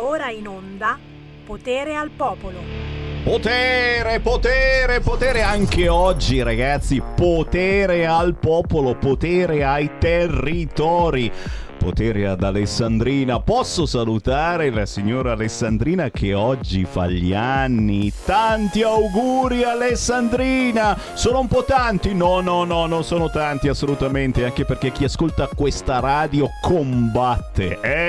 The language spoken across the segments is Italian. Va ora in onda Potere al Popolo. Potere, potere, potere anche oggi ragazzi, potere al popolo, potere ai territori, potere ad Alessandrina. Posso salutare la signora Alessandrina che oggi fa gli anni. Tanti auguri Alessandrina. Sono un po' tanti? No, non sono tanti assolutamente, anche perché chi ascolta questa radio combatte.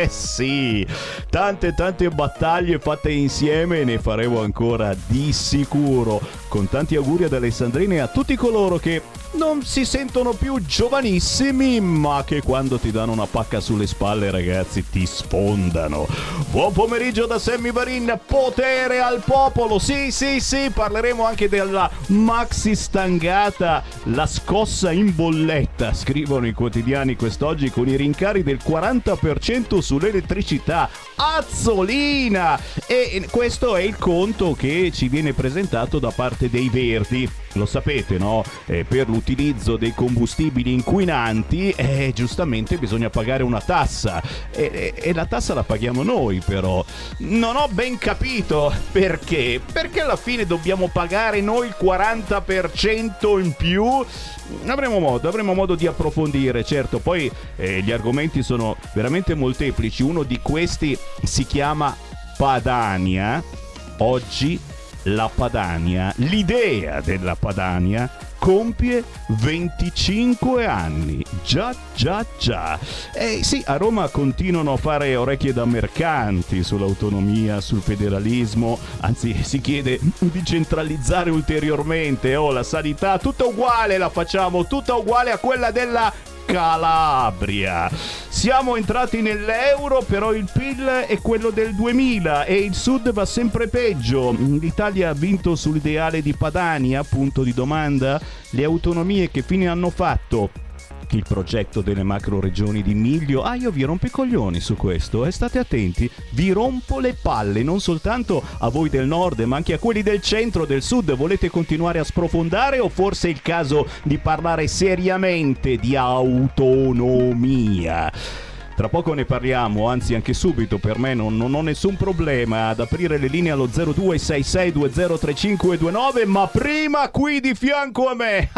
Sì, tante battaglie fatte insieme e ne faremo ancora di sicuro. Con tanti auguri ad Alessandrina e a tutti coloro che non si sentono più giovanissimi, ma che quando ti danno una pacca sulle spalle ragazzi ti sfondano. Buon pomeriggio da Sammy Varin, potere al popolo. Sì, parleremo anche della maxi stangata, la scossa in bolletta, scrivono i quotidiani quest'oggi, con i rincari del 40% sull'elettricità. Azzolina! E questo è il conto che ci viene presentato da parte dei Verdi. Lo sapete, no? Per l'utilizzo dei combustibili inquinanti giustamente bisogna pagare una tassa e la tassa la paghiamo noi, però non ho ben capito perché alla fine dobbiamo pagare noi il 40% in più. Avremo modo di approfondire, certo. Poi gli argomenti sono veramente molteplici. Uno di questi si chiama Padania. Oggi la Padania, l'idea della Padania compie 25 anni. Già. Sì, a Roma continuano a fare orecchie da mercanti sull'autonomia, sul federalismo, anzi si chiede di centralizzare ulteriormente. La sanità tutta uguale, la facciamo tutta uguale a quella della Calabria. Siamo entrati nell'euro, però il PIL è quello del 2000 e il sud va sempre peggio. L'Italia ha vinto sull'ideale di Padania, punto di domanda. Le autonomie che fine hanno fatto? Il progetto delle macro regioni di Miglio. Io vi rompo i coglioni su questo, state attenti, vi rompo le palle, non soltanto a voi del nord ma anche a quelli del centro, del sud. Volete continuare a sprofondare o forse è il caso di parlare seriamente di autonomia? Tra poco ne parliamo, anzi anche subito, per me non ho nessun problema ad aprire le linee allo 0266203529, ma prima qui di fianco a me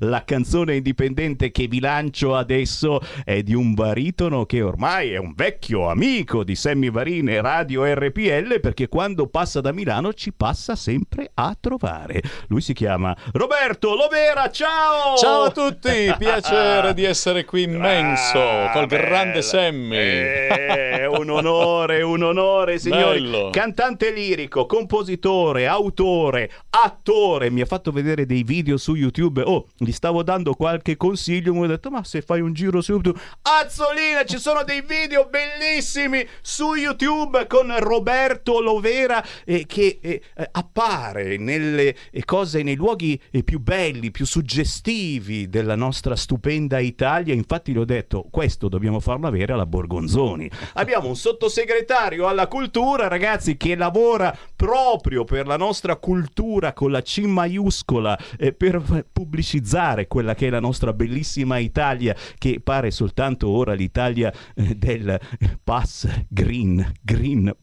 la canzone indipendente che vi lancio adesso è di un baritono che ormai è un vecchio amico di Sammy Varin e Radio RPL, perché quando passa da Milano ci passa sempre a trovare. Lui si chiama Roberto Lovera, ciao! Ciao a tutti, piacere di essere qui, immenso, col grande Sammy. Un onore, signori. Bello. Cantante lirico, compositore, autore, attore. Mi ha fatto vedere dei video su YouTube. Gli stavo dando qualche consiglio, mi ho detto ma se fai un giro su YouTube, azzolina, ci sono dei video bellissimi su YouTube con Roberto Lovera che appare nelle cose, nei luoghi più belli, più suggestivi della nostra stupenda Italia. Infatti gli ho detto, questo dobbiamo farlo avere alla Borgonzoni. Abbiamo un sottosegretario alla cultura, ragazzi, che lavora proprio per la nostra cultura con la C maiuscola, per pubblicizzare quella che è la nostra bellissima Italia, che pare soltanto ora l'Italia del pass green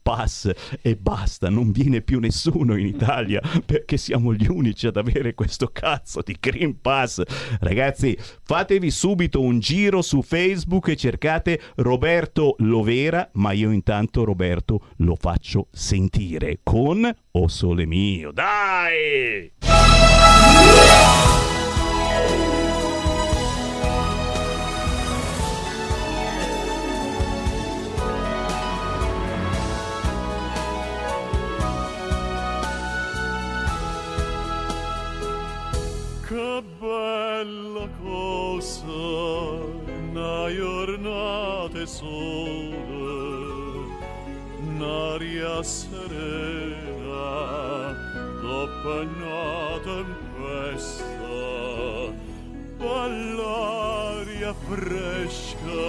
pass e basta. Non viene più nessuno in Italia perché siamo gli unici ad avere questo cazzo di green pass. Ragazzi, fatevi subito un giro su Facebook e cercate Roberto Lovera, ma io intanto Roberto lo faccio sentire con O Sole Mio. Dai! Che bella cosa una giornata sole, un'aria serena dopo una tempesta, bell'aria fresca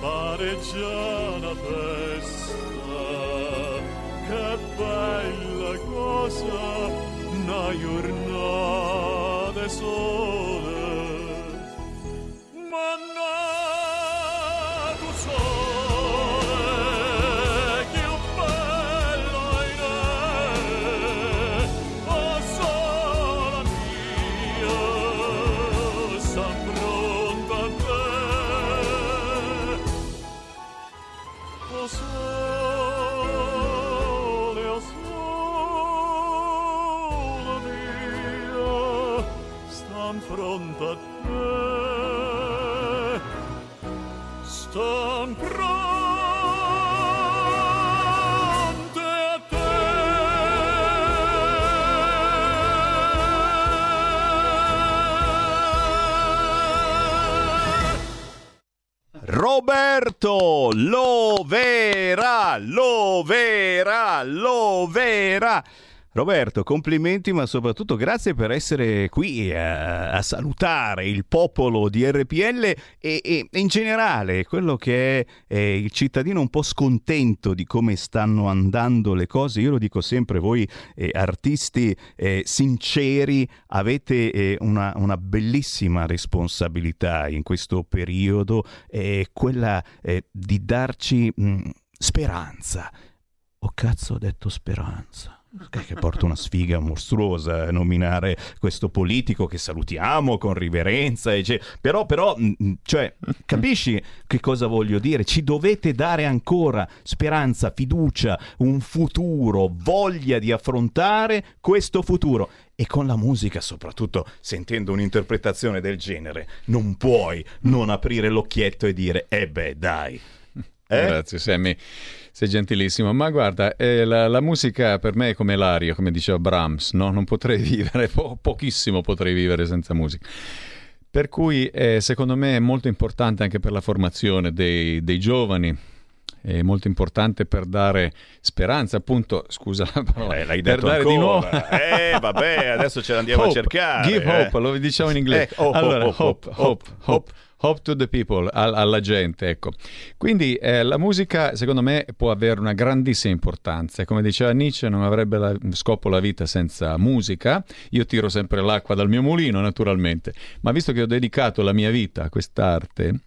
pare già una festa. Che bella cosa una giornata sole. Mannato sole, son pronte a te. Roberto Lovera. Roberto, complimenti, ma soprattutto grazie per essere qui a salutare il popolo di RPL e in generale quello che è il cittadino un po' scontento di come stanno andando le cose. Io lo dico sempre, voi artisti sinceri avete una bellissima responsabilità in questo periodo, quella di darci speranza. Oh cazzo, ho detto speranza. Che porta una sfiga mostruosa nominare questo politico che salutiamo con riverenza, però, capisci che cosa voglio dire? Ci dovete dare ancora speranza, fiducia, un futuro, voglia di affrontare questo futuro. E con la musica, soprattutto sentendo un'interpretazione del genere, non puoi non aprire l'occhietto e dire dai. Grazie Sammy, sei gentilissimo, ma guarda, la musica per me è come l'aria, come diceva Brahms, no? Non potrei vivere, pochissimo potrei vivere senza musica, per cui secondo me è molto importante anche per la formazione dei giovani, è molto importante per dare speranza, appunto, scusa la parola, l'hai detto per dare ancora. Di nuovo vabbè, adesso ce l'andiamo hope, a cercare, give hope, lo diciamo in inglese, hope. Hope to the people, alla gente, ecco. Quindi la musica, secondo me, può avere una grandissima importanza. Come diceva Nietzsche, non avrebbe scopo la vita senza musica. Io tiro sempre l'acqua dal mio mulino, naturalmente. Ma visto che ho dedicato la mia vita a quest'arte,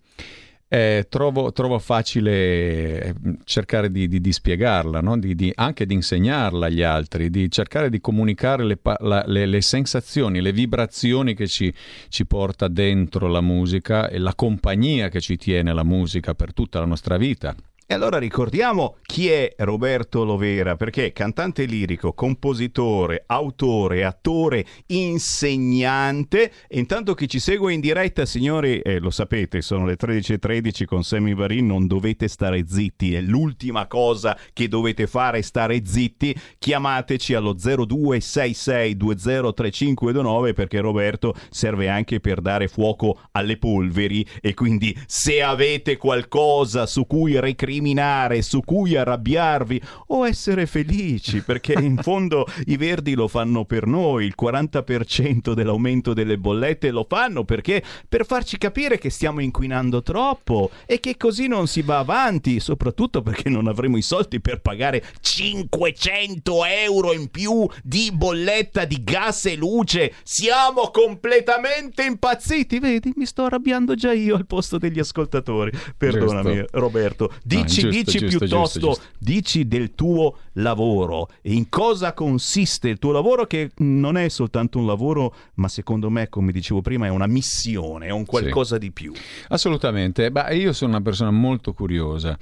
trovo facile cercare di spiegarla, no? Anche di insegnarla agli altri, di cercare di comunicare le sensazioni, le vibrazioni che ci porta dentro la musica e la compagnia che ci tiene la musica per tutta la nostra vita. E allora ricordiamo chi è Roberto Lovera, perché cantante lirico, compositore, autore, attore, insegnante. E intanto chi ci segue in diretta, signori, lo sapete, sono le 13:13 con Sammy Varin, non dovete stare zitti, è l'ultima cosa che dovete fare, stare zitti. Chiamateci allo 0266203529, perché Roberto serve anche per dare fuoco alle polveri, e quindi se avete qualcosa su cui recriminare, su cui arrabbiarvi o essere felici, perché in fondo i Verdi lo fanno per noi, il 40% dell'aumento delle bollette lo fanno perché per farci capire che stiamo inquinando troppo e che così non si va avanti, soprattutto perché non avremo i soldi per pagare 500 euro in più di bolletta di gas e luce. Siamo completamente impazziti, vedi? Mi sto arrabbiando già io al posto degli ascoltatori, perdonami. Giusto. Roberto, Dici, piuttosto, dici del tuo lavoro e in cosa consiste il tuo lavoro, che non è soltanto un lavoro, ma secondo me, come dicevo prima, è una missione, è un qualcosa di più. Assolutamente, io sono una persona molto curiosa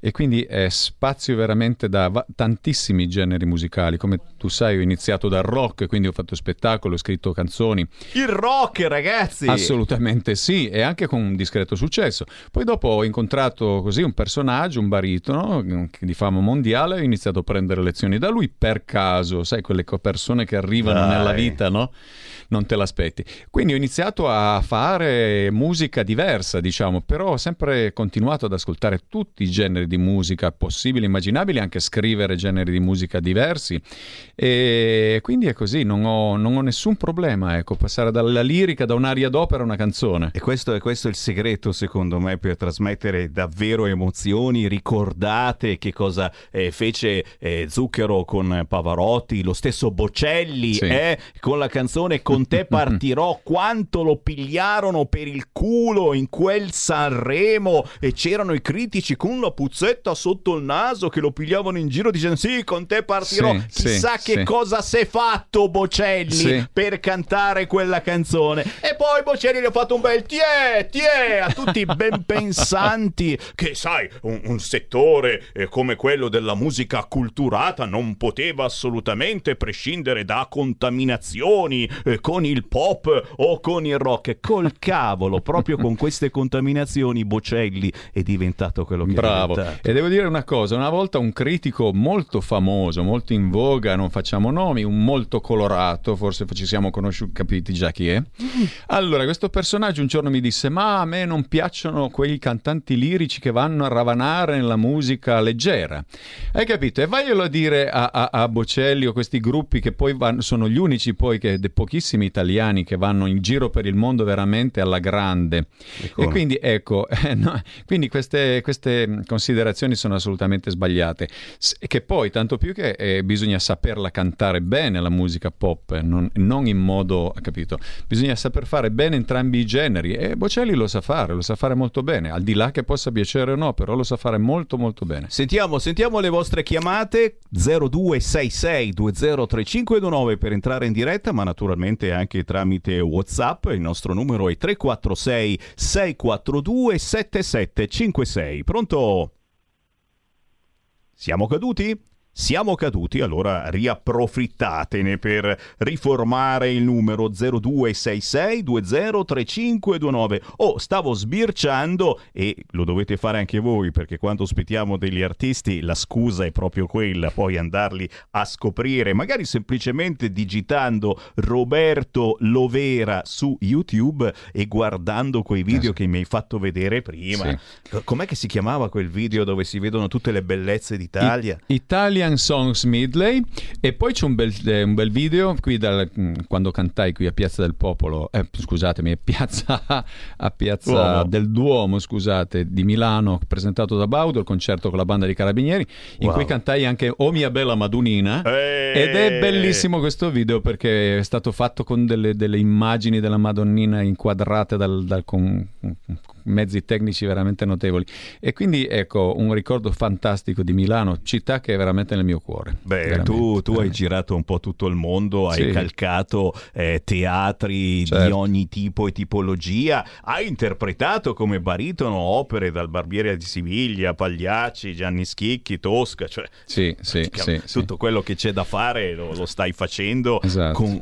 e quindi spazio veramente da tantissimi generi musicali. Come tu sai, ho iniziato dal rock, quindi ho fatto spettacolo, ho scritto canzoni. Il rock, ragazzi! Assolutamente sì, e anche con un discreto successo. Poi dopo ho incontrato così un personaggio, un baritono di fama mondiale, ho iniziato a prendere lezioni da lui per caso, sai, quelle persone che arrivano nella vita, no? Non te l'aspetti. Quindi ho iniziato a fare musica diversa, diciamo, però ho sempre continuato ad ascoltare tutti i generi di musica possibili, immaginabili, anche scrivere generi di musica diversi, e quindi è così, non ho nessun problema, ecco, passare dalla lirica, da un'aria d'opera a una canzone. E questo è il segreto, secondo me, per trasmettere davvero emozioni. Ricordate che cosa fece Zucchero con Pavarotti, lo stesso Bocelli con la canzone Con te partirò, quanto lo pigliarono per il culo in quel Sanremo e c'erano i critici con la puzzetta sotto il naso che lo pigliavano in giro dicendo sì, con te partirò, chissà che cosa si è fatto Bocelli per cantare quella canzone. E poi Bocelli gli ha fatto un bel tiè a tutti i ben pensanti che, sai, un settore come quello della musica acculturata non poteva assolutamente prescindere da contaminazioni con il pop o con il rock. Col cavolo, proprio con queste contaminazioni Bocelli è diventato quello che è diventato. E devo dire una cosa, una volta un critico molto famoso, molto in voga, non facciamo nomi, un molto colorato, forse ci siamo conosciuti, capiti già chi è. Allora, questo personaggio un giorno mi disse: ma a me non piacciono quei cantanti lirici che vanno a ravanare nella musica leggera. Hai capito? E vaglielo a dire a Bocelli o questi gruppi che poi sono gli unici poi, che dei pochissimi italiani che vanno in giro per il mondo veramente alla grande. E quindi ecco, no, quindi queste considerazioni sono assolutamente sbagliate, che poi tanto più che bisogna saperla cantare bene la musica pop, non in modo, capito, bisogna saper fare bene entrambi i generi, e Bocelli lo sa fare molto bene, al di là che possa piacere o no, però lo sa fare molto molto bene. Sentiamo le vostre chiamate 0266 203529 per entrare in diretta, ma naturalmente anche tramite WhatsApp. Il nostro numero è 346 642 7756. Pronto? Siamo caduti? Siamo caduti, allora riapprofittatene per riformare il numero 0266 203529. Stavo sbirciando, e lo dovete fare anche voi, perché quando ospitiamo degli artisti la scusa è proprio quella, poi andarli a scoprire, magari semplicemente digitando Roberto Lovera su YouTube e guardando quei video che mi hai fatto vedere prima. Com'è che si chiamava quel video dove si vedono tutte le bellezze d'Italia? Italia Songs Midley. E poi c'è un bel video qui quando cantai qui a Piazza del Popolo, scusatemi, a Piazza del Duomo, scusate, di Milano, presentato da Baudo, il concerto con la banda dei Carabinieri, in cui cantai anche O mia bella Madunina, ed è bellissimo questo video perché è stato fatto con delle immagini della Madonnina inquadrate con mezzi tecnici veramente notevoli, e quindi ecco un ricordo fantastico di Milano, città che è veramente nel mio cuore. Tu hai girato un po' tutto il mondo, hai calcato teatri di ogni tipo e tipologia, hai interpretato come baritono opere dal Barbiere di Siviglia, Pagliacci, Gianni Schicchi, Tosca, cioè tutto quello che c'è da fare lo stai facendo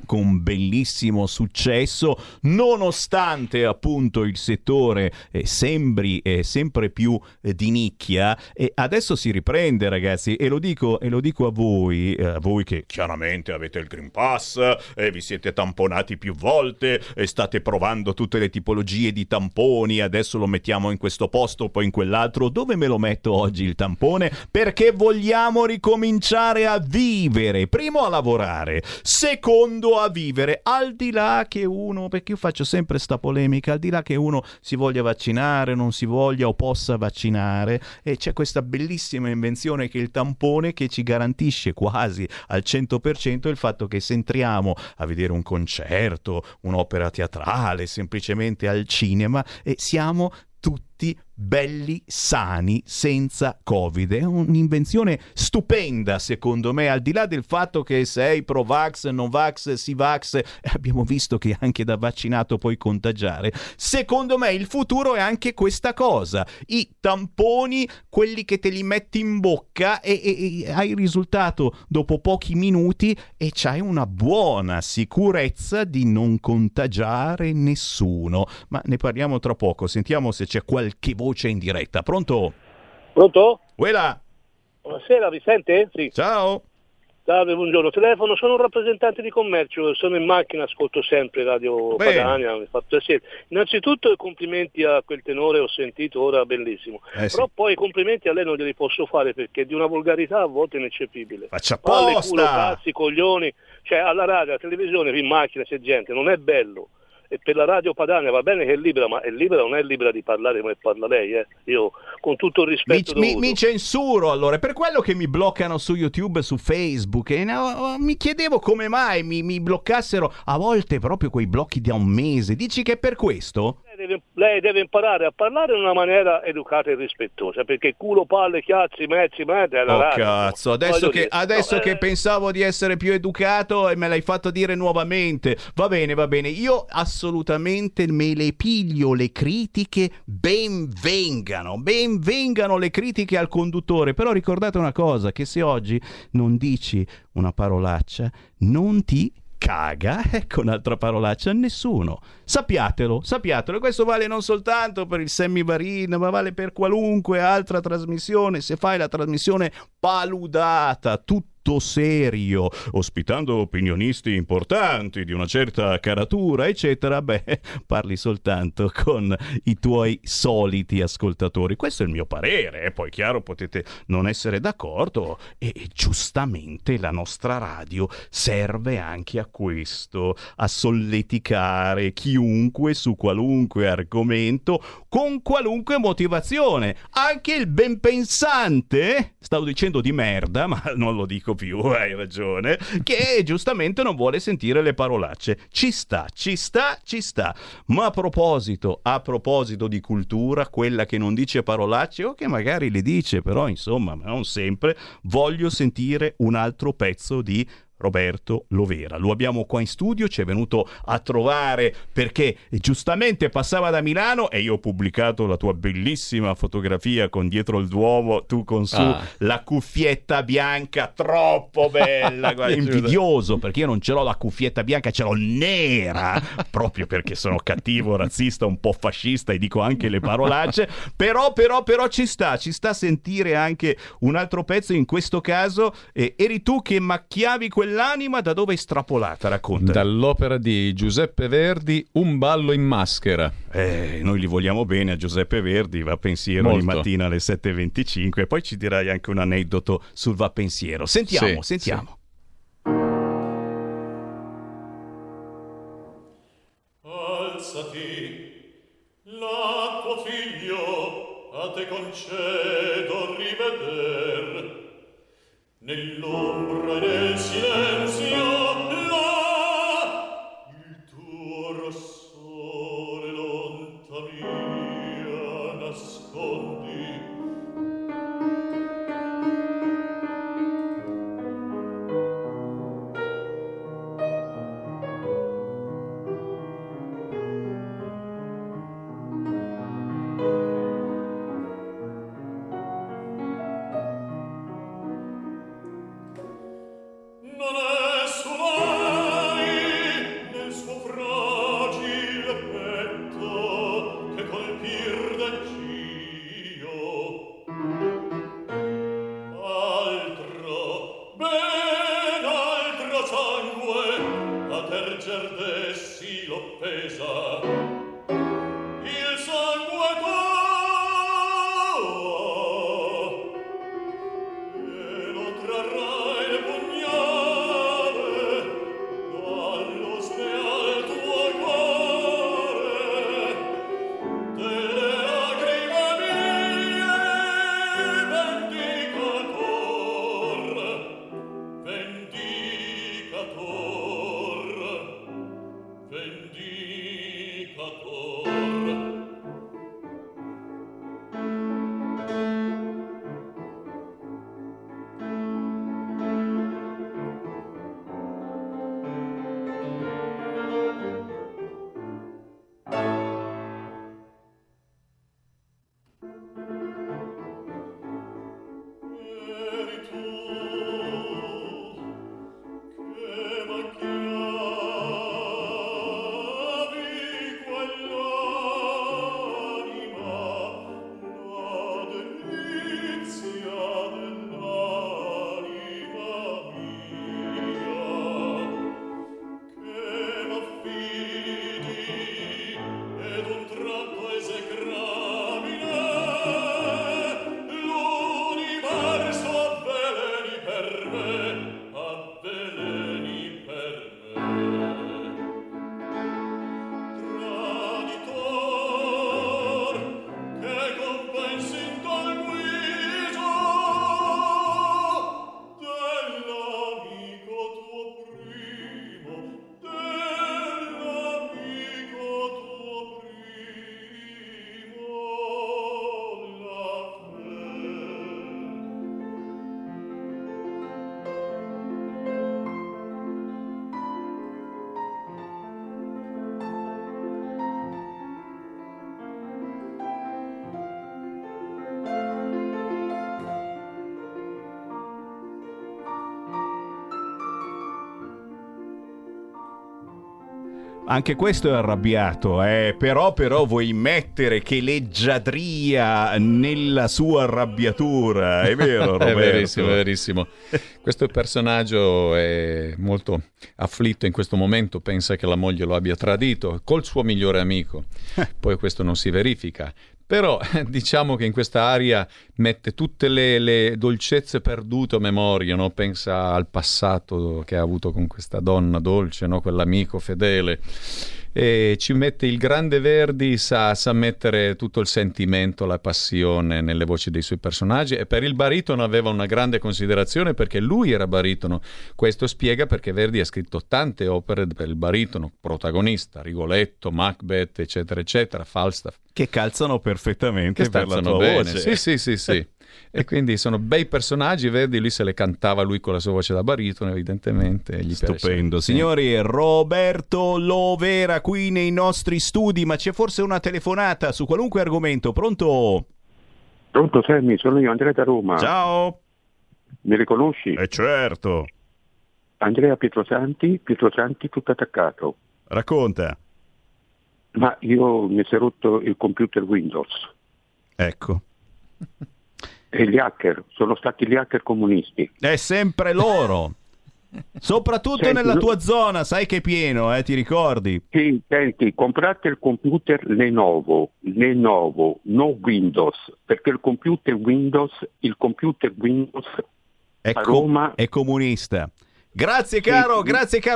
con bellissimo successo, nonostante appunto il settore sembri sempre più di nicchia. E adesso si riprende, ragazzi, e lo dico a voi che chiaramente avete il Green Pass e vi siete tamponati più volte e state provando tutte le tipologie di tamponi. Adesso lo mettiamo in questo posto, poi in quell'altro, dove me lo metto oggi il tampone, perché vogliamo ricominciare a vivere, primo a lavorare, secondo a vivere, al di là che uno, perché io faccio sempre sta polemica, al di là che uno si voglia vaccinare, non si voglia o possa vaccinare, e c'è questa bellissima invenzione che è il tampone, che ci garantisce quasi al 100% il fatto che, se entriamo a vedere un concerto, un'opera teatrale, semplicemente al cinema, e siamo tutti belli, sani, senza Covid. È un'invenzione stupenda, secondo me, al di là del fatto che sei pro vax, non vax, si vax, abbiamo visto che anche da vaccinato puoi contagiare. Secondo me il futuro è anche questa cosa, i tamponi, quelli che te li metti in bocca e hai il risultato dopo pochi minuti, e c'hai una buona sicurezza di non contagiare nessuno. Ma ne parliamo tra poco, sentiamo se c'è qualche voce in diretta. Pronto? Pronto? Uela. Buonasera, vi sente? Sì. Ciao. Salve, buongiorno. Telefono, sono un rappresentante di commercio, sono in macchina, ascolto sempre Radio Padania, mi fa piacere. Innanzitutto complimenti a quel tenore, ho sentito ora, bellissimo. Però poi complimenti a lei non glieli posso fare, perché di una volgarità a volte ineccepibile. Faccia palle, culo, cazzi, coglioni, cioè alla radio, alla televisione, in macchina c'è gente, non è bello. E per la Radio Padania va bene che è libera, ma è libera, non è libera di parlare come parla lei, Io con tutto il rispetto mi censuro, allora, per quello che mi bloccano su YouTube, su Facebook, mi chiedevo come mai mi bloccassero a volte, proprio quei blocchi da un mese. Dici che è per questo? lei deve imparare a parlare in una maniera educata e rispettosa, perché culo, palle, chiazzi, mezzi, merda. Oh cazzo, adesso che pensavo di essere più educato e me l'hai fatto dire nuovamente. Va bene, io assolutamente me le piglio le critiche, ben vengano le critiche al conduttore, però ricordate una cosa, che se oggi non dici una parolaccia non ti caga, ecco un'altra parolaccia, nessuno. Sappiatelo, questo vale non soltanto per il Sammy Varin, ma vale per qualunque altra trasmissione. Se fai la trasmissione paludata, tutto serio, ospitando opinionisti importanti di una certa caratura, eccetera, parli soltanto con i tuoi soliti ascoltatori. Questo è il mio parere, poi chiaro potete non essere d'accordo e giustamente la nostra radio serve anche a questo, a solleticare chiunque su qualunque argomento con qualunque motivazione, anche il ben pensante, stavo dicendo di merda ma non lo dico più, hai ragione, che giustamente non vuole sentire le parolacce. Ci sta. Ma a proposito di cultura, quella che non dice parolacce o che magari le dice però insomma non sempre, voglio sentire un altro pezzo di Roberto Lovera. Lo abbiamo qua in studio, ci è venuto a trovare perché giustamente passava da Milano e io ho pubblicato la tua bellissima fotografia con dietro il Duomo, tu con su la cuffietta bianca, troppo bella, guarda, invidioso perché io non ce l'ho la cuffietta bianca, ce l'ho nera proprio perché sono cattivo, razzista, un po' fascista e dico anche le parolacce, però ci sta sentire anche un altro pezzo. In questo caso eri tu che macchiavi quella l'anima, da dove è strapolata? Racconta. Dall'opera di Giuseppe Verdi, Un ballo in maschera. Noi li vogliamo bene a Giuseppe Verdi, va pensiero molto. Di mattina alle 7:25 e poi ci dirai anche un aneddoto sul va pensiero. Sentiamo. Sì. Alzati, l'acqua figlio, a te concedo riveder nell'ombra e nel silenzio là il tuo rossore lonta mia nascondi Oh Anche questo è arrabbiato, però vuoi mettere che leggiadria nella sua arrabbiatura, è vero Roberto? È verissimo. Questo personaggio è molto afflitto in questo momento, pensa che la moglie lo abbia tradito col suo migliore amico, poi questo non si verifica. Però diciamo che in questa aria mette tutte le dolcezze perdute a memoria, no? Pensa al passato che ha avuto con questa donna dolce, no? Quell'amico fedele. E ci mette il grande Verdi, sa mettere tutto il sentimento, la passione nelle voci dei suoi personaggi, e per il baritono aveva una grande considerazione perché lui era baritono. Questo spiega perché Verdi ha scritto tante opere per il baritono protagonista, Rigoletto, Macbeth, eccetera eccetera, Falstaff, che calzano perfettamente, che per la tua bene. Voce sì. E quindi sono bei personaggi, Verdi lui se le cantava lui con la sua voce da baritono, evidentemente gli stupendo, piace. Signori, Roberto Lovera qui nei nostri studi, ma c'è forse una telefonata su qualunque argomento. Pronto Sammy, sono io, Andrea da Roma. Ciao, mi riconosci? Certo. Andrea Pietrosanti, tutto attaccato. Racconta. Ma io mi si è rotto il computer Windows, ecco. E gli hacker, sono stati gli hacker comunisti. È sempre loro. Soprattutto senti, nella tua zona, sai che è pieno, ti ricordi? Sì, senti, comprate il computer Lenovo, non Windows, perché il computer Windows è a Roma è comunista. Grazie caro,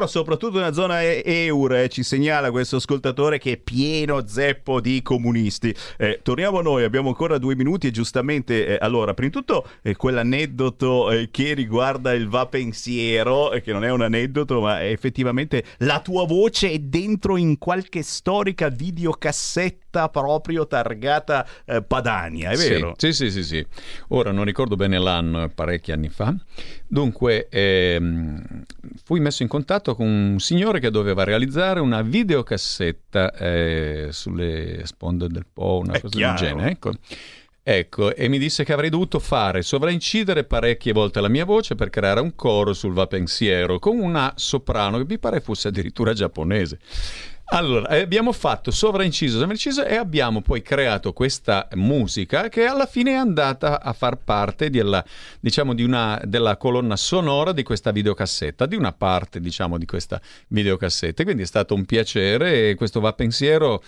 soprattutto nella zona euro, ci segnala questo ascoltatore che è pieno zeppo di comunisti. Torniamo a noi, abbiamo ancora 2 minuti e giustamente, allora, prima di tutto quell'aneddoto che riguarda il va pensiero, che non è un aneddoto ma è effettivamente la tua voce è dentro in qualche storica videocassetta proprio targata Padania, è vero? Sì. Ora non ricordo bene l'anno, parecchi anni fa. Dunque fui messo in contatto con un signore che doveva realizzare una videocassetta sulle sponde del Po, una cosa del genere, ecco, e mi disse che avrei dovuto fare sovraincidere parecchie volte la mia voce per creare un coro sul vapensiero con una soprano che mi pare fosse addirittura giapponese. Allora, abbiamo fatto sovrainciso e abbiamo poi creato questa musica che alla fine è andata a far parte della colonna sonora di questa videocassetta, di una parte, diciamo, di questa videocassetta. Quindi è stato un piacere, e questo va pensiero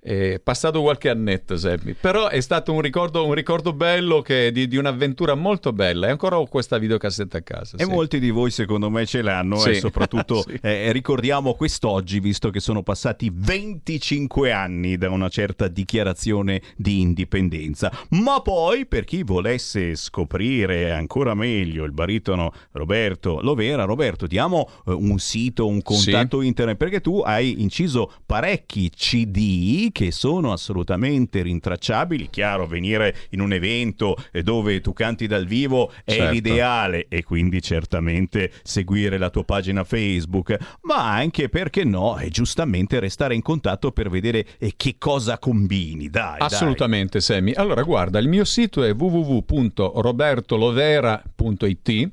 è passato qualche annetto, Sammy, però è stato un ricordo bello di un'avventura molto bella, e ancora ho questa videocassetta a casa. E sì. Molti di voi secondo me ce l'hanno, sì. E soprattutto sì. Ricordiamo quest'oggi, visto che sono passati 25 anni da una certa dichiarazione di indipendenza. Ma poi, per chi volesse scoprire ancora meglio il baritono Roberto Lovera, Roberto, diamo un sito, un contatto internet, perché tu hai inciso parecchi CD che sono assolutamente rintracciabili. Chiaro, venire in un evento dove tu canti dal vivo è l'ideale, e quindi certamente seguire la tua pagina Facebook, ma anche, perché no, è giusto restare in contatto per vedere che cosa combini. Dai, assolutamente, Sammy. Allora, guarda, il mio sito è www.robertolovera.it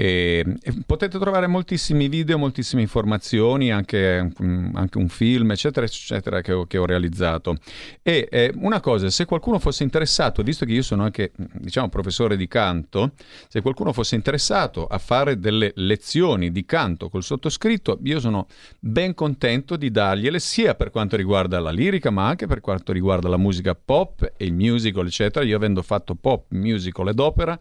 e potete trovare moltissimi video, moltissime informazioni, anche un film, eccetera eccetera, che ho realizzato. E una cosa, se qualcuno fosse interessato, visto che io sono anche, diciamo, professore di canto, se qualcuno fosse interessato a fare delle lezioni di canto col sottoscritto, io sono ben contento di dargliele, sia per quanto riguarda la lirica ma anche per quanto riguarda la musica pop e il musical, eccetera. Io, avendo fatto pop, musical ed opera,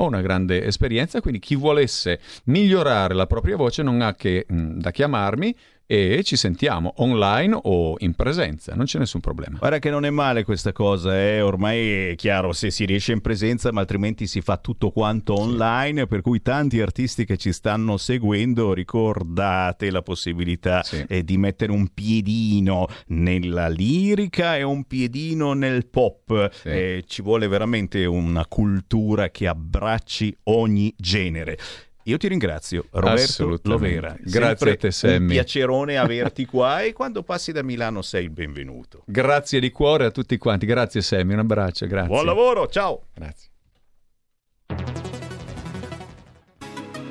ho una grande esperienza, quindi chi volesse migliorare la propria voce non ha che da chiamarmi, e ci sentiamo online o in presenza, non c'è nessun problema. Guarda che non è male questa cosa, ormai è chiaro, se si riesce in presenza, ma altrimenti si fa tutto quanto online, per cui tanti artisti che ci stanno seguendo, ricordate la possibilità di mettere un piedino nella lirica e un piedino nel pop, ci vuole veramente una cultura che abbracci ogni genere. Io ti ringrazio, Roberto Lovera. Grazie a te, Sammy. Un piacerone averti qua, e quando passi da Milano sei il benvenuto. Grazie di cuore a tutti quanti. Grazie, Sammy. Un abbraccio, grazie. Buon lavoro, ciao. Grazie.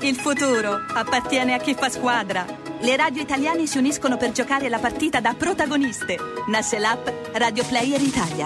Il futuro appartiene a chi fa squadra. Le radio italiane si uniscono per giocare la partita da protagoniste. Nasce l'app Radio Player Italia.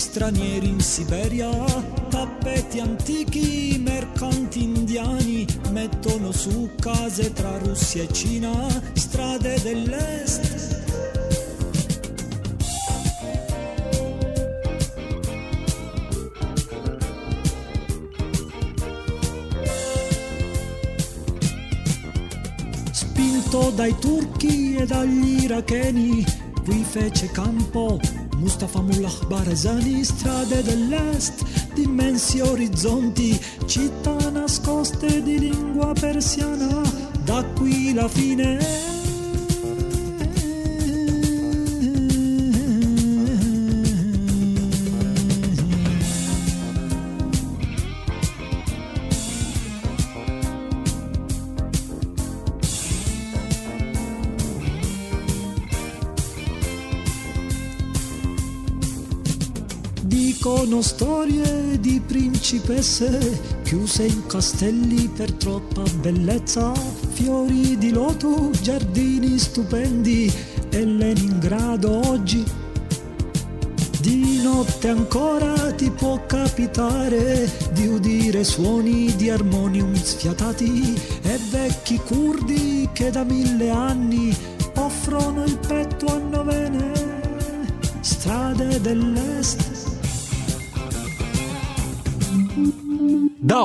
Stranieri in Siberia, tappeti antichi, mercanti indiani, mettono su case tra Russia e Cina, strade dell'est. Spinto dai turchi e dagli iracheni, qui fece campo Mustafa Mullah Barzani, strade dell'est, immensi orizzonti, città nascoste di lingua persiana, da qui la fine. Sono storie di principesse chiuse in castelli per troppa bellezza, fiori di loto, giardini stupendi e Leningrado oggi. Di notte ancora ti può capitare di udire suoni di armonium sfiatati e vecchi curdi che da 1000 anni offrono il petto a novene, strade dell'est. Da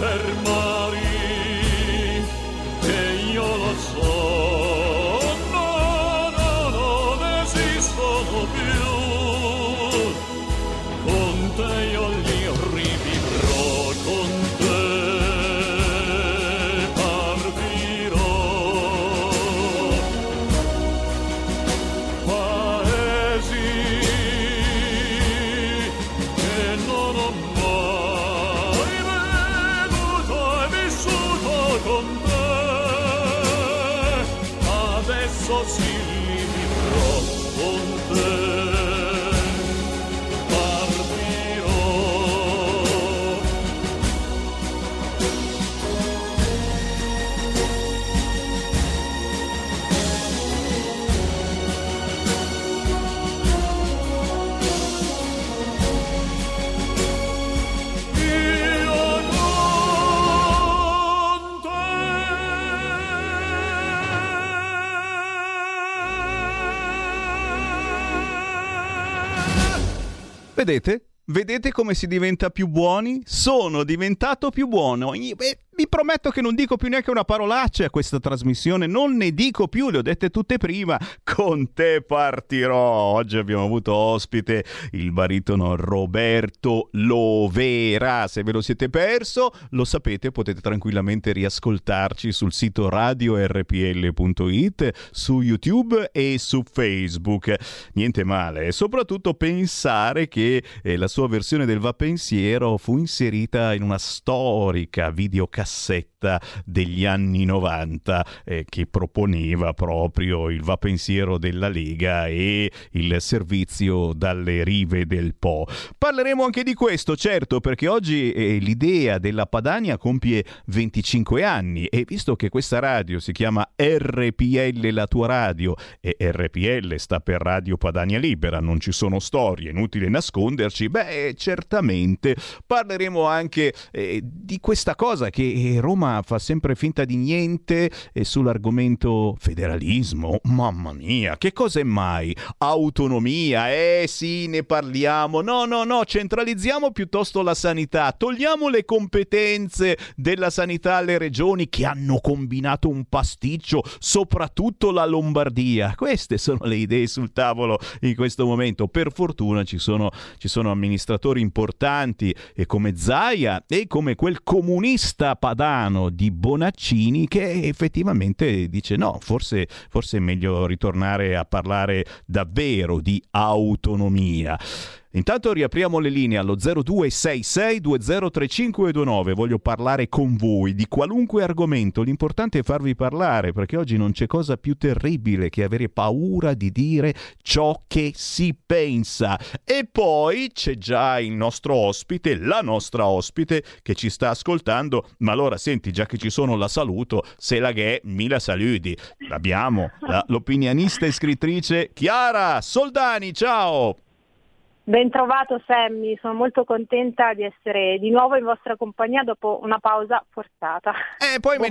Per mari Vedete come si diventa più buoni? Sono diventato più buono. Vi prometto che non dico più neanche una parolaccia a questa trasmissione, non ne dico più, le ho dette tutte prima. Con te partirò. Oggi abbiamo avuto ospite il baritono Roberto Lovera. Se ve lo siete perso, lo sapete, potete tranquillamente riascoltarci sul sito radiorpl.it, su YouTube e su Facebook. Niente male, e soprattutto pensare che la sua versione del Va Pensiero fu inserita in una storica videocassetta degli anni 90 che proponeva proprio il Va Pensiero della Lega e il servizio dalle rive del Po. Parleremo anche di questo, certo, perché oggi l'idea della Padania compie 25 anni e visto che questa radio si chiama RPL La Tua Radio e RPL sta per Radio Padania Libera, non ci sono storie, inutile nasconderci, beh, certamente parleremo anche di questa cosa che Roma fa sempre finta di niente sull'argomento federalismo. Mamma mia, che cosa è mai? Autonomia, sì, ne parliamo. No, centralizziamo piuttosto la sanità. Togliamo le competenze della sanità alle regioni che hanno combinato un pasticcio, soprattutto la Lombardia. Queste sono le idee sul tavolo in questo momento. Per fortuna ci sono amministratori importanti come Zaia e come quel comunista padano di Bonaccini che effettivamente dice no, forse è meglio ritornare a parlare davvero di autonomia. Intanto riapriamo le linee allo 0266 203529. Voglio parlare con voi di qualunque argomento, l'importante è farvi parlare, perché oggi non c'è cosa più terribile che avere paura di dire ciò che si pensa. E poi c'è già il nostro ospite, la nostra ospite che ci sta ascoltando, ma allora senti, già che ci sono la saluto, se la che mi la saluti. L'abbiamo, l'opinionista e scrittrice Chiara Soldani, ciao! Ben trovato Sammy, sono molto contenta di essere di nuovo in vostra compagnia dopo una pausa forzata. Poi me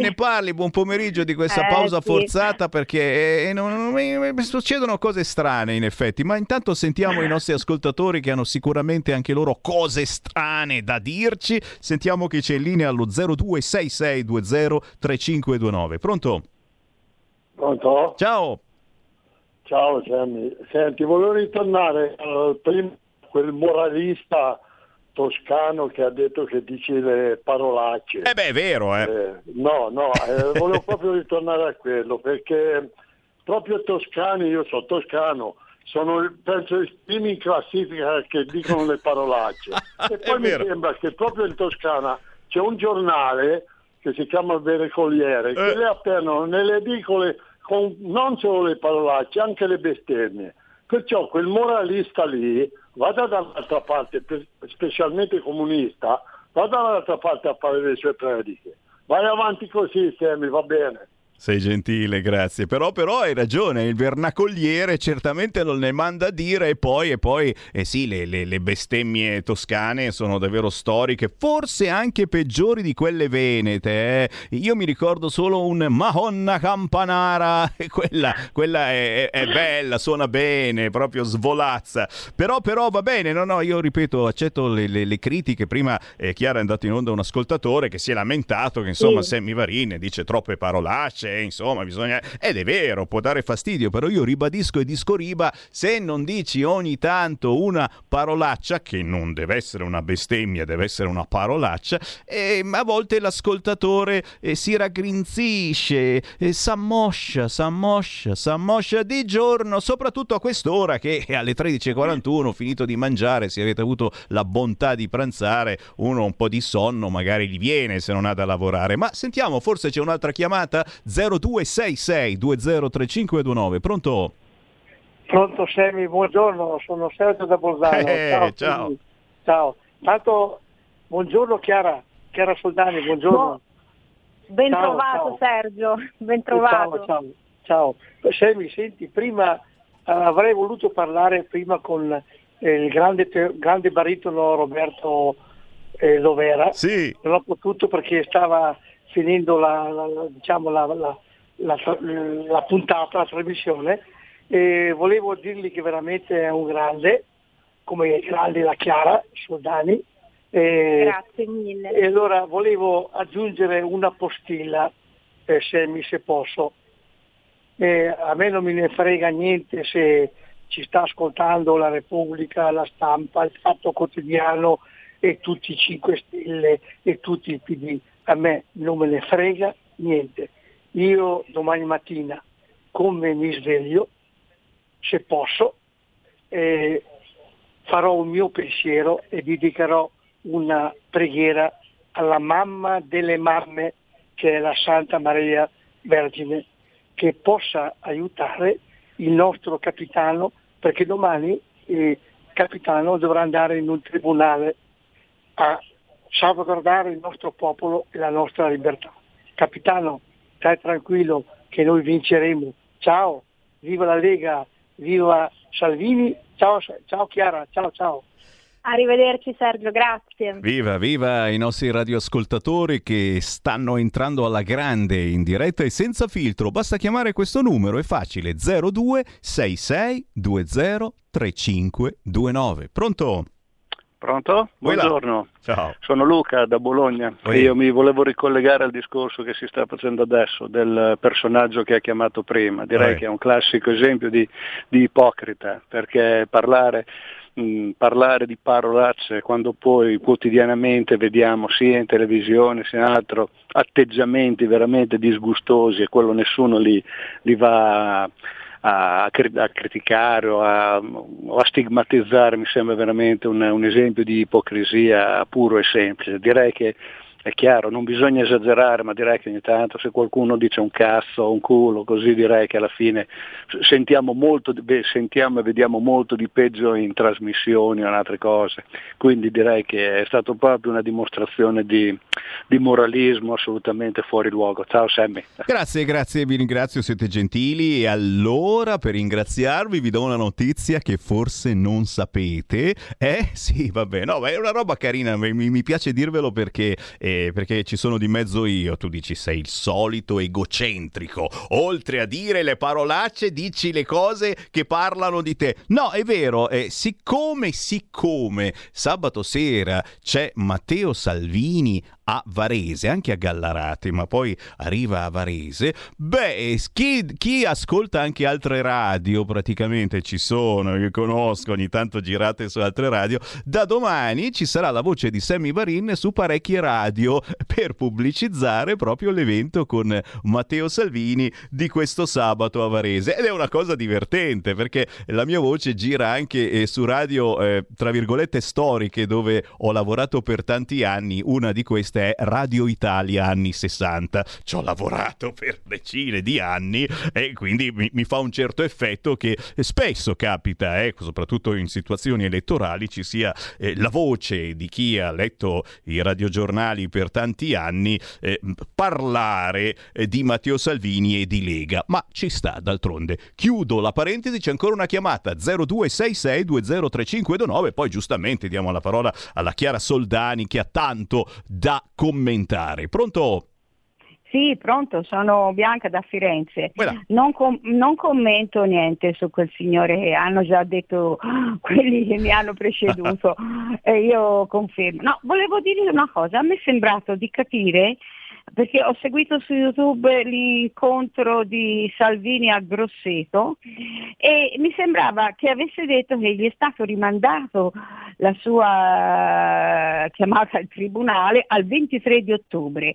ne parli, buon pomeriggio di questa pausa sì. Forzata perché non succedono cose strane in effetti, ma intanto sentiamo i nostri ascoltatori che hanno sicuramente anche loro cose strane da dirci. Sentiamo chi c'è in linea allo 0266203529. Pronto? Pronto? Ciao! Ciao Sammy, senti, volevo ritornare prima quel moralista toscano che ha detto che dici le parolacce. È vero, No, volevo proprio ritornare a quello, perché proprio toscani, io sono toscano, sono penso i primi in classifica che dicono le parolacce. E poi mi sembra che proprio in Toscana c'è un giornale che si chiama Corriere, che le aperano nelle edicole con non solo le parolacce, anche le bestemmie. Perciò quel moralista lì vada dall'altra parte, specialmente comunista, vada dall'altra parte a fare le sue prediche. Vai avanti così, Sammy, va bene. Sei gentile, grazie. Però hai ragione, il vernacoliere certamente non ne manda a dire e poi sì, le bestemmie toscane sono davvero storiche, forse anche peggiori di quelle venete. Io mi ricordo solo un Mahonna Campanara, quella è bella, suona bene, proprio svolazza. Però va bene, no, io ripeto, accetto le critiche. Prima Chiara è andata in onda un ascoltatore che si è lamentato che insomma Sammy Varin dice troppe parolacce. Insomma, bisogna, ed è vero, può dare fastidio, però io ribadisco e discoriba, se non dici ogni tanto una parolaccia, che non deve essere una bestemmia, deve essere una parolaccia, a volte l'ascoltatore si raggrinzisce, s'ammoscia di giorno, soprattutto a quest'ora che alle 13:41, finito di mangiare, se avete avuto la bontà di pranzare, uno un po' di sonno magari gli viene se non ha da lavorare. Ma sentiamo, forse c'è un'altra chiamata. 0266 203529. Pronto? Pronto Sammy, buongiorno, sono Sergio da Bolzano. Ciao. Ciao. Tanto, buongiorno Chiara Soldani, buongiorno. Ben trovato Sergio, ben trovato. Ciao. Sammy, senti, prima avrei voluto parlare con il grande baritono Roberto Lovera. Sì. Non l'ho potuto perché stava finendo la puntata, la trasmissione. E volevo dirgli che veramente è un grande, come grande la Chiara Soldani. Grazie mille. E allora volevo aggiungere una postilla, se posso. A me non me ne frega niente se ci sta ascoltando la Repubblica, la Stampa, il Fatto Quotidiano e tutti i 5 Stelle e tutti i PD. A me non me ne frega niente. Io domani mattina, come mi sveglio, se posso, farò un mio pensiero e dedicherò una preghiera alla mamma delle mamme, che è la Santa Maria Vergine, che possa aiutare il nostro capitano, perché domani il capitano dovrà andare in un tribunale a salvaguardare il nostro popolo e la nostra libertà. Capitano, stai tranquillo che noi vinceremo. Ciao, viva la Lega, viva Salvini, ciao Chiara, ciao. Arrivederci Sergio, grazie. Viva i nostri radioascoltatori che stanno entrando alla grande in diretta e senza filtro. Basta chiamare questo numero, è facile, 0266203529. Pronto? Pronto? Buongiorno. Ciao. Sono Luca da Bologna e io mi volevo ricollegare al discorso che si sta facendo adesso del personaggio che ha chiamato prima. Direi che è un classico esempio di ipocrita, perché parlare di parolacce quando poi quotidianamente vediamo sia in televisione sia in altro atteggiamenti veramente disgustosi, e quello nessuno li va a criticare o a stigmatizzare, mi sembra veramente un esempio di ipocrisia puro e semplice. Direi che è chiaro, non bisogna esagerare, ma direi che ogni tanto se qualcuno dice un cazzo, un culo, così direi che alla fine sentiamo e vediamo molto di peggio in trasmissioni o in altre cose. Quindi direi che è stato proprio una dimostrazione di moralismo assolutamente fuori luogo. Ciao Sammy. Grazie, vi ringrazio, siete gentili. E allora, per ringraziarvi, vi do una notizia che forse non sapete. Sì, vabbè, no, ma è una roba carina, mi piace dirvelo perché ci sono di mezzo io. Tu dici sei il solito egocentrico, oltre a dire le parolacce dici le cose che parlano di te. No, è vero, siccome sabato sera c'è Matteo Salvini a Varese, anche a Gallarate, ma poi arriva a Varese, chi ascolta anche altre radio, praticamente ci sono, io conosco, ogni tanto girate su altre radio, da domani ci sarà la voce di Sammy Barin su parecchie radio per pubblicizzare proprio l'evento con Matteo Salvini di questo sabato a Varese. Ed è una cosa divertente perché la mia voce gira anche su radio tra virgolette storiche, dove ho lavorato per tanti anni. Una di queste è Radio Italia anni 60, ci ho lavorato per decine di anni e quindi mi fa un certo effetto che spesso capita, soprattutto in situazioni elettorali, ci sia la voce di chi ha letto i radiogiornali per tanti anni parlare di Matteo Salvini e di Lega, ma ci sta d'altronde. Chiudo la parentesi, c'è ancora una chiamata, 0266 203529, poi giustamente diamo la parola alla Chiara Soldani che ha tanto da commentare. Pronto? Sì, pronto, sono Bianca da Firenze. Non commento niente su quel signore, che hanno già detto quelli che mi hanno preceduto e io confermo. No, volevo dirvi una cosa, a me è sembrato di capire, perché ho seguito su YouTube l'incontro di Salvini al Grosseto e mi sembrava che avesse detto che gli è stato rimandato la sua chiamata al tribunale al 23 di ottobre.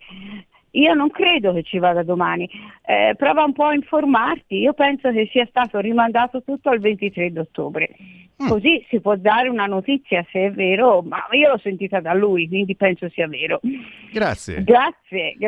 Io non credo che ci vada domani, prova un po' a informarti, io penso che sia stato rimandato tutto al 23 di ottobre. Così si può dare una notizia, se è vero, ma io l'ho sentita da lui, quindi penso sia vero. Grazie. Grazie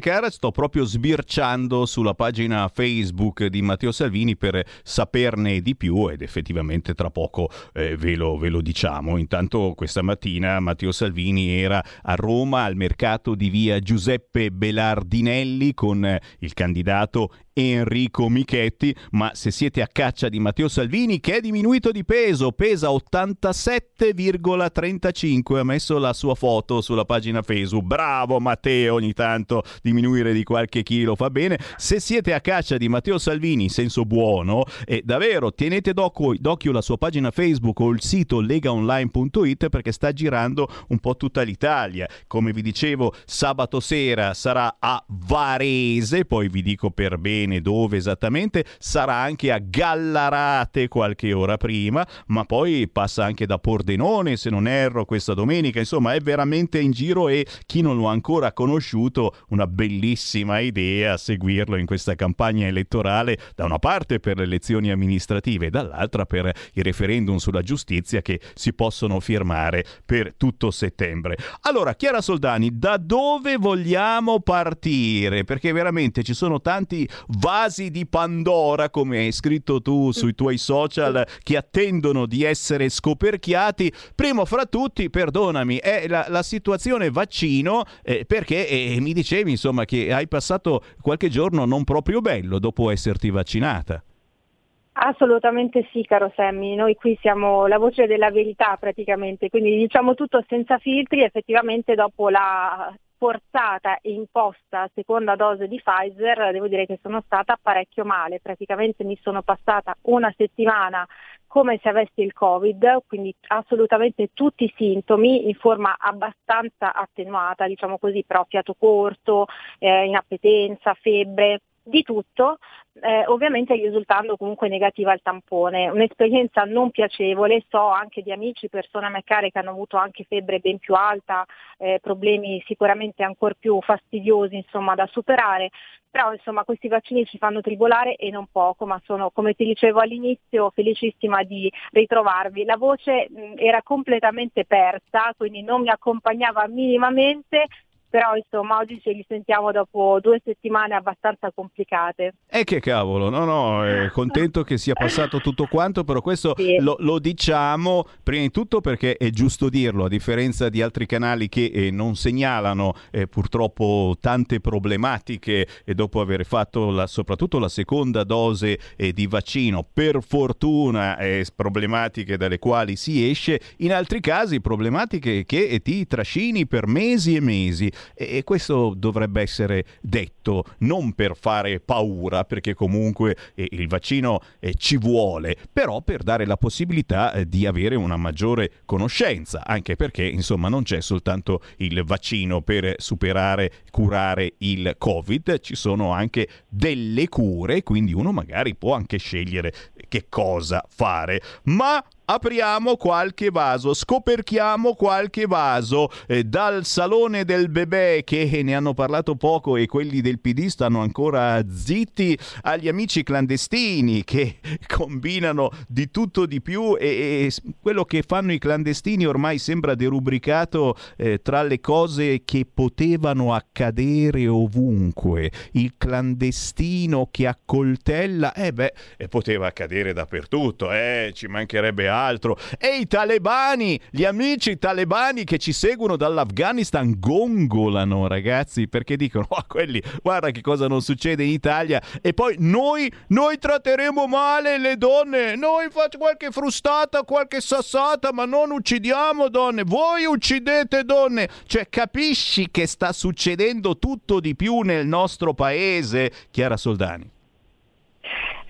cara, sto proprio sbirciando sulla pagina Facebook di Matteo Salvini per saperne di più ed effettivamente tra poco ve lo diciamo. Intanto questa mattina Matteo Salvini era a Roma al mercato di via Giuseppe Belardinelli con il candidato Enrico Michetti, ma se siete a caccia di Matteo Salvini, che è diminuito di peso, pesa 87,35, ha messo la sua foto sulla pagina Facebook. Bravo Matteo, ogni tanto diminuire di qualche chilo fa bene. Se siete a caccia di Matteo Salvini in senso buono, e davvero tenete d'occhio la sua pagina Facebook o il sito legaonline.it, perché sta girando un po' tutta l'Italia. Come vi dicevo, sabato sera sarà a Varese, poi vi dico per bene dove esattamente, sarà anche a Gallarate qualche ora prima, ma poi passa anche da Pordenone se non erro questa domenica. Insomma, è veramente in giro e chi non lo ha ancora conosciuto, una bellissima idea seguirlo in questa campagna elettorale, da una parte per le elezioni amministrative e dall'altra per il referendum sulla giustizia che si possono firmare per tutto settembre. Allora Chiara Soldani, da dove vogliamo partire? Perché veramente ci sono tanti vasi di Pandora, come hai scritto tu sui tuoi social, che attendono di essere scoperchiati. Primo fra tutti, perdonami, è la situazione vaccino, perché mi dicevi insomma che hai passato qualche giorno non proprio bello dopo esserti vaccinata. Assolutamente sì, caro Sammy, noi qui siamo la voce della verità praticamente, quindi diciamo tutto senza filtri. Effettivamente dopo la forzata e imposta seconda dose di Pfizer, devo dire che sono stata parecchio male, praticamente mi sono passata una settimana come se avessi il Covid, quindi assolutamente tutti i sintomi in forma abbastanza attenuata, diciamo così, però fiato corto, inappetenza, febbre, di tutto, ovviamente risultando comunque negativa al tampone. Un'esperienza non piacevole, so anche di amici, persone a me care che hanno avuto anche febbre ben più alta, problemi sicuramente ancora più fastidiosi insomma da superare, però insomma questi vaccini ci fanno tribolare e non poco, ma sono, come ti dicevo all'inizio, felicissima di ritrovarvi. La voce era completamente persa, quindi non mi accompagnava minimamente, però insomma oggi ce li sentiamo dopo 2 settimane abbastanza complicate. E che cavolo, no, contento che sia passato tutto quanto, però questo sì. lo diciamo prima di tutto perché è giusto dirlo, a differenza di altri canali che non segnalano purtroppo tante problematiche e dopo aver fatto soprattutto la seconda dose di vaccino, per fortuna problematiche dalle quali si esce, in altri casi problematiche che ti trascini per mesi e mesi. E questo dovrebbe essere detto, non per fare paura, perché comunque il vaccino ci vuole, però per dare la possibilità di avere una maggiore conoscenza, anche perché insomma non c'è soltanto il vaccino per superare, curare il Covid, ci sono anche delle cure, quindi uno magari può anche scegliere che cosa fare. Ma apriamo qualche vaso, scoperchiamo qualche vaso, dal salone del bebè, che ne hanno parlato poco e quelli del PD stanno ancora zitti, agli amici clandestini che combinano di tutto di più e quello che fanno i clandestini ormai sembra derubricato tra le cose che potevano accadere ovunque. Il clandestino che accoltella, poteva accadere dappertutto, ci mancherebbe altro. E i talebani, gli amici talebani che ci seguono dall'Afghanistan gongolano, ragazzi, perché dicono a quelli guarda che cosa non succede in Italia, e poi noi tratteremo male le donne, noi facciamo qualche frustata, qualche sassata, ma non uccidiamo donne, voi uccidete donne. Cioè, capisci che sta succedendo tutto di più nel nostro paese, Chiara Soldani?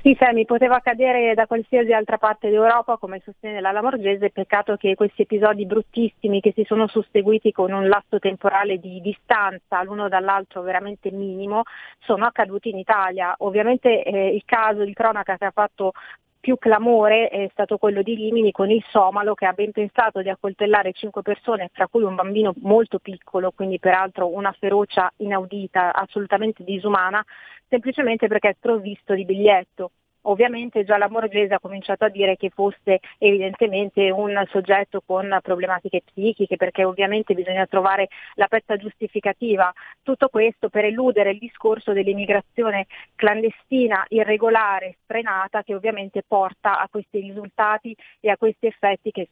Sì, Sammy, poteva accadere da qualsiasi altra parte d'Europa, come sostiene la Lamorgese. Peccato che questi episodi bruttissimi che si sono susseguiti con un lasso temporale di distanza l'uno dall'altro veramente minimo, sono accaduti in Italia. Ovviamente il caso di cronaca che ha fatto più clamore è stato quello di Rimini, con il somalo che ha ben pensato di accoltellare 5 persone, tra cui un bambino molto piccolo, quindi peraltro una ferocia inaudita, assolutamente disumana, semplicemente perché è sprovvisto di biglietto. Ovviamente già Lamorgese ha cominciato a dire che fosse evidentemente un soggetto con problematiche psichiche, perché ovviamente bisogna trovare la pezza giustificativa. Tutto questo per eludere il discorso dell'immigrazione clandestina, irregolare, sfrenata, che ovviamente porta a questi risultati e a questi effetti che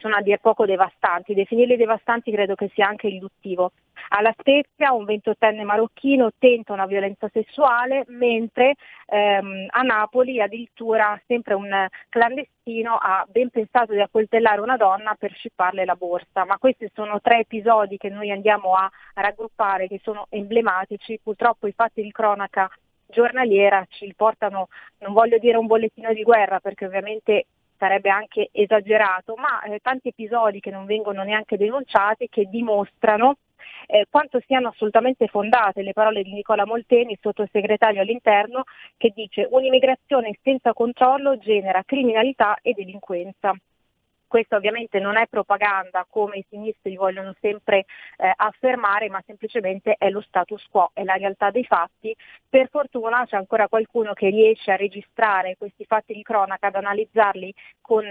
sono a dir poco devastanti. Definirli devastanti credo che sia anche riduttivo. Alla Spezia un 28enne marocchino tenta una violenza sessuale, mentre a Napoli addirittura sempre un clandestino ha ben pensato di accoltellare una donna per scipparle la borsa. Ma questi sono tre episodi che noi andiamo a raggruppare, che sono emblematici. Purtroppo i fatti di cronaca giornaliera ci portano, non voglio dire un bollettino di guerra perché ovviamente sarebbe anche esagerato, ma tanti episodi che non vengono neanche denunciati, che dimostrano quanto siano assolutamente fondate le parole di Nicola Molteni, sottosegretario all'interno, che dice: un'immigrazione senza controllo genera criminalità e delinquenza. Questa ovviamente non è propaganda come i sinistri vogliono sempre affermare, ma semplicemente è lo status quo, è la realtà dei fatti. Per fortuna c'è ancora qualcuno che riesce a registrare questi fatti di cronaca, ad analizzarli con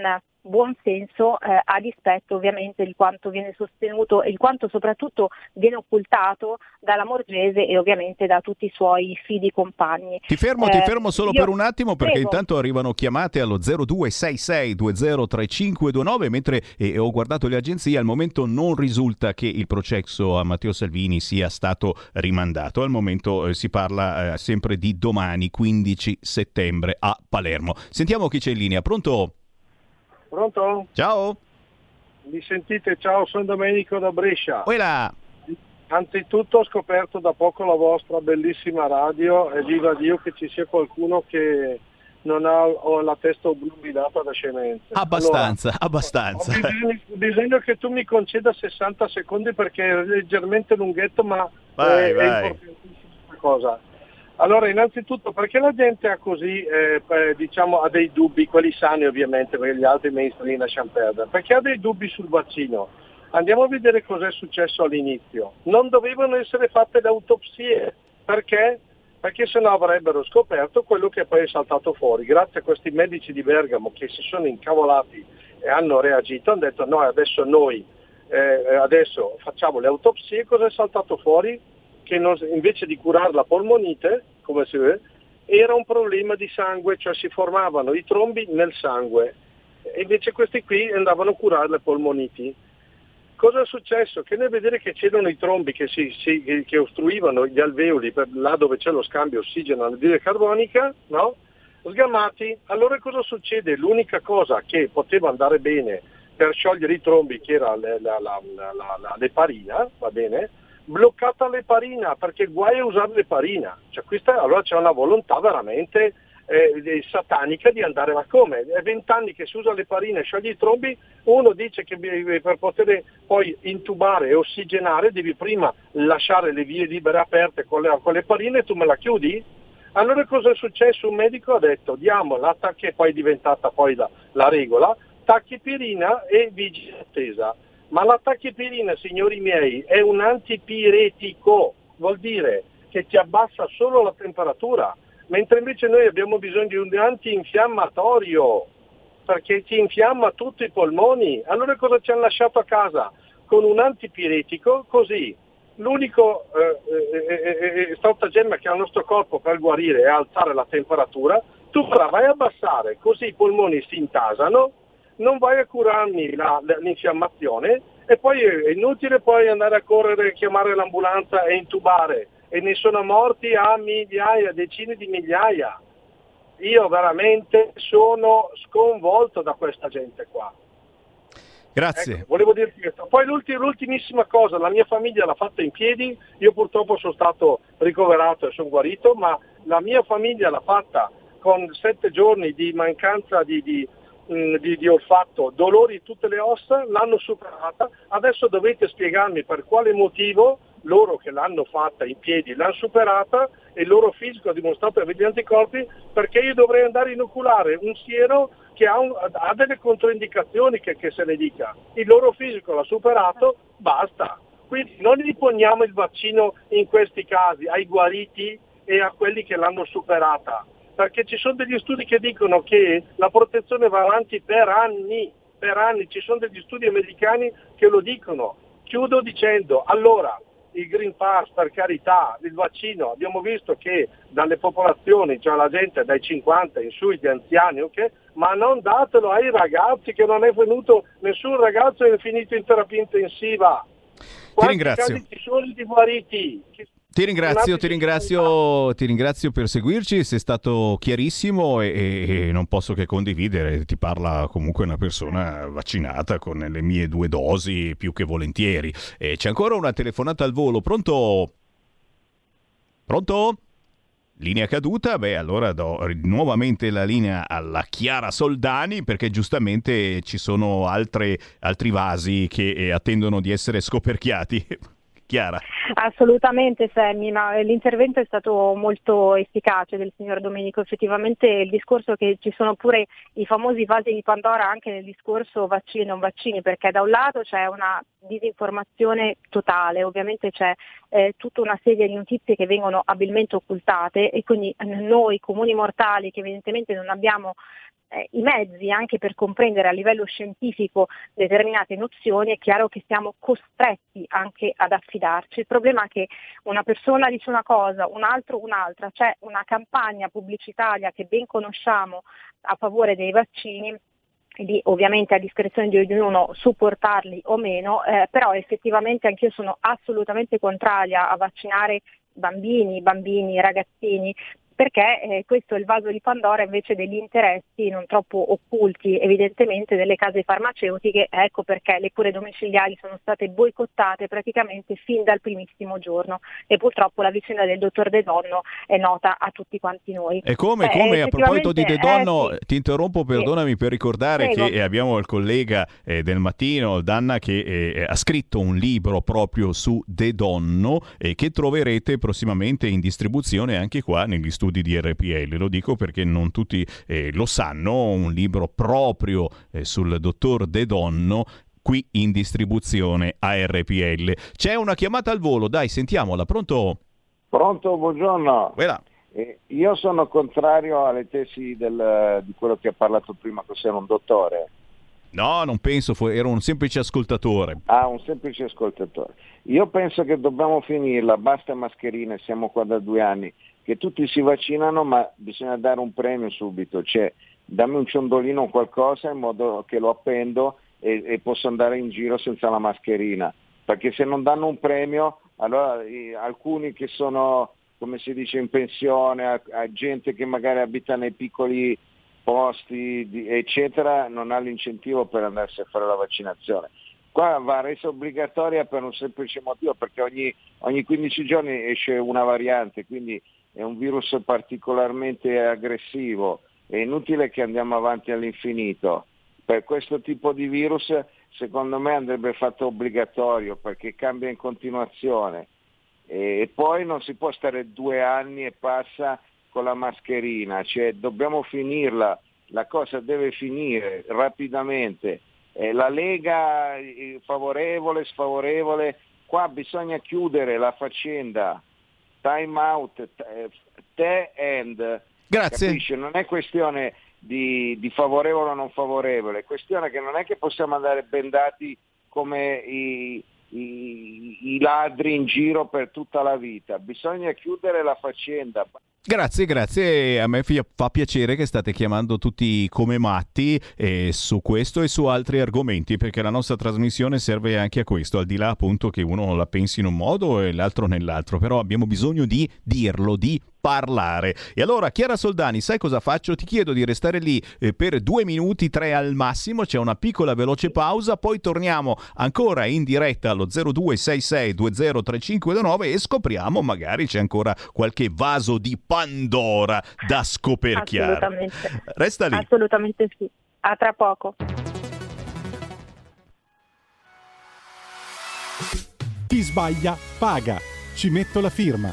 buon senso, a dispetto ovviamente di quanto viene sostenuto e di quanto soprattutto viene occultato dalla Morgese e ovviamente da tutti i suoi fidi compagni. Ti fermo solo per un attimo, perché intanto arrivano chiamate allo 0266203529, mentre ho guardato le agenzie, al momento non risulta che il processo a Matteo Salvini sia stato rimandato. Al momento si parla sempre di domani 15 settembre a Palermo. Sentiamo chi c'è in linea. Pronto? Ciao. Mi sentite? Ciao, sono Domenico da Brescia. Uela. Anzitutto ho scoperto da poco la vostra bellissima radio e viva Dio che ci sia qualcuno che non ha la testa obnubilata da scemenze. Abbastanza. Allora, ho bisogno che tu mi conceda 60 secondi perché è leggermente lunghetto, ma vai. È importantissima questa cosa. Allora, innanzitutto, perché la gente ha così, ha dei dubbi, quelli sani ovviamente, perché gli altri mainstream lasciano perdere, perché ha dei dubbi sul vaccino? Andiamo a vedere cos'è successo all'inizio. Non dovevano essere fatte le autopsie, perché? Perché sennò avrebbero scoperto quello che poi è saltato fuori. Grazie a questi medici di Bergamo che si sono incavolati e hanno reagito, hanno detto adesso facciamo le autopsie, cos'è saltato fuori? Che invece di curare la polmonite, come si vede, era un problema di sangue, cioè si formavano i trombi nel sangue e invece questi qui andavano a curare le polmoniti. Cosa è successo? Che nel vedere che c'erano i trombi che ostruivano gli alveoli per là dove c'è lo scambio ossigeno-anidride carbonica, no? Sgamati, allora cosa succede? L'unica cosa che poteva andare bene per sciogliere i trombi, che era la l'eparina, va bene? Bloccata l'eparina, perché guai a usare l'eparina, cioè questa, allora c'è una volontà veramente satanica di andare, ma come? È 20 anni che si usa l'eparina e scioglie i trombi, uno dice che per poter poi intubare e ossigenare devi prima lasciare le vie libere aperte con l'eparina e tu me la chiudi? Allora cosa è successo? Un medico ha detto diamola, che poi è diventata poi la regola, tachipirina e vigile attesa. Ma la tachipirina, signori miei, è un antipiretico, vuol dire che ti abbassa solo la temperatura, mentre invece noi abbiamo bisogno di un antinfiammatorio, perché ti infiamma tutti i polmoni. Allora cosa ci hanno lasciato a casa? Con un antipiretico, così. L'unico stratagemma che ha il nostro corpo per guarire è alzare la temperatura, tu la vai a abbassare, così i polmoni si intasano, non vai a curarmi l'infiammazione e poi è inutile poi andare a correre, chiamare l'ambulanza e intubare, e ne sono morti a migliaia, decine di migliaia. Io veramente sono sconvolto da questa gente qua. Grazie. Ecco, volevo dirti questo. Poi l'ultimissima cosa, la mia famiglia l'ha fatta in piedi, io purtroppo sono stato ricoverato e sono guarito, ma la mia famiglia l'ha fatta con 7 giorni di mancanza di olfatto, dolori in tutte le ossa, l'hanno superata. Adesso dovete spiegarmi per quale motivo loro che l'hanno fatta in piedi, l'hanno superata e il loro fisico ha dimostrato degli anticorpi, perché io dovrei andare a inoculare un siero che ha delle controindicazioni, che se ne dica. Il loro fisico l'ha superato, basta. Quindi non imponiamo il vaccino in questi casi ai guariti e a quelli che l'hanno superata. perché ci sono degli studi che dicono che la protezione va avanti per anni, ci sono degli studi americani che lo dicono. Chiudo dicendo, allora, il Green Pass, per carità, il vaccino, abbiamo visto che dalle popolazioni, già la gente dai 50 in su, gli anziani, ok? Ma non datelo ai ragazzi, che non è venuto nessun ragazzo è finito in terapia intensiva. Ti ringrazio. Casi ci sono di guariti. Ti ringrazio per seguirci, sei stato chiarissimo e non posso che condividere, ti parla comunque una persona vaccinata con le mie 2 dosi più che volentieri. E c'è ancora una telefonata al volo, pronto? Pronto? Linea caduta, beh allora do nuovamente la linea alla Chiara Soldani perché giustamente ci sono altri vasi che attendono di essere scoperchiati. Chiara. Assolutamente Sammy, ma l'intervento è stato molto efficace del signor Domenico, effettivamente il discorso che ci sono pure i famosi vasi di Pandora anche nel discorso vaccini e non vaccini, perché da un lato c'è una disinformazione totale, ovviamente c'è tutta una serie di notizie che vengono abilmente occultate e quindi noi comuni mortali che evidentemente non abbiamo i mezzi anche per comprendere a livello scientifico determinate nozioni, è chiaro che siamo costretti anche ad affidarci. Il problema è che una persona dice una cosa, un altro un'altra, c'è una campagna pubblicitaria che ben conosciamo a favore dei vaccini, lì ovviamente a discrezione di ognuno supportarli o meno, però effettivamente anch'io sono assolutamente contraria a vaccinare bambini, ragazzini, perché questo è il vaso di Pandora invece degli interessi non troppo occulti evidentemente delle case farmaceutiche, ecco perché le cure domiciliari sono state boicottate praticamente fin dal primissimo giorno e purtroppo la vicenda del dottor De Donno è nota a tutti quanti noi. E come a proposito di De Donno, sì. Ti interrompo, perdonami, per ricordare che abbiamo il collega del mattino, Danna, che ha scritto un libro proprio su De Donno che troverete prossimamente in distribuzione anche qua negli studi di RPL, lo dico perché non tutti lo sanno, un libro proprio sul dottor De Donno qui in distribuzione a RPL. C'è una chiamata al volo, dai, sentiamola, pronto? Pronto, buongiorno. Io sono contrario alle tesi di quello che ha parlato prima, che sei un dottore. No, non penso, ero un semplice ascoltatore. Ah, un semplice ascoltatore. Io penso che dobbiamo finirla, basta mascherine, siamo qua da 2 anni. Che tutti si vaccinano, ma bisogna dare un premio subito, cioè dammi un ciondolino o qualcosa in modo che lo appendo e posso andare in giro senza la mascherina, perché se non danno un premio, allora alcuni che sono, come si dice, in pensione, a gente che magari abita nei piccoli posti, eccetera, non ha l'incentivo per andarsi a fare la vaccinazione. Qua va resa obbligatoria per un semplice motivo, perché ogni 15 giorni esce una variante, quindi è un virus particolarmente aggressivo, è inutile che andiamo avanti all'infinito. Per questo tipo di virus secondo me andrebbe fatto obbligatorio perché cambia in continuazione e poi non si può stare 2 anni e passa con la mascherina, cioè dobbiamo finirla, la cosa deve finire rapidamente. La Lega favorevole, sfavorevole, qua bisogna chiudere la faccenda. Time out, te end. Grazie. Capisci? Non è questione di favorevole o non favorevole, è questione che non è che possiamo andare bendati come i ladri in giro per tutta la vita, bisogna chiudere la faccenda. Grazie, a me fa piacere che state chiamando tutti come matti su questo e su altri argomenti, perché la nostra trasmissione serve anche a questo, al di là appunto che uno la pensi in un modo e l'altro nell'altro, però abbiamo bisogno di dirlo, di parlare. E allora Chiara Soldani, sai cosa faccio? Ti chiedo di restare lì per 2 minuti, 3 al massimo, c'è una piccola veloce pausa, poi torniamo ancora in diretta allo 0266203529 e scopriamo, magari c'è ancora qualche vaso di Pandora da scoperchiare. Assolutamente. Resta lì. Assolutamente sì. A tra poco. Chi sbaglia paga. Ci metto la firma.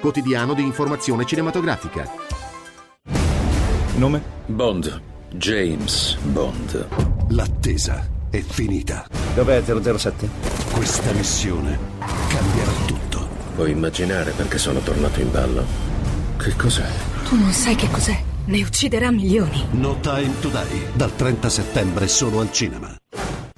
quotidiano di informazione cinematografica. Nome? Bond. James Bond. L'attesa è finita. Dov'è 007? Questa missione cambierà tutto. Puoi immaginare perché sono tornato in ballo? Che cos'è? Tu non sai che cos'è. Ne ucciderà milioni. No Time to Die. Dal 30 settembre solo al cinema.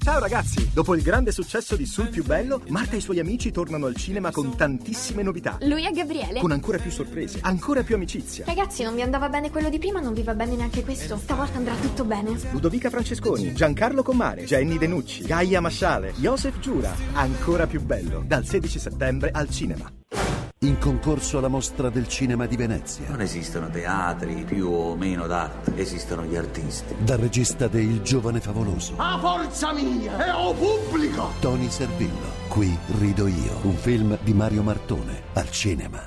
Ciao ragazzi! Dopo il grande successo di Sul più bello, Marta e i suoi amici tornano al cinema con tantissime novità. Lui è Gabriele. Con ancora più sorprese, ancora più amicizia. Ragazzi, non vi andava bene quello di prima, non vi va bene neanche questo. Stavolta andrà tutto bene. Ludovica Francesconi, Giancarlo Commare, Jenny Denucci, Gaia Masciale, Joseph Giura. Ancora più bello. Dal 16 settembre al cinema. In concorso alla Mostra del Cinema di Venezia. Non esistono teatri più o meno d'arte, esistono gli artisti. Dal regista de Il Giovane Favoloso a forza mia e ho pubblico Tony Servillo, Qui rido io, un film di Mario Martone, al cinema.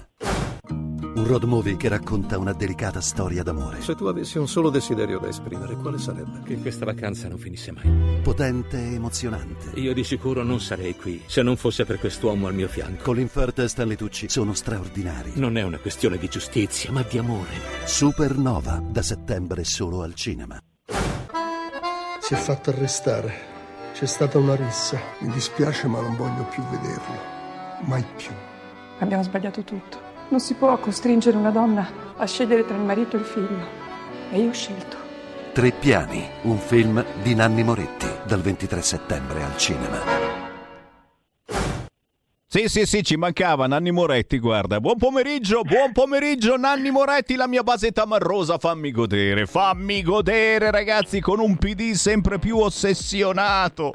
Un road movie che racconta una delicata storia d'amore. Se tu avessi un solo desiderio da esprimere, quale sarebbe? Che questa vacanza non finisse mai. Potente e emozionante. Io di sicuro non sarei qui se non fosse per quest'uomo al mio fianco. Colin Firth e Stanley Tucci sono straordinari. Non è una questione di giustizia, ma di amore. Supernova, da settembre solo al cinema. Si è fatto arrestare. C'è stata una rissa. Mi dispiace, ma non voglio più vederlo. Mai più. Abbiamo sbagliato tutto. Non si può costringere una donna a scegliere tra il marito e il figlio. E io ho scelto. Tre piani, un film di Nanni Moretti, dal 23 settembre al cinema. Sì, ci mancava Nanni Moretti, guarda. Buon pomeriggio Nanni Moretti, la mia basetta marrosa, fammi godere ragazzi, con un PD sempre più ossessionato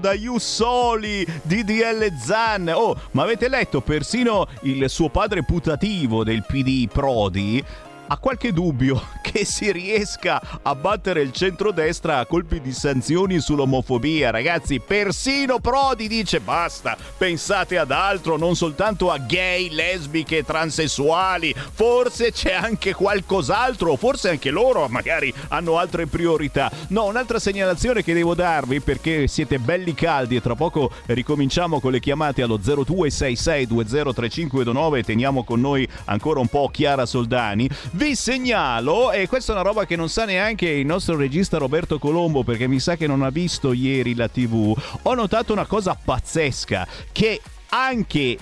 da Jussoli, DDL Zan. Oh, ma avete letto persino il suo padre putativo del PD, Prodi? Ha qualche dubbio che si riesca a battere il centrodestra a colpi di sanzioni sull'omofobia, ragazzi. Persino Prodi dice basta, pensate ad altro, non soltanto a gay, lesbiche, transessuali. Forse c'è anche qualcos'altro, forse anche loro magari hanno altre priorità. No, un'altra segnalazione che devo darvi, perché siete belli caldi e tra poco ricominciamo con le chiamate allo 0266203529 e teniamo con noi ancora un po' Chiara Soldani. Vi segnalo, e questa è una roba che non sa neanche il nostro regista Roberto Colombo, perché mi sa che non ha visto ieri la TV. Ho notato una cosa pazzesca, che anche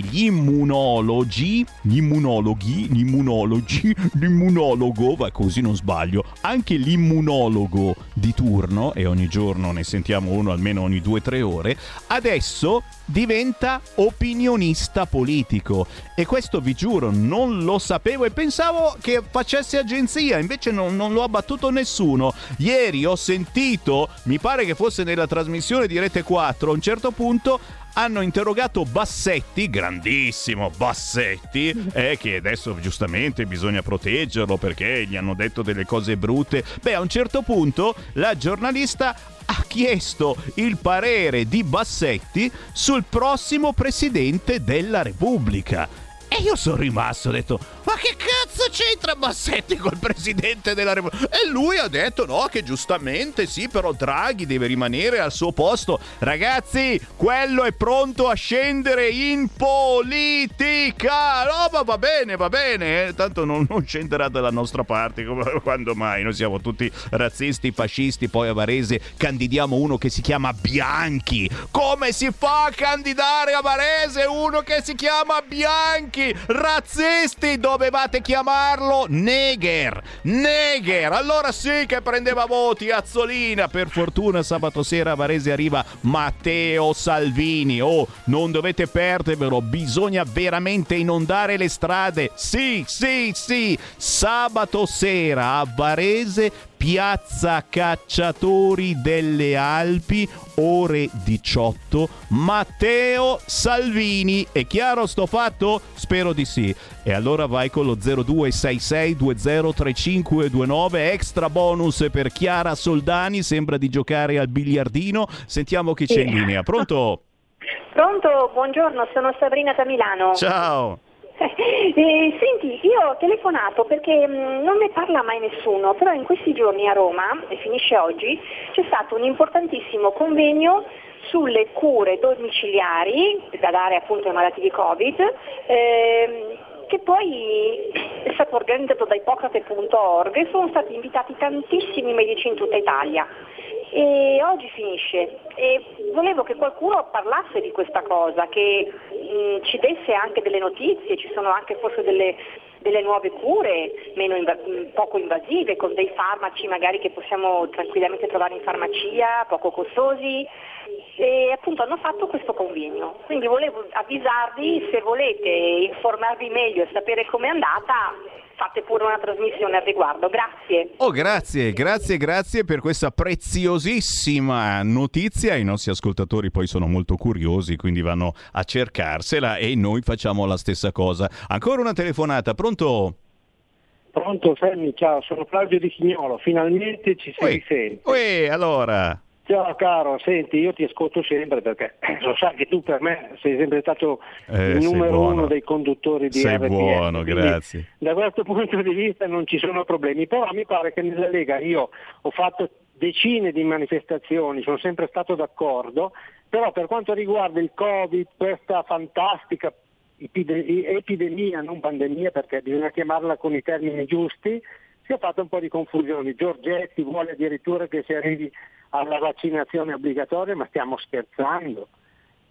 l'immunologo, va così, non sbaglio, anche l'immunologo di turno, e ogni giorno ne sentiamo uno almeno ogni 2-3 ore, adesso diventa opinionista politico. E questo, vi giuro, non lo sapevo e pensavo che facesse agenzia, invece non lo ha battuto nessuno. Ieri ho sentito, mi pare che fosse nella trasmissione di Rete 4, a un certo punto hanno interrogato Bassetti, grandissimo Bassetti, che adesso giustamente bisogna proteggerlo perché gli hanno detto delle cose brutte. Beh, a un certo punto la giornalista ha chiesto il parere di Bassetti sul prossimo presidente della Repubblica. E io sono rimasto, ho detto, ma che cazzo c'entra Bassetti col presidente della Repubblica? E lui ha detto no, che giustamente sì, però Draghi deve rimanere al suo posto. Ragazzi, quello è pronto a scendere in politica. No, ma va bene, tanto non scenderà dalla nostra parte, quando mai. Noi siamo tutti razzisti, fascisti, poi a Varese candidiamo uno che si chiama Bianchi. Come si fa a candidare a Varese uno che si chiama Bianchi? Razzisti, dovevate chiamarlo Neger. Neger, allora sì che prendeva voti, Azzolina. Per fortuna sabato sera a Varese arriva Matteo Salvini. Oh, non dovete perdervelo, bisogna veramente inondare le strade. Sì, sì, sì, sabato sera a Varese, piazza Cacciatori delle Alpi, ore 18, Matteo Salvini. È chiaro sto fatto? Spero di sì. E allora vai con lo 0266203529, extra bonus per Chiara Soldani, sembra di giocare al biliardino. Sentiamo chi c'è in linea. Pronto? Pronto, buongiorno, sono Sabrina da Milano. Ciao. Senti, io ho telefonato perché non ne parla mai nessuno, però in questi giorni a Roma, e finisce oggi, c'è stato un importantissimo convegno sulle cure domiciliari da dare appunto ai malati di Covid, che poi è stato organizzato da Ippocrate.org e sono stati invitati tantissimi medici in tutta Italia. E oggi finisce e volevo che qualcuno parlasse di questa cosa, che ci desse anche delle notizie, ci sono anche forse delle nuove cure meno poco invasive, con dei farmaci magari che possiamo tranquillamente trovare in farmacia, poco costosi, e appunto hanno fatto questo convegno. Quindi volevo avvisarvi, se volete informarvi meglio e sapere com'è andata, fate pure una trasmissione al riguardo. Grazie. Oh, grazie per questa preziosissima notizia. I nostri ascoltatori poi sono molto curiosi, quindi vanno a cercarsela e noi facciamo la stessa cosa. Ancora una telefonata. Pronto? Pronto, Sammy, ciao, sono Flavio Di Chignolo. Finalmente ci sei sempre. Allora. Ciao caro, senti, io ti ascolto sempre perché lo sai che tu per me sei sempre stato il numero uno dei conduttori di RPL. Sei buono, grazie. Da questo punto di vista non ci sono problemi, però mi pare che nella Lega io ho fatto decine di manifestazioni, sono sempre stato d'accordo, però per quanto riguarda il Covid, questa fantastica epidemia, non pandemia perché bisogna chiamarla con i termini giusti, si è fatto un po' di confusione. Giorgetti vuole addirittura che si arrivi alla vaccinazione obbligatoria, ma stiamo scherzando.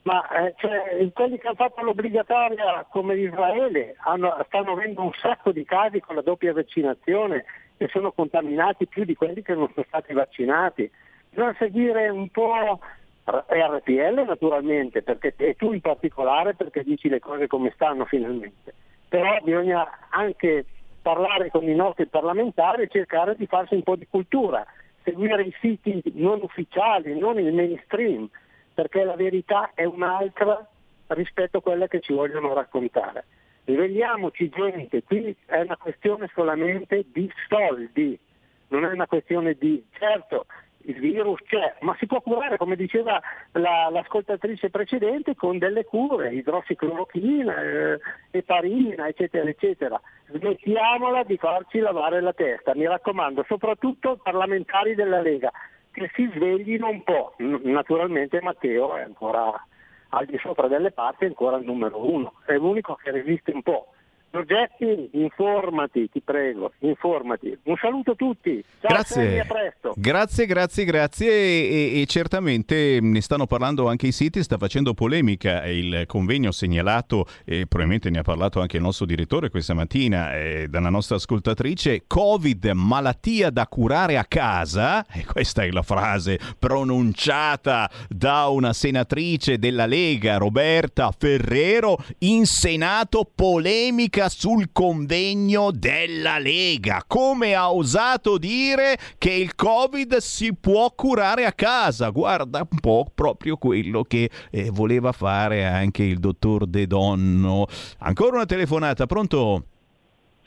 Ma cioè, quelli che hanno fatto l'obbligatoria come Israele stanno avendo un sacco di casi con la doppia vaccinazione e sono contaminati più di quelli che non sono stati vaccinati. Bisogna seguire un po' RPL naturalmente, perché, e tu in particolare, perché dici le cose come stanno finalmente. Però bisogna anche parlare con i nostri parlamentari e cercare di farsi un po' di cultura, seguire i siti non ufficiali, non il mainstream, perché la verità è un'altra rispetto a quella che ci vogliono raccontare. Svegliamoci gente, qui è una questione solamente di soldi, non è una questione di... certo, il virus c'è, ma si può curare, come diceva l'ascoltatrice precedente, con delle cure, idrossiclorochina, eparina, eccetera, eccetera. Smettiamola di farci lavare la testa, mi raccomando, soprattutto parlamentari della Lega, che si sveglino un po'. Naturalmente Matteo è ancora al di sopra delle parti, è ancora il numero uno, è l'unico che resiste un po'. Giorgetti, informati, ti prego, informati. Un saluto a tutti. Ciao, grazie. A presto. Grazie. E certamente ne stanno parlando anche i siti, sta facendo polemica il convegno segnalato, e probabilmente ne ha parlato anche il nostro direttore questa mattina, dalla nostra ascoltatrice, Covid, malattia da curare a casa, e questa è la frase pronunciata da una senatrice della Lega, Roberta Ferrero, in Senato, polemica sul convegno della Lega, come ha osato dire che il Covid si può curare a casa. Guarda un po', proprio quello che voleva fare anche il dottor De Donno. Ancora una telefonata. Pronto?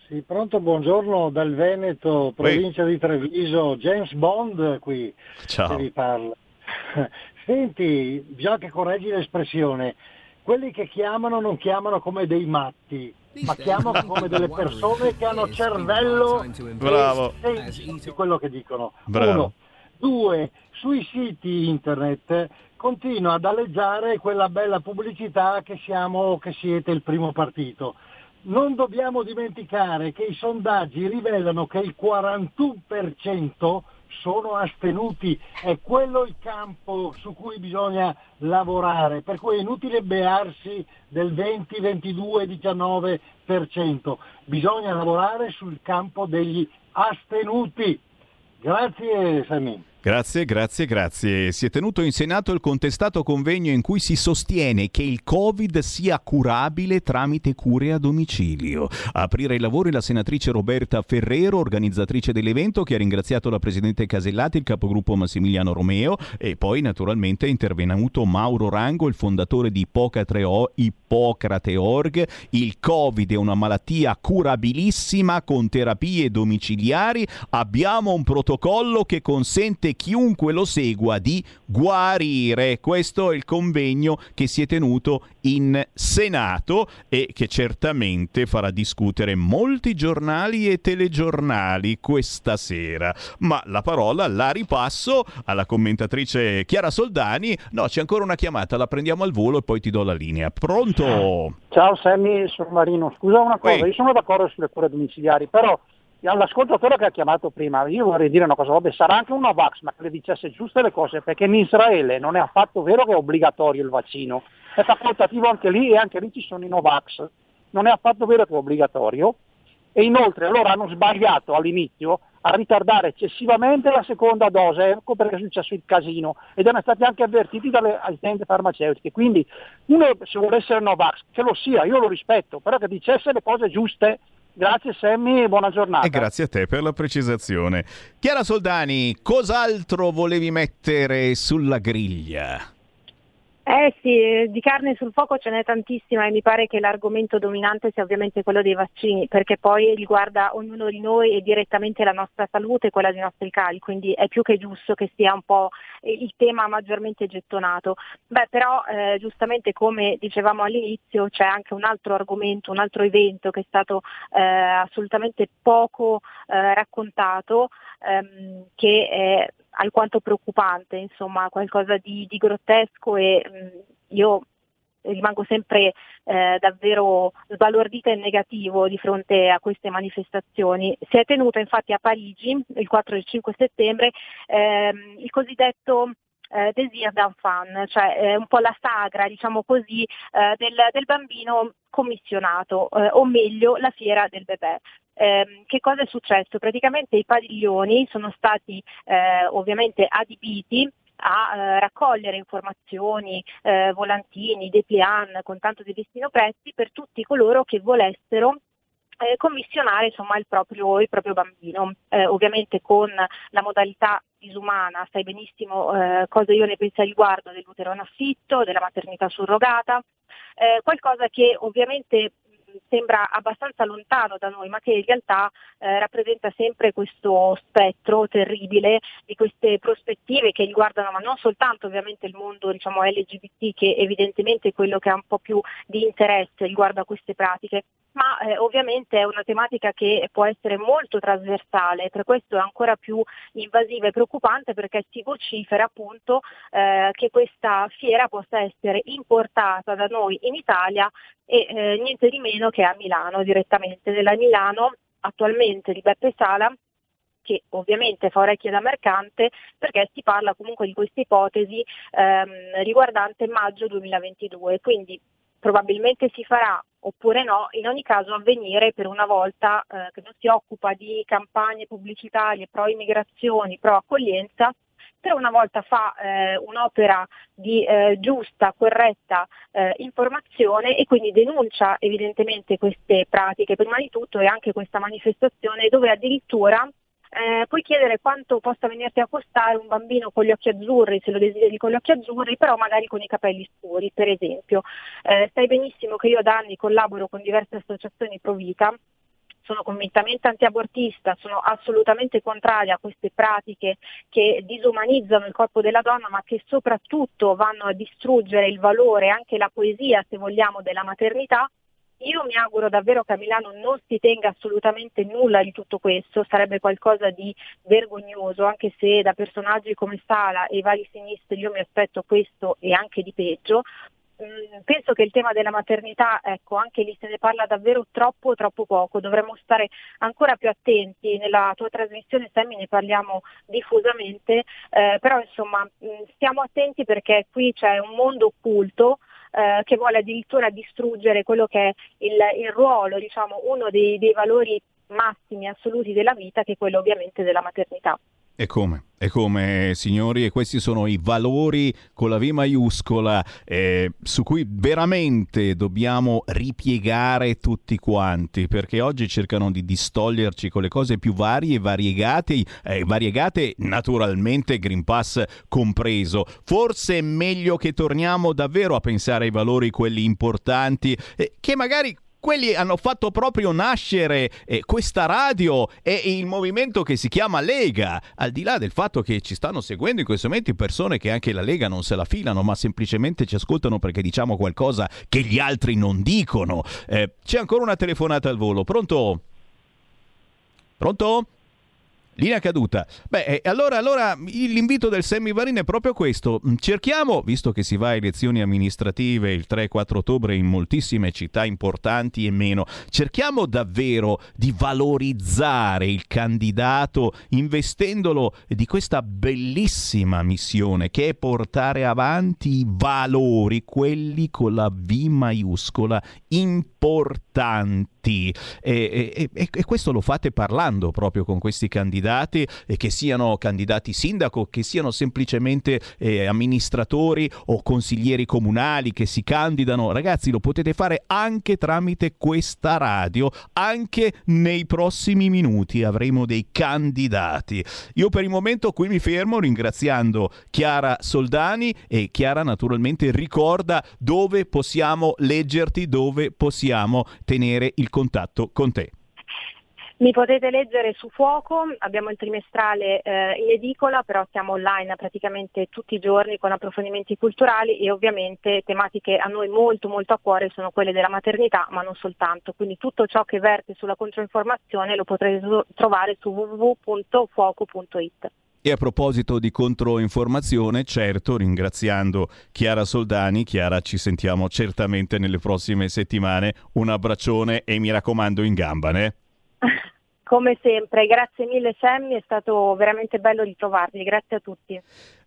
Sì, pronto, buongiorno dal Veneto, provincia di Treviso, James Bond qui. Ciao. Che vi parla. Senti, bisogna che correggi l'espressione, quelli che chiamano non chiamano come dei matti. ma chiamo come delle persone che hanno cervello di quello che dicono. Bravo. Uno, due, sui siti internet continua ad aleggiare quella bella pubblicità che siamo, che siete il primo partito. Non dobbiamo dimenticare che i sondaggi rivelano che il 41% sono astenuti, è quello il campo su cui bisogna lavorare, per cui è inutile bearsi del 20, 22, 19%, bisogna lavorare sul campo degli astenuti. Grazie Sammy. Grazie. Si è tenuto in Senato il contestato convegno in cui si sostiene che il Covid sia curabile tramite cure a domicilio. A aprire i lavori la senatrice Roberta Ferrero, organizzatrice dell'evento, che ha ringraziato la presidente Casellati, il capogruppo Massimiliano Romeo, e poi naturalmente è intervenuto Mauro Rango, il fondatore di Ippocrate.org. Il Covid è una malattia curabilissima con terapie domiciliari. Abbiamo un protocollo che consente chiunque lo segua di guarire. Questo è il convegno che si è tenuto in Senato e che certamente farà discutere molti giornali e telegiornali questa sera. Ma la parola la ripasso alla commentatrice Chiara Soldani. No, c'è ancora una chiamata, la prendiamo al volo e poi ti do la linea. Pronto? Ciao Sammy, sono Marino. Scusa una cosa, io sono d'accordo sulle cure domiciliari, però all'ascoltatore che ha chiamato prima, io vorrei dire una cosa, vabbè, sarà anche una vax, ma che le dicesse giuste le cose, perché in Israele non è affatto vero che è obbligatorio il vaccino, è facoltativo anche lì, e anche lì ci sono i Novax, non è affatto vero che è obbligatorio, e inoltre loro hanno sbagliato all'inizio a ritardare eccessivamente la seconda dose, ecco perché è successo il casino, ed erano stati anche avvertiti dalle aziende farmaceutiche. Quindi uno, se vuole essere Novax, che lo sia, io lo rispetto, però che dicesse le cose giuste. Grazie Sammy, buona giornata. E grazie a te per la precisazione. Chiara Soldani, cos'altro volevi mettere sulla griglia? Sì, di carne sul fuoco ce n'è tantissima e mi pare che l'argomento dominante sia ovviamente quello dei vaccini, perché poi riguarda ognuno di noi e direttamente la nostra salute e quella dei nostri cari, quindi è più che giusto che sia un po' il tema maggiormente gettonato. Però giustamente, come dicevamo all'inizio, c'è anche un altro argomento, un altro evento che è stato assolutamente poco raccontato, che è alquanto preoccupante, insomma, qualcosa di grottesco, e io rimango sempre davvero sbalordita e negativo di fronte a queste manifestazioni. Si è tenuta infatti a Parigi il 4 e il 5 settembre il cosiddetto Désir d'enfant, cioè un po' la sagra, diciamo così, del bambino commissionato, o meglio la fiera del bebè. Che cosa è successo? Praticamente i padiglioni sono stati ovviamente adibiti a raccogliere informazioni, volantini, dépliant con tanto di listino prezzi per tutti coloro che volessero commissionare, insomma, il proprio bambino, ovviamente con la modalità disumana. Sai benissimo cosa io ne penso al riguardo dell'utero in affitto, della maternità surrogata, qualcosa che ovviamente sembra abbastanza lontano da noi, ma che in realtà rappresenta sempre questo spettro terribile di queste prospettive che riguardano, ma non soltanto ovviamente il mondo, diciamo, LGBT, che evidentemente è quello che ha un po' più di interesse riguardo a queste pratiche, ma ovviamente è una tematica che può essere molto trasversale, per questo è ancora più invasiva e preoccupante, perché si vocifera appunto che questa fiera possa essere importata da noi in Italia e niente di meno che a Milano, direttamente nella Milano attualmente di Beppe Sala, che ovviamente fa orecchie da mercante, perché si parla comunque di questa ipotesi riguardante maggio 2022, quindi probabilmente si farà oppure no. In ogni caso, Avvenire per una volta che non si occupa di campagne pubblicitarie pro immigrazioni, pro accoglienza, per una volta fa un'opera di giusta, corretta informazione, e quindi denuncia evidentemente queste pratiche prima di tutto, e anche questa manifestazione dove addirittura puoi chiedere quanto possa venirti a costare un bambino con gli occhi azzurri, se lo desideri con gli occhi azzurri, però magari con i capelli scuri, per esempio. Sai benissimo che io da anni collaboro con diverse associazioni pro vita, sono convintamente antiabortista, sono assolutamente contraria a queste pratiche che disumanizzano il corpo della donna, ma che soprattutto vanno a distruggere il valore, anche la poesia, se vogliamo, della maternità. Io mi auguro davvero che a Milano non si tenga assolutamente nulla di tutto questo, sarebbe qualcosa di vergognoso, anche se da personaggi come Sala e i vari sinistri io mi aspetto questo e anche di peggio. Penso che il tema della maternità, ecco, anche lì se ne parla davvero troppo poco, dovremmo stare ancora più attenti. Nella tua trasmissione, Sammy, ne parliamo diffusamente, però insomma stiamo attenti perché qui c'è un mondo occulto che vuole addirittura distruggere quello che è il ruolo, diciamo, uno dei valori massimi assoluti della vita, che è quello ovviamente della maternità. E come, signori, e questi sono i valori con la V maiuscola su cui veramente dobbiamo ripiegare tutti quanti, perché oggi cercano di distoglierci con le cose più varie e variegate, naturalmente Green Pass compreso. Forse è meglio che torniamo davvero a pensare ai valori, quelli importanti, che magari quelli hanno fatto proprio nascere questa radio e il movimento che si chiama Lega, al di là del fatto che ci stanno seguendo in questo momento persone che anche la Lega non se la filano, ma semplicemente ci ascoltano perché diciamo qualcosa che gli altri non dicono. C'è ancora una telefonata al volo. Pronto? Pronto? Linea caduta. Beh, allora l'invito del Sammy Varin è proprio questo. Cerchiamo, visto che si va a elezioni amministrative il 3-4 ottobre in moltissime città importanti e meno, cerchiamo davvero di valorizzare il candidato investendolo di questa bellissima missione che è portare avanti i valori, quelli con la V maiuscola, importanti. E questo lo fate parlando proprio con questi candidati, che siano candidati sindaco, che siano semplicemente amministratori o consiglieri comunali che si candidano. Ragazzi, lo potete fare anche tramite questa radio, anche nei prossimi minuti avremo dei candidati. Io per il momento qui mi fermo ringraziando Chiara Soldani, e Chiara naturalmente ricorda dove possiamo leggerti, dove possiamo tenere il contatto con te. Mi potete leggere su Fuoco, abbiamo il trimestrale in edicola, però siamo online praticamente tutti i giorni con approfondimenti culturali, e ovviamente tematiche a noi molto a cuore sono quelle della maternità, ma non soltanto, quindi tutto ciò che verte sulla controinformazione lo potrete trovare su www.fuoco.it. E a proposito di controinformazione, certo, ringraziando Chiara Soldani. Chiara, ci sentiamo certamente nelle prossime settimane. Un abbraccione e mi raccomando in gamba, né? Come sempre, grazie mille Sammy, è stato veramente bello ritrovarvi, grazie a tutti.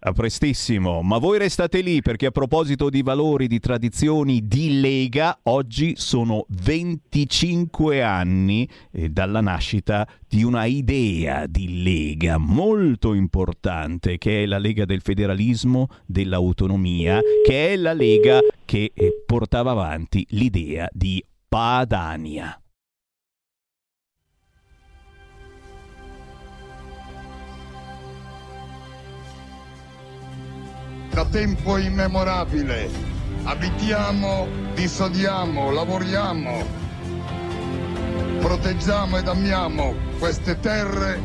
A prestissimo, ma voi restate lì perché a proposito di valori, di tradizioni, di Lega, oggi sono 25 anni dalla nascita di una idea di Lega molto importante, che è la Lega del federalismo, dell'autonomia, che è la Lega che portava avanti l'idea di Padania. Da tempo immemorabile abitiamo, dissodiamo, lavoriamo, proteggiamo ed amiamo queste terre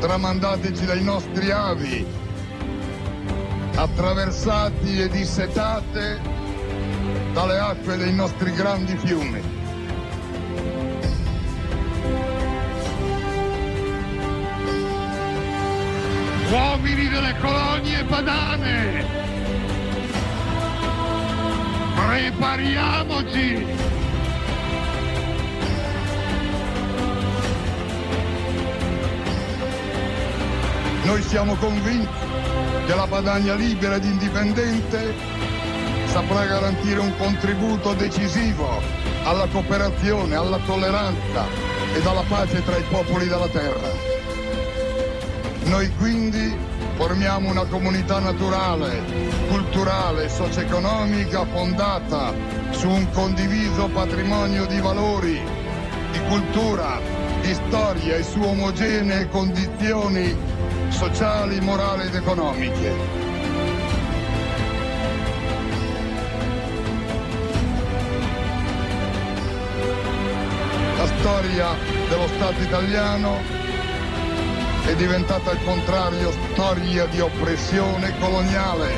tramandateci dai nostri avi, attraversati e dissetate dalle acque dei nostri grandi fiumi. Uomini delle colonie padane, prepariamoci! Noi siamo convinti che la Padania libera ed indipendente saprà garantire un contributo decisivo alla cooperazione, alla tolleranza ed alla pace tra i popoli della terra. Noi quindi formiamo una comunità naturale, culturale e socio-economica fondata su un condiviso patrimonio di valori, di cultura, di storia e su omogenee condizioni sociali, morali ed economiche. La storia dello Stato italiano è diventata al contrario storia di oppressione coloniale,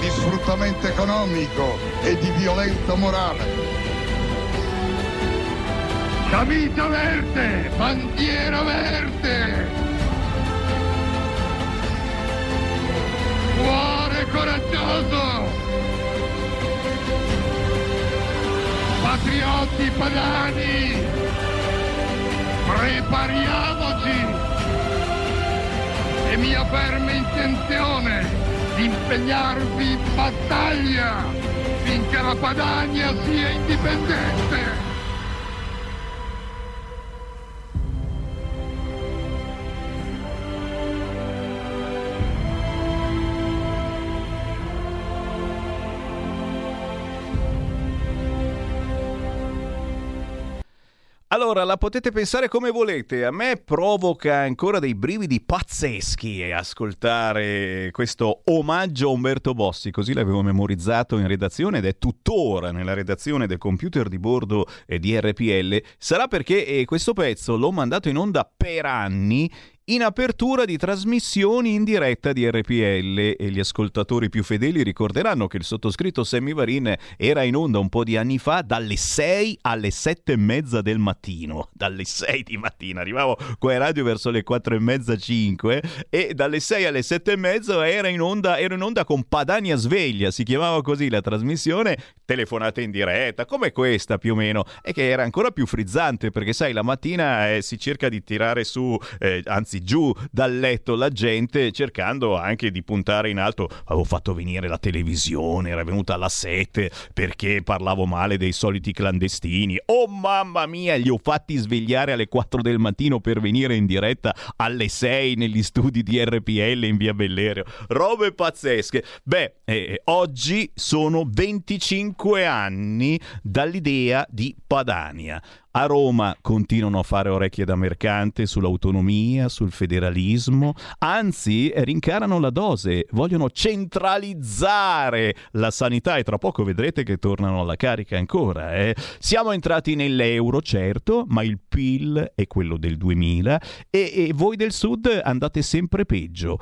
di sfruttamento economico e di violenza morale. Camicia verde, bandiera verde, cuore coraggioso, patriotti padani, prepariamoci. È mia ferma intenzione di impegnarvi in battaglia finché la Padania sia indipendente. Allora, la potete pensare come volete, a me provoca ancora dei brividi pazzeschi ascoltare questo omaggio a Umberto Bossi, così l'avevo memorizzato in redazione ed è tuttora nella redazione del computer di bordo di RPL. Sarà perché questo pezzo l'ho mandato in onda per anni in apertura di trasmissioni in diretta di RPL e gli ascoltatori più fedeli ricorderanno che il sottoscritto Sammy Varin era in onda un po' di anni fa dalle 6 alle 7 e mezza del mattino, dalle 6 di mattina, arrivavo qua in radio verso le 4 e mezza 5 e dalle 6 alle 7 e mezza ero in onda con Padania Sveglia, si chiamava così la trasmissione, telefonate in diretta, come questa più o meno, e che era ancora più frizzante perché sai la mattina si cerca di tirare su, anzi giù dal letto la gente cercando anche di puntare in alto. Avevo fatto venire la televisione, era venuta alla 7 perché parlavo male dei soliti clandestini, oh mamma mia, li ho fatti svegliare alle 4 del mattino per venire in diretta alle 6 negli studi di RPL in via Bellerio, robe pazzesche. Beh, oggi sono 25 anni dall'idea di Padania. A Roma continuano a fare orecchie da mercante sull'autonomia, sul federalismo, anzi rincarano la dose, vogliono centralizzare la sanità e tra poco vedrete che tornano alla carica ancora. Siamo entrati nell'euro, certo, ma il PIL è quello del 2000 e voi del Sud andate sempre peggio.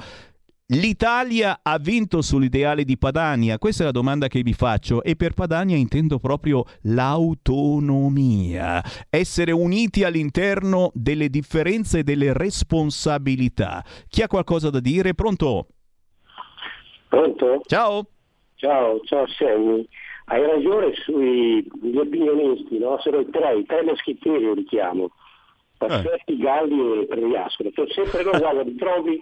L'Italia ha vinto sull'ideale di Padania? Questa è la domanda che vi faccio e per Padania intendo proprio l'autonomia, essere uniti all'interno delle differenze e delle responsabilità. Chi ha qualcosa da dire? Pronto? Pronto? Ciao. Ciao Sammy. Hai ragione sugli opinionisti, no? Sono tre moschettieri, lo richiamo. Perfetti, Galli e Pregliascolo, sono sempre lo guardo, li trovi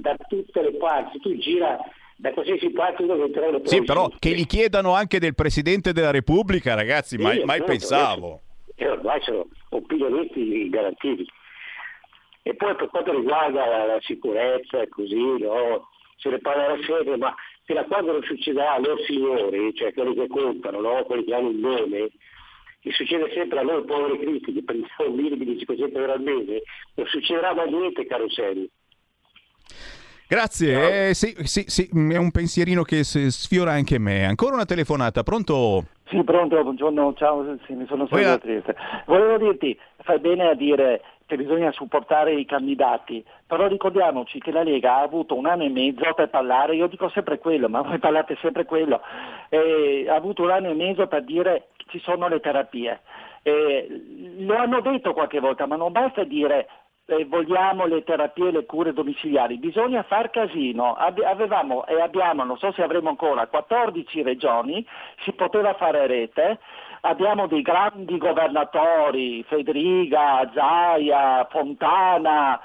da tutte le parti, tu gira da qualsiasi parte dove trovi. Sì, però che gli chiedano anche del Presidente della Repubblica, ragazzi, sì, mai pensavo. E ormai sono opinionisti garantiti. E poi per quanto riguarda la sicurezza e così, no, se ne parlerà sempre, ma fino a quando non succederà loro signori, cioè quelli che contano, no, quelli che hanno il nome, che succede sempre a noi poveri critici, prendiamo 1.500 euro al mese, non succederà mai niente, caro Seri. Grazie, no? Sì, è un pensierino che sfiora anche me. Ancora una telefonata, pronto? Sì, pronto, buongiorno, ciao, sì, mi sono sempre triste. Volevo dirti, fai bene a dire che bisogna supportare i candidati, però ricordiamoci che la Lega ha avuto un anno e mezzo per parlare, io dico sempre quello, ma voi parlate sempre quello, ha avuto un anno e mezzo per dire ci sono le terapie, lo hanno detto qualche volta, ma non basta dire vogliamo le terapie e le cure domiciliari, bisogna far casino. Avevamo e abbiamo, non so se avremo ancora, 14 regioni, si poteva fare rete, abbiamo dei grandi governatori, Fedriga, Zaia, Fontana,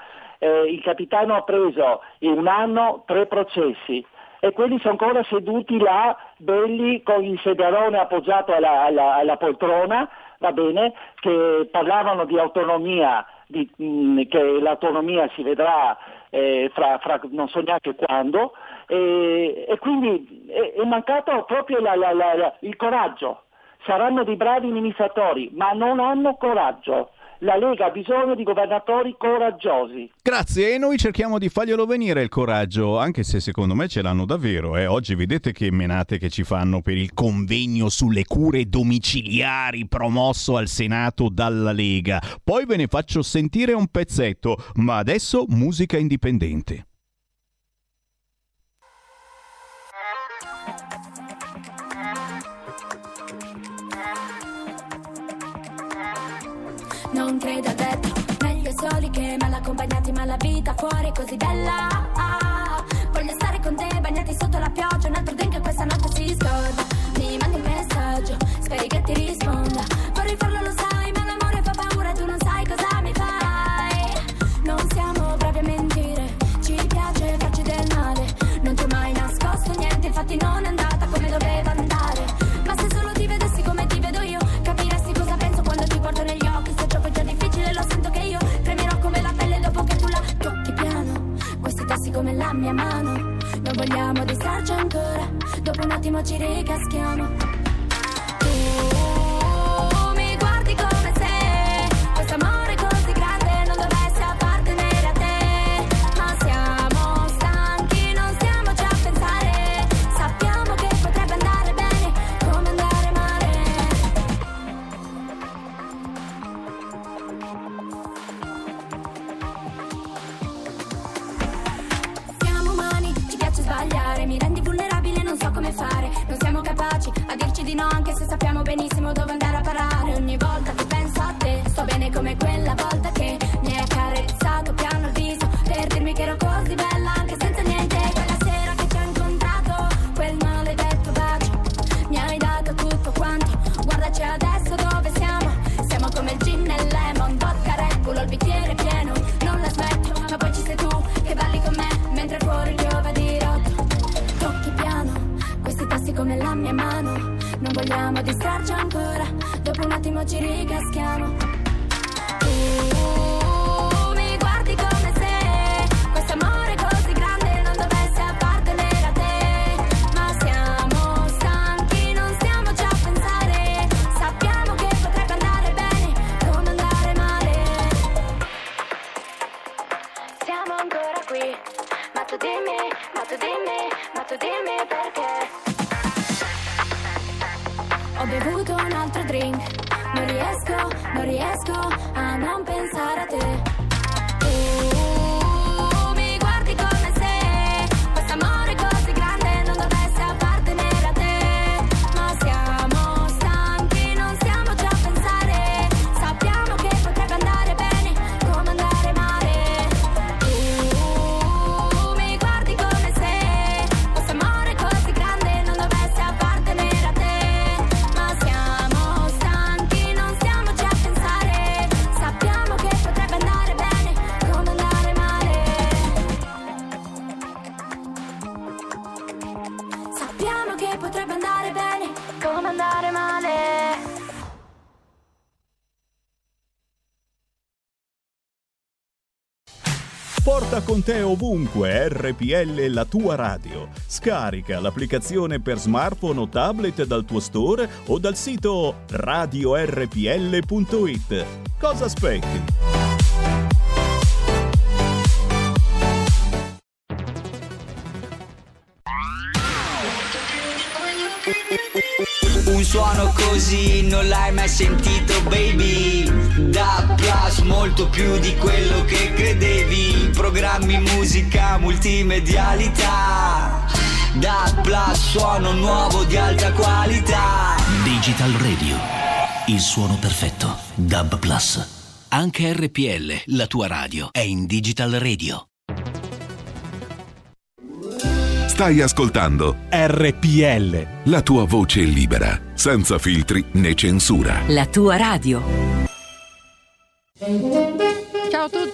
il capitano ha preso in un anno 3 processi e quelli sono ancora seduti là, belli, con il sederone appoggiato alla poltrona, va bene, che parlavano di autonomia, che l'autonomia si vedrà fra non so neanche quando, e quindi è mancato proprio il coraggio. Saranno dei bravi amministratori, ma non hanno coraggio. La Lega ha bisogno di governatori coraggiosi. Grazie, e noi cerchiamo di farglielo venire il coraggio, anche se secondo me ce l'hanno davvero. Oggi vedete che menate che ci fanno per il convegno sulle cure domiciliari promosso al Senato dalla Lega. Poi ve ne faccio sentire un pezzetto, ma adesso musica indipendente. non credo al detto, meglio soli che mal accompagnati, ma la vita fuori è così bella, ah, voglio stare con te bagnati sotto la pioggia, un altro drink che questa notte si scorda, mi mandi un messaggio, speri che ti risponda, vorrei farlo lo sai, ma l'amore fa paura, tu non sai cosa mi fai, non siamo bravi a mentire, ci piace farci del male, non ti ho mai nascosto niente, infatti non è andata come doveva andare, ma se solo ti vedessi come ti vedo io, capiresti cosa penso quando ti guardo negli occhi, se ciò che è già difficile lo sento che io, tremerò come la pelle dopo che tu la tocchi piano, questi tassi come la mia mano, non vogliamo disarci ancora, dopo un attimo ci ricaschiamo. Tu mi guardi come se questo amore così grande non dovesse appartenere a te, ma siamo stanchi, non stiamoci a pensare, sappiamo che potrebbe andare bene come andare male. Siamo umani, sbagliare, mi rendi vulnerabile, non so come fare, non siamo capaci a dirci di no anche se sappiamo benissimo dove andare a parare, ogni volta che penso a te sto bene come quella volta che mi hai accarezzato piano il viso per dirmi che ero così bella anche senza niente, quella sera che ci ho incontrato, quel maledetto bacio mi hai dato tutto quanto, guardaci adesso dove siamo, siamo come il gin e il lemon, vodka Red Bull, il bicchiere pieno, non la smetto, ma poi ci sei tu che balli con me mentre fuori piove di rotto, tocchi piano questi tassi come la mia mano, non vogliamo distrarci ancora, dopo un attimo ci ricaschiamo. Tu mi guardi come se questo amore così grande non dovesse appartenere a te, ma siamo stanchi, non stiamoci a pensare, sappiamo che potrebbe andare bene come andare male, siamo ancora qui, ma tu dimmi, ma tu dimmi, ma tu dimmi perché. Ho bevuto un altro drink, non riesco, non riesco a non pensare a te. Tu mi guardi come se questo amore così grande non dovesse appartenere a te, ma siamo stanchi, non stiamoci a pensare, sappiamo che potrebbe andare bene come andare male. Tu mi guardi come se questo amore così grande non dovesse appartenere a te, ma siamo stanchi, non stiamoci a pensare, sappiamo che potrebbe andare bene come andare male, sappiamo che potrebbe andare bene come andare male. Porta con te ovunque RPL, la tua radio. Scarica l'applicazione per smartphone o tablet dal tuo store o dal sito radiorpl.it. Cosa aspetti? Un suono così non l'hai mai sentito, baby. Da Plus, molto più di quello che credevi. Programmi, musica, multimedialità. Da Plus, suono nuovo di alta qualità. Digital Radio, il suono perfetto. DAB Plus. Anche RPL, la tua radio, è in Digital Radio. Stai ascoltando RPL, la tua voce libera, senza filtri né censura. La tua radio. Ciao a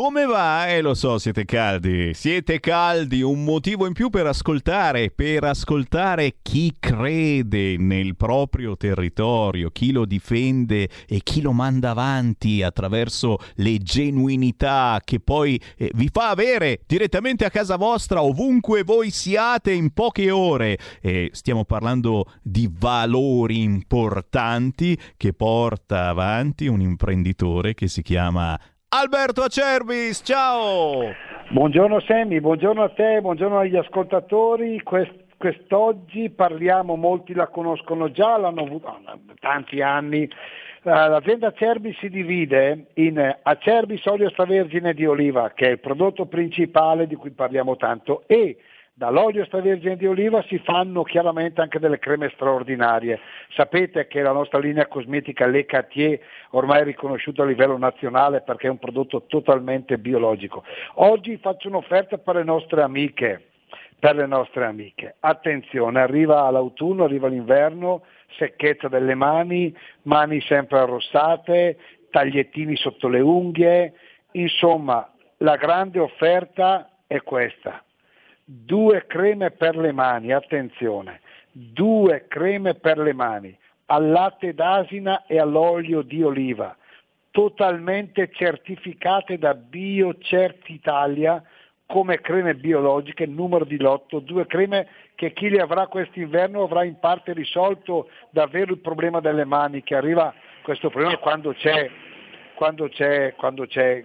Come va? Lo so, siete caldi, un motivo in più per ascoltare chi crede nel proprio territorio, chi lo difende e chi lo manda avanti attraverso le genuinità che poi vi fa avere direttamente a casa vostra, ovunque voi siate, in poche ore. Stiamo parlando di valori importanti che porta avanti un imprenditore che si chiama Alberto Acerbis, ciao! Buongiorno Sammy, buongiorno a te, buongiorno agli ascoltatori. Quest'oggi parliamo, molti la conoscono già, l'hanno avuto tanti anni. L'azienda Acerbis si divide in Acerbis olio extravergine di oliva, che è il prodotto principale di cui parliamo tanto, e dall'olio extravergine di oliva si fanno chiaramente anche delle creme straordinarie. Sapete che la nostra linea cosmetica Le Cartier ormai è riconosciuta a livello nazionale perché è un prodotto totalmente biologico. Oggi faccio un'offerta per le nostre amiche. Attenzione, arriva l'autunno, arriva l'inverno, secchezza delle mani sempre arrossate, tagliettini sotto le unghie. Insomma, la grande offerta è questa. 2 creme per le mani, attenzione, 2 creme per le mani, al latte d'asina e all'olio di oliva, totalmente certificate da BioCert Italia come creme biologiche, numero di lotto, 2 creme che chi le avrà quest'inverno avrà in parte risolto davvero il problema delle mani, che arriva questo problema quando c'è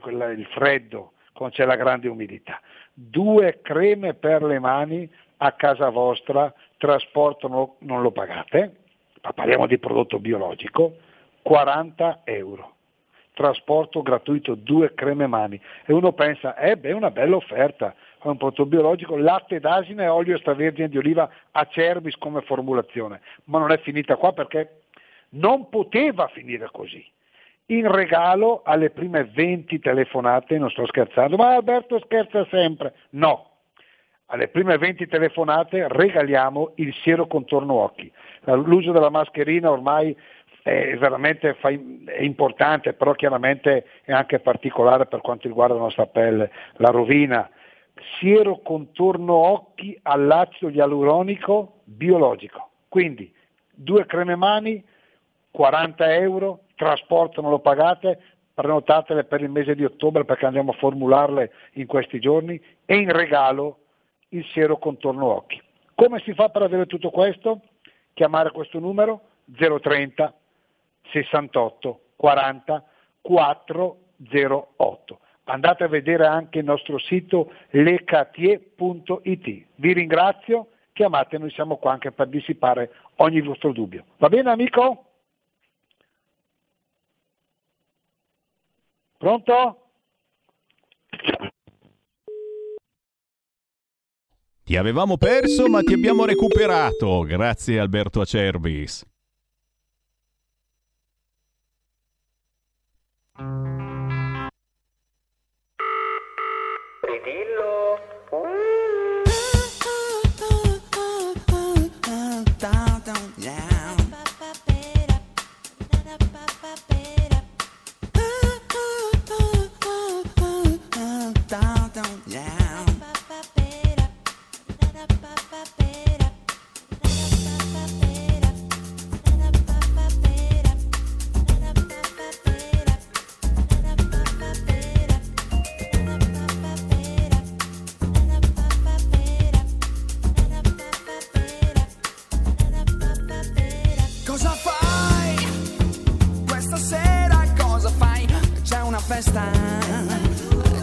il freddo, quando c'è la grande umidità. 2 creme per le mani a casa vostra, trasporto non lo pagate, ma parliamo di prodotto biologico, 40 euro, trasporto gratuito, 2 creme mani. E uno pensa, è una bella offerta, è un prodotto biologico, latte d'asina e olio extravergine di oliva Acerbis come formulazione, ma non è finita qua, perché non poteva finire così. In regalo alle prime 20 telefonate, non sto scherzando, ma Alberto scherza sempre, no, alle prime 20 telefonate regaliamo il siero contorno occhi. L'uso della mascherina ormai è veramente è importante, però chiaramente è anche particolare per quanto riguarda la nostra pelle, la rovina. Siero contorno occhi all'acido ialuronico biologico, quindi 2 creme mani, 40 euro, trasporto non lo pagate, prenotatele per il mese di ottobre perché andiamo a formularle in questi giorni, e in regalo il siero contorno occhi. Come si fa per avere tutto questo? Chiamare questo numero 030 68 40 408. Andate a vedere anche il nostro sito lecatie.it. Vi ringrazio, chiamate, noi siamo qua anche per dissipare ogni vostro dubbio. Va bene amico? Pronto? Ti avevamo perso ma ti abbiamo recuperato, grazie Alberto Acerbis. Ridillo.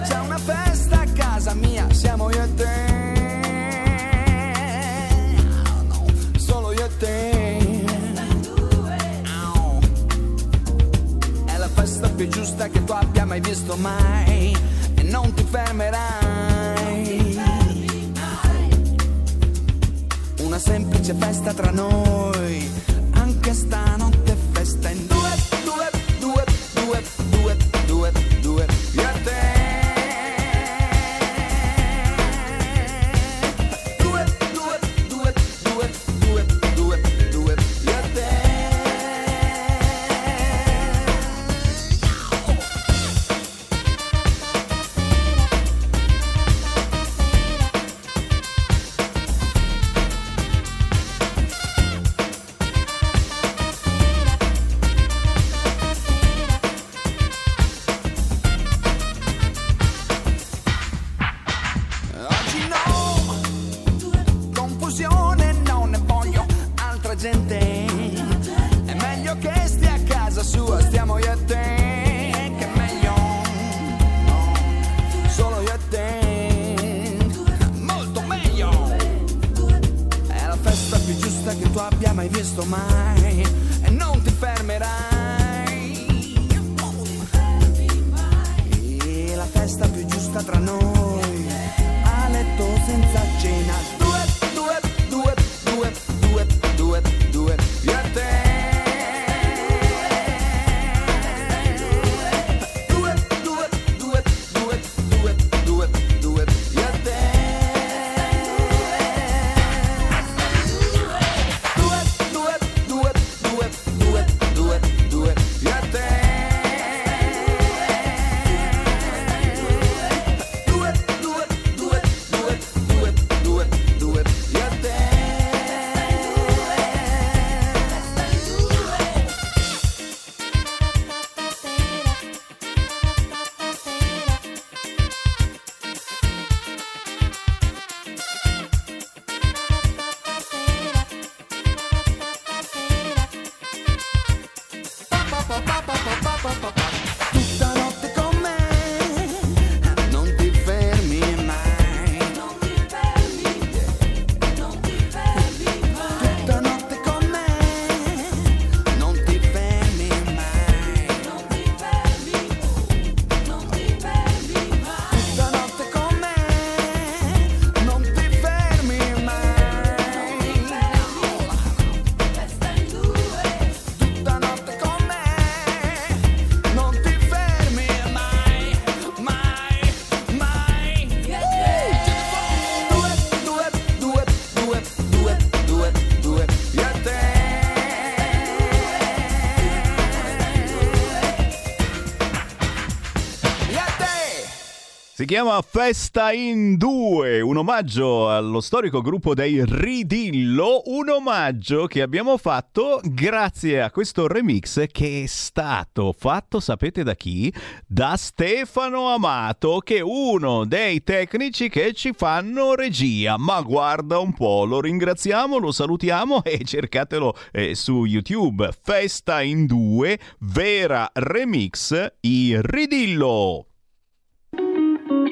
C'è una festa a casa mia, siamo io e te, solo io e te, è la festa più giusta che tu abbia mai visto mai, e non ti fermerai, una semplice festa tra noi, anche stanotte festa in due, io e te, due, io e te. chiesto mai e non ti fermerai. Non ti fermi mai. E la festa più giusta tra noi, a letto senza cena. Due, due, due, due, due, due, due, io e te. Si chiama Festa in Due, un omaggio allo storico gruppo dei Ridillo, un omaggio che abbiamo fatto grazie a questo remix che è stato fatto, sapete da chi? Da Stefano Amato, che è uno dei tecnici che ci fanno regia, ma guarda un po', lo ringraziamo, lo salutiamo e cercatelo su YouTube, Festa in Due, Vera Remix, i Ridillo.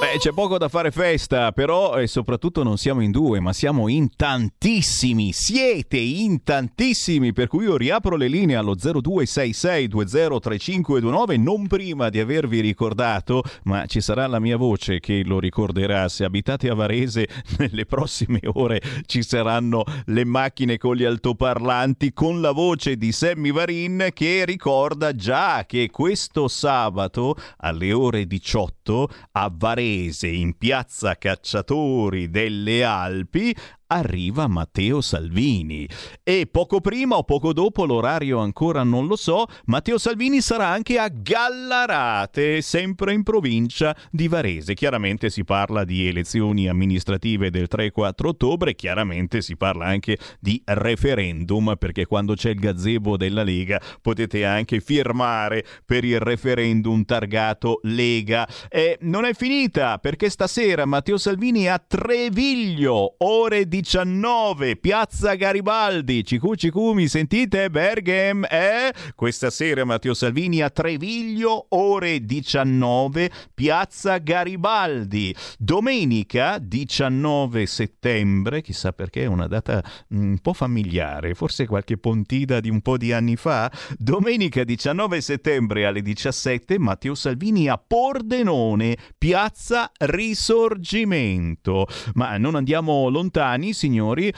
Beh, c'è poco da fare festa, però e soprattutto non siamo in due, ma siamo in tantissimi, siete in tantissimi, per cui io riapro le linee allo 0266203529, non prima di avervi ricordato, ma ci sarà la mia voce che lo ricorderà, se abitate a Varese nelle prossime ore ci saranno le macchine con gli altoparlanti con la voce di Sammy Varin che ricorda già che questo sabato alle ore 18 a Varese, in piazza Cacciatori delle Alpi, arriva Matteo Salvini e poco prima o poco dopo, l'orario ancora non lo so, Matteo Salvini sarà anche a Gallarate, sempre in provincia di Varese. Chiaramente si parla di elezioni amministrative del 3-4 ottobre, chiaramente si parla anche di referendum, perché quando c'è il gazebo della Lega potete anche firmare per il referendum targato Lega. E non è finita, perché stasera Matteo Salvini a Treviglio, ore 19, piazza Garibaldi. CQCQ, mi sentite? Berghem, eh? Questa sera Matteo Salvini a Treviglio, ore 19, piazza Garibaldi. Domenica 19 settembre, chissà perché è una data un po' familiare, forse qualche pontida di un po' di anni fa. Domenica 19 settembre alle 17, Matteo Salvini a Pordenone, piazza Risorgimento. Ma non andiamo lontano, signori,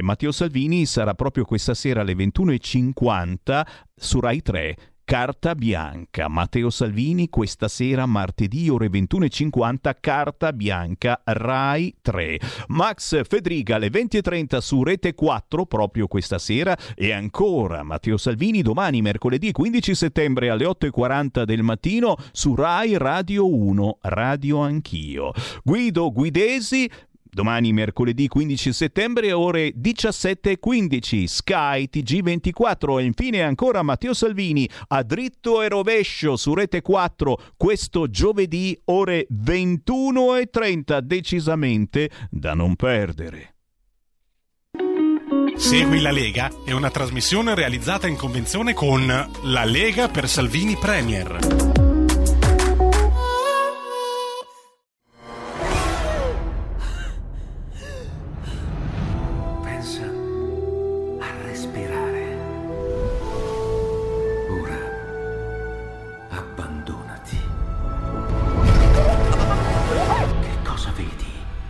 Matteo Salvini sarà proprio questa sera alle 21:50 su Rai 3. Carta bianca. Matteo Salvini questa sera, martedì, ore 21:50, Carta bianca, Rai 3. Max Fedriga alle 20:30 su Rete 4, proprio questa sera. E ancora Matteo Salvini domani, mercoledì 15 settembre alle 8:40 del mattino su Rai Radio 1, Radio Anch'io. Guido Guidesi domani mercoledì 15 settembre ore 17:15 Sky TG24. E infine ancora Matteo Salvini a Dritto e Rovescio su Rete 4 questo giovedì ore 21:30, decisamente da non perdere. Segui la Lega è una trasmissione realizzata in convenzione con La Lega per Salvini Premier.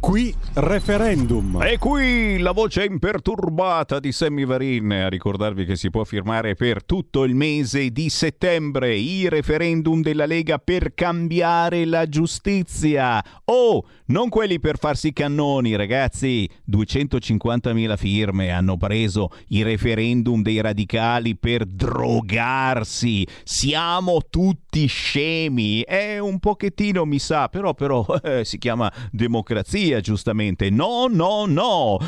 Qui Referendum. E qui la voce imperturbata di Sammy Varin a ricordarvi che si può firmare per tutto il mese di settembre i referendum della Lega per cambiare la giustizia. Oh, non quelli per farsi cannoni, ragazzi. 250.000 firme hanno preso i referendum dei radicali per drogarsi. Siamo tutti scemi. Un pochettino mi sa, però si chiama democrazia. Giustamente. No.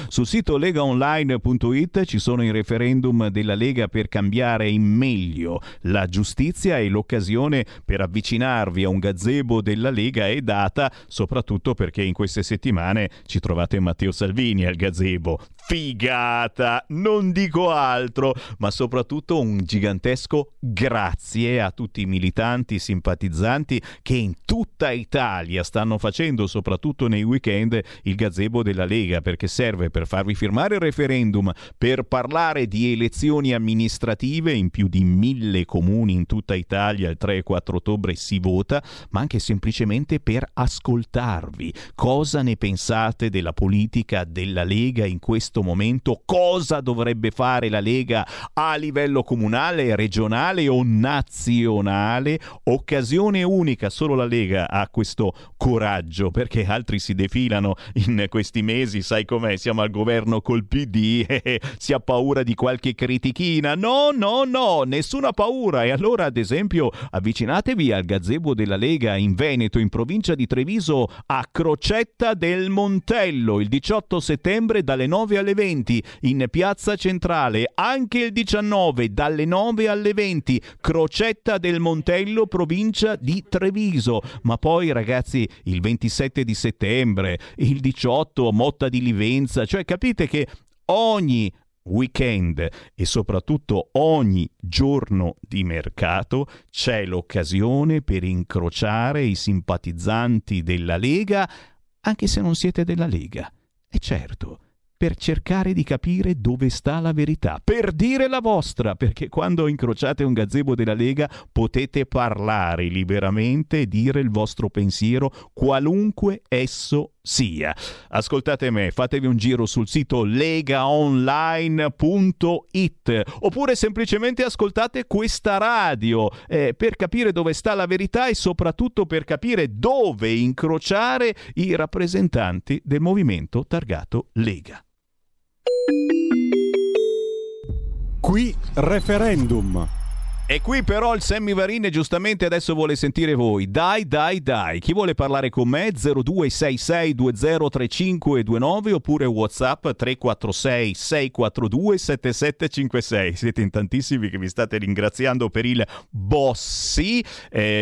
Sul sito legaonline.it ci sono i referendum della Lega per cambiare in meglio la giustizia e l'occasione per avvicinarvi a un gazebo della Lega è data, soprattutto perché in queste settimane ci trovate Matteo Salvini al gazebo. Figata! Non dico altro, ma soprattutto un gigantesco grazie a tutti i militanti, simpatizzanti che in tutta Italia stanno facendo, soprattutto nei weekend, il gazebo della Lega, perché serve per farvi firmare il referendum, per parlare di elezioni amministrative in più di 1.000 comuni in tutta Italia. Il 3 e 4 ottobre si vota, ma anche semplicemente per ascoltarvi. Cosa ne pensate della politica della Lega in questo momento? Cosa dovrebbe fare la Lega a livello comunale, regionale o nazionale? Occasione unica, solo la Lega ha questo coraggio, perché altri si defilano in questi mesi, sai com'è, siamo al governo col PD, si ha paura di qualche critichina. No, nessuna paura. E allora, ad esempio, avvicinatevi al gazebo della Lega in Veneto, in provincia di Treviso, a Crocetta del Montello, il 18 settembre dalle 9 alle 20, in Piazza Centrale. Anche il 19 dalle 9 alle 20, Crocetta del Montello, provincia di Treviso. Ma poi, ragazzi, il 27 di settembre, il 18 Motta di Livenza, cioè capite che ogni weekend e soprattutto ogni giorno di mercato c'è l'occasione per incrociare i simpatizzanti della Lega, anche se non siete della Lega, e certo, per cercare di capire dove sta la verità, per dire la vostra, perché quando incrociate un gazebo della Lega potete parlare liberamente e dire il vostro pensiero, qualunque esso sia. Ascoltate me, fatevi un giro sul sito legaonline.it, oppure semplicemente ascoltate questa radio per capire dove sta la verità e soprattutto per capire dove incrociare i rappresentanti del movimento targato Lega. Qui Referendum. E qui però il Sammy Varin giustamente adesso vuole sentire voi. Dai. Chi vuole parlare con me? 0266203529 oppure WhatsApp 346 642 7756. Siete in tantissimi che mi state ringraziando per il Bossi.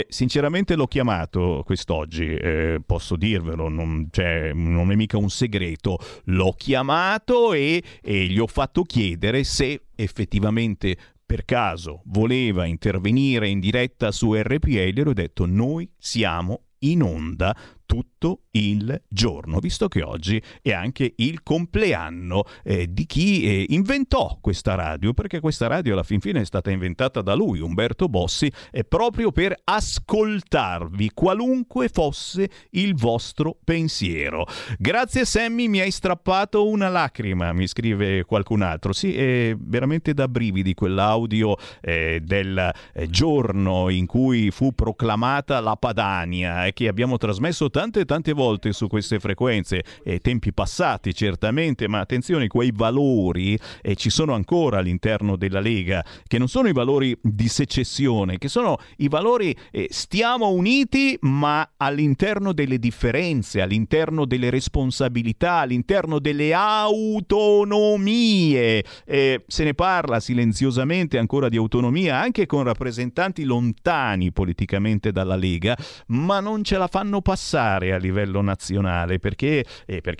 Sinceramente l'ho chiamato quest'oggi, posso dirvelo, non è mica un segreto. L'ho chiamato e gli ho fatto chiedere se effettivamente per caso voleva intervenire in diretta su RPL. Ho detto: noi siamo in onda tutto il giorno, visto che oggi è anche il compleanno di chi inventò questa radio, perché questa radio alla fin fine è stata inventata da lui, Umberto Bossi, proprio per ascoltarvi qualunque fosse il vostro pensiero. Grazie Sammy, mi hai strappato una lacrima, mi scrive qualcun altro. Sì, è veramente da brividi quell'audio del giorno in cui fu proclamata la Padania, che abbiamo trasmesso tante volte su queste frequenze, tempi passati certamente, ma attenzione, quei valori ci sono ancora all'interno della Lega, che non sono i valori di secessione, che sono i valori stiamo uniti ma all'interno delle differenze, all'interno delle responsabilità, all'interno delle autonomie. Se ne parla silenziosamente ancora di autonomia, anche con rappresentanti lontani politicamente dalla Lega, ma non ce la fanno passare a livello nazionale perché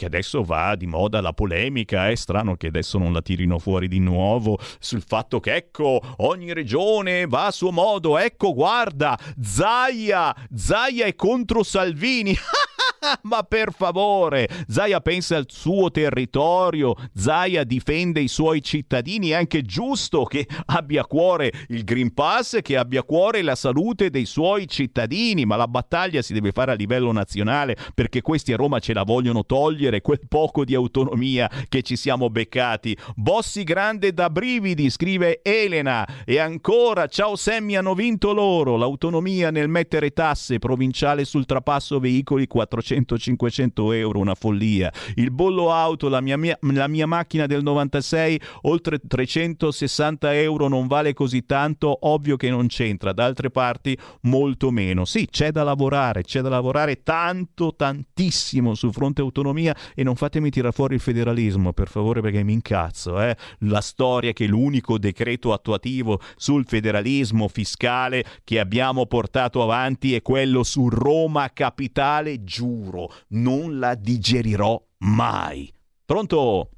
adesso va di moda la polemica. È strano che adesso non la tirino fuori di nuovo sul fatto che ecco ogni regione va a suo modo, ecco guarda Zaia è contro Salvini. Ma per favore, Zaia pensa al suo territorio, Zaia difende i suoi cittadini, è anche giusto che abbia a cuore il Green Pass, che abbia a cuore la salute dei suoi cittadini, ma la battaglia si deve fare a livello nazionale, perché questi a Roma ce la vogliono togliere, quel poco di autonomia che ci siamo beccati. Bossi grande da brividi, scrive Elena, e ancora ciao Sammy, hanno vinto loro, l'autonomia nel mettere tasse provinciale sul trapasso veicoli 400-500 euro, una follia. Il bollo auto, la mia macchina del 96, oltre 360 euro, non vale così tanto, ovvio che non c'entra, da altre parti molto meno. Sì, c'è da lavorare tantissimo sul fronte autonomia, e non fatemi tirare fuori il federalismo per favore, perché mi incazzo, la storia che l'unico decreto attuativo sul federalismo fiscale che abbiamo portato avanti è quello su Roma Capitale. Giuro, non la digerirò mai. Pronto?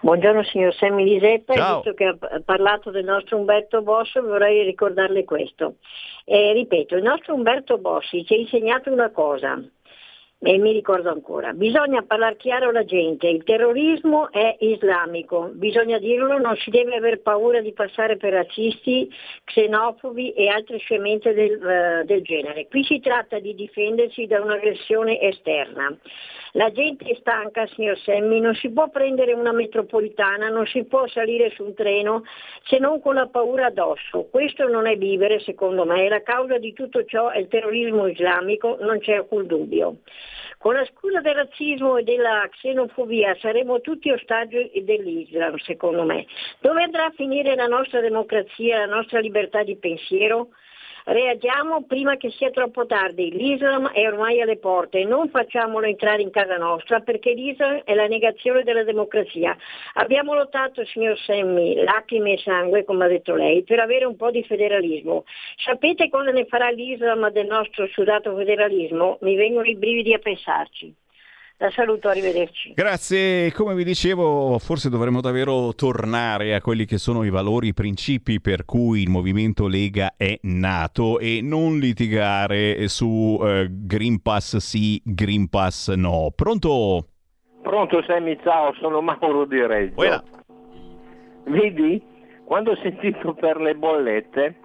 Buongiorno signor Sammy Liseppe, visto che ha parlato del nostro Umberto Bossi vorrei ricordarle questo. Ripeto, il nostro Umberto Bossi ci ha insegnato una cosa, e mi ricordo ancora, bisogna parlare chiaro alla gente, il terrorismo è islamico, bisogna dirlo, non si deve aver paura di passare per razzisti, xenofobi e altre scemenze del genere. Qui si tratta di difendersi da un'aggressione esterna. La gente è stanca, signor Sammy, non si può prendere una metropolitana, non si può salire su un treno se non con la paura addosso. Questo non è vivere, secondo me, la causa di tutto ciò è il terrorismo islamico, non c'è alcun dubbio. Con la scusa del razzismo e della xenofobia saremo tutti ostaggi dell'Islam, secondo me. Dove andrà a finire la nostra democrazia, la nostra libertà di pensiero? Reagiamo prima che sia troppo tardi, l'Islam è ormai alle porte, non facciamolo entrare in casa nostra, perché l'Islam è la negazione della democrazia. Abbiamo lottato, signor Sammy, lacrime e sangue, come ha detto lei, per avere un po' di federalismo. Sapete cosa ne farà l'Islam del nostro sudato federalismo? Mi vengono i brividi a pensarci. La saluto, arrivederci. Grazie, come vi dicevo forse dovremmo davvero tornare a quelli che sono i valori, i principi per cui il movimento Lega è nato, e non litigare su Green Pass sì, Green Pass no. Pronto? Pronto Sammy, ciao, sono Mauro di Reggio. Buona. Vedi, quando ho sentito per le bollette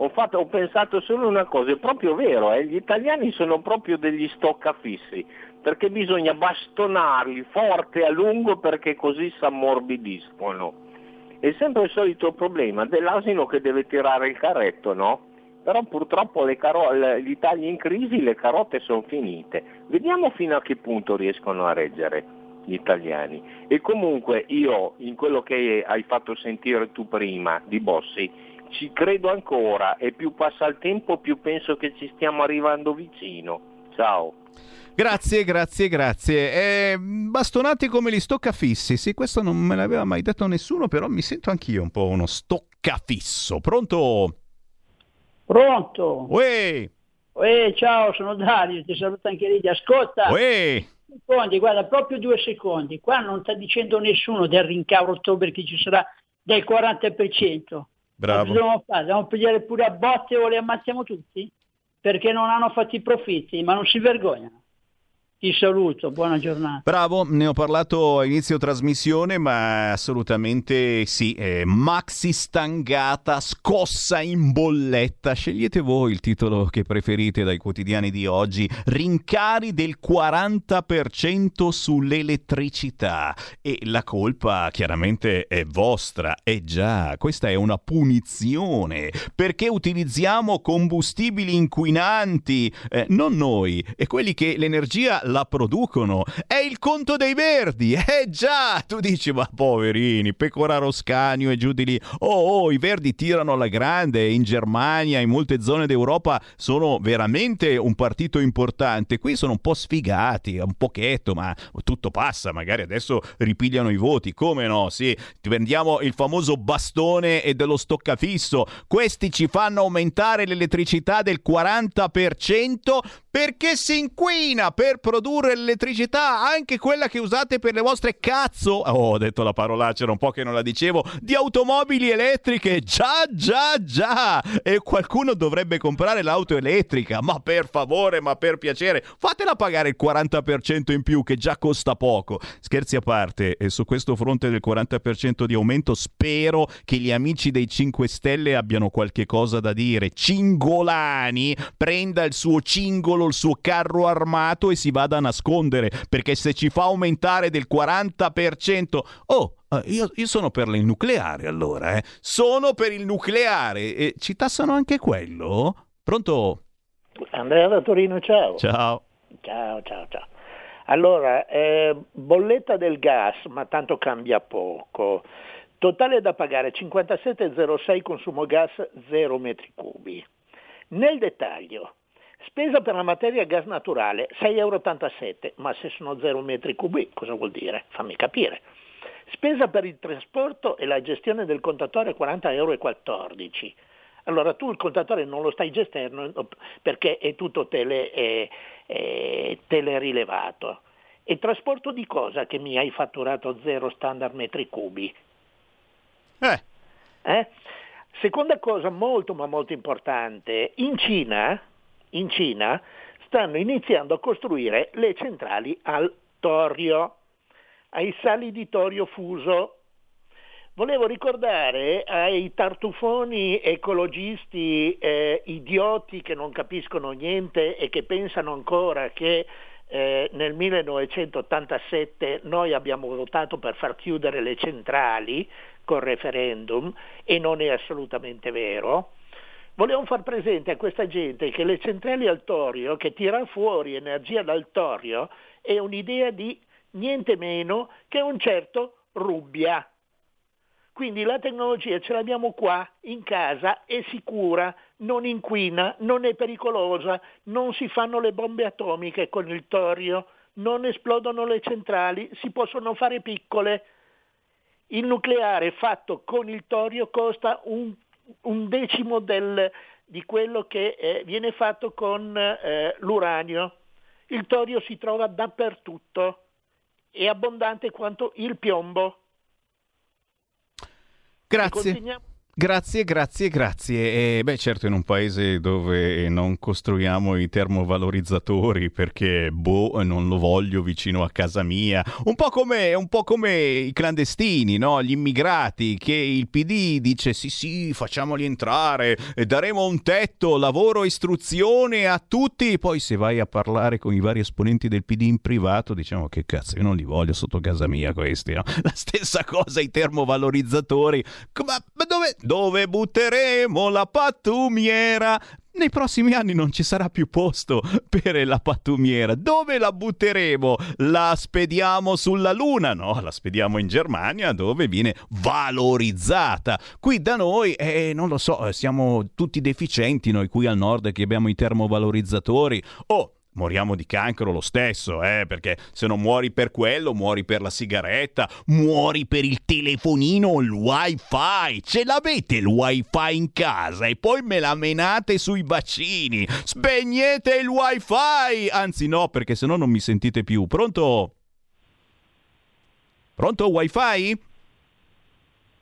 ho pensato solo una cosa, è proprio vero, gli italiani sono proprio degli stoccafissi, perché bisogna bastonarli forte a lungo perché così si ammorbidiscono. È sempre il solito problema dell'asino che deve tirare il carretto, no? Però purtroppo l'Italia in crisi, le carote sono finite. Vediamo fino a che punto riescono a reggere gli italiani. E comunque io, in quello che hai fatto sentire tu prima di Bossi, ci credo ancora, e più passa il tempo più penso che ci stiamo arrivando vicino. Ciao. Grazie. Bastonati come gli stoccafissi. Sì, questo non me l'aveva mai detto nessuno, però mi sento anch'io un po' uno stoccafisso. Pronto? Uè, ciao, sono Dario, ti saluto anche lì. Ascolta. Secondi, guarda, proprio 2 secondi. Qua non sta dicendo nessuno del rincaro ottobre che ci sarà del 40%. Bravo. Dobbiamo fare? Dobbiamo pigliare pure a botte o le ammazziamo tutti? Perché non hanno fatto i profitti, ma non si vergognano. Ti saluto, buona giornata. Bravo, ne ho parlato a inizio trasmissione, ma assolutamente sì, maxi stangata, scossa in bolletta, scegliete voi il titolo che preferite dai quotidiani di oggi. Rincari del 40% sull'elettricità e la colpa chiaramente è vostra. E già, questa è una punizione perché utilizziamo combustibili inquinanti, non noi, e quelli che l'energia la producono. È il conto dei Verdi, già. Tu dici, ma poverini, Pecoraro Scanio e giù di lì. I Verdi tirano alla grande in Germania, in molte zone d'Europa sono veramente un partito importante. Qui sono un po' sfigati, un pochetto, ma tutto passa, magari adesso ripigliano i voti, come no? Sì, prendiamo il famoso bastone e dello stoccafisso. Questi ci fanno aumentare l'elettricità del 40% perché si inquina per produrre l'elettricità, anche quella che usate per le vostre ho detto la parolaccia, era un po' che non la dicevo, di automobili elettriche. Già, e qualcuno dovrebbe comprare l'auto elettrica, ma per favore, ma per piacere, fatela pagare il 40% in più, che già costa poco. Scherzi a parte, e su questo fronte del 40% di aumento spero che gli amici dei 5 Stelle abbiano qualche cosa da dire. Cingolani prenda il suo cingolo, il suo carro armato e si vada a nascondere, perché se ci fa aumentare del 40%... Io sono per il nucleare, allora, sono per il nucleare, e ci tassano anche quello? Pronto? Andrea da Torino, ciao. Ciao. Allora, bolletta del gas, ma tanto cambia poco. Totale da pagare 57,06, consumo gas 0 metri cubi. Nel dettaglio, spesa per la materia gas naturale 6,87 €, ma se sono 0 metri cubi cosa vuol dire? Fammi capire. Spesa per il trasporto e la gestione del contatore 40,14 €. Allora tu il contatore non lo stai gestendo perché è tutto telerilevato. E trasporto di cosa che mi hai fatturato 0 standard metri cubi? Seconda cosa molto ma molto importante, in Cina stanno iniziando a costruire le centrali al torio, ai sali di torio fuso. Volevo ricordare ai tartufoni ecologisti idioti che non capiscono niente e che pensano ancora che nel 1987 noi abbiamo votato per far chiudere le centrali col referendum, e non è assolutamente vero. Volevo far presente a questa gente che le centrali al torio, che tira fuori energia dal torio, è un'idea di niente meno che un certo Rubbia. Quindi la tecnologia ce l'abbiamo qua, in casa, è sicura, non inquina, non è pericolosa, non si fanno le bombe atomiche con il torio, non esplodono le centrali, si possono fare piccole. Il nucleare fatto con il torio costa un decimo di quello che viene fatto con l'uranio. Il torio si trova dappertutto, è abbondante quanto il piombo. Grazie. Beh, certo, in un paese dove non costruiamo i termovalorizzatori perché non lo voglio vicino a casa mia, un po' come i clandestini, no? Gli immigrati, che il PD dice sì, facciamoli entrare, daremo un tetto, lavoro, istruzione a tutti. Poi se vai a parlare con i vari esponenti del PD in privato, diciamo che cazzo, io non li voglio sotto casa mia questi, no? La stessa cosa i termovalorizzatori, ma dove butteremo la pattumiera? Nei prossimi anni non ci sarà più posto per la pattumiera. Dove la butteremo? La spediamo sulla Luna? No, la spediamo in Germania, dove viene valorizzata. Qui da noi, non lo so, siamo tutti deficienti noi qui al nord, che abbiamo i termovalorizzatori. Moriamo di cancro lo stesso, perché se non muori per quello, muori per la sigaretta, muori per il telefonino o il wifi. Ce l'avete il wifi in casa e poi me la menate sui bacini. Spegnete il wifi! Anzi no, perché sennò non mi sentite più. Pronto? Pronto wifi?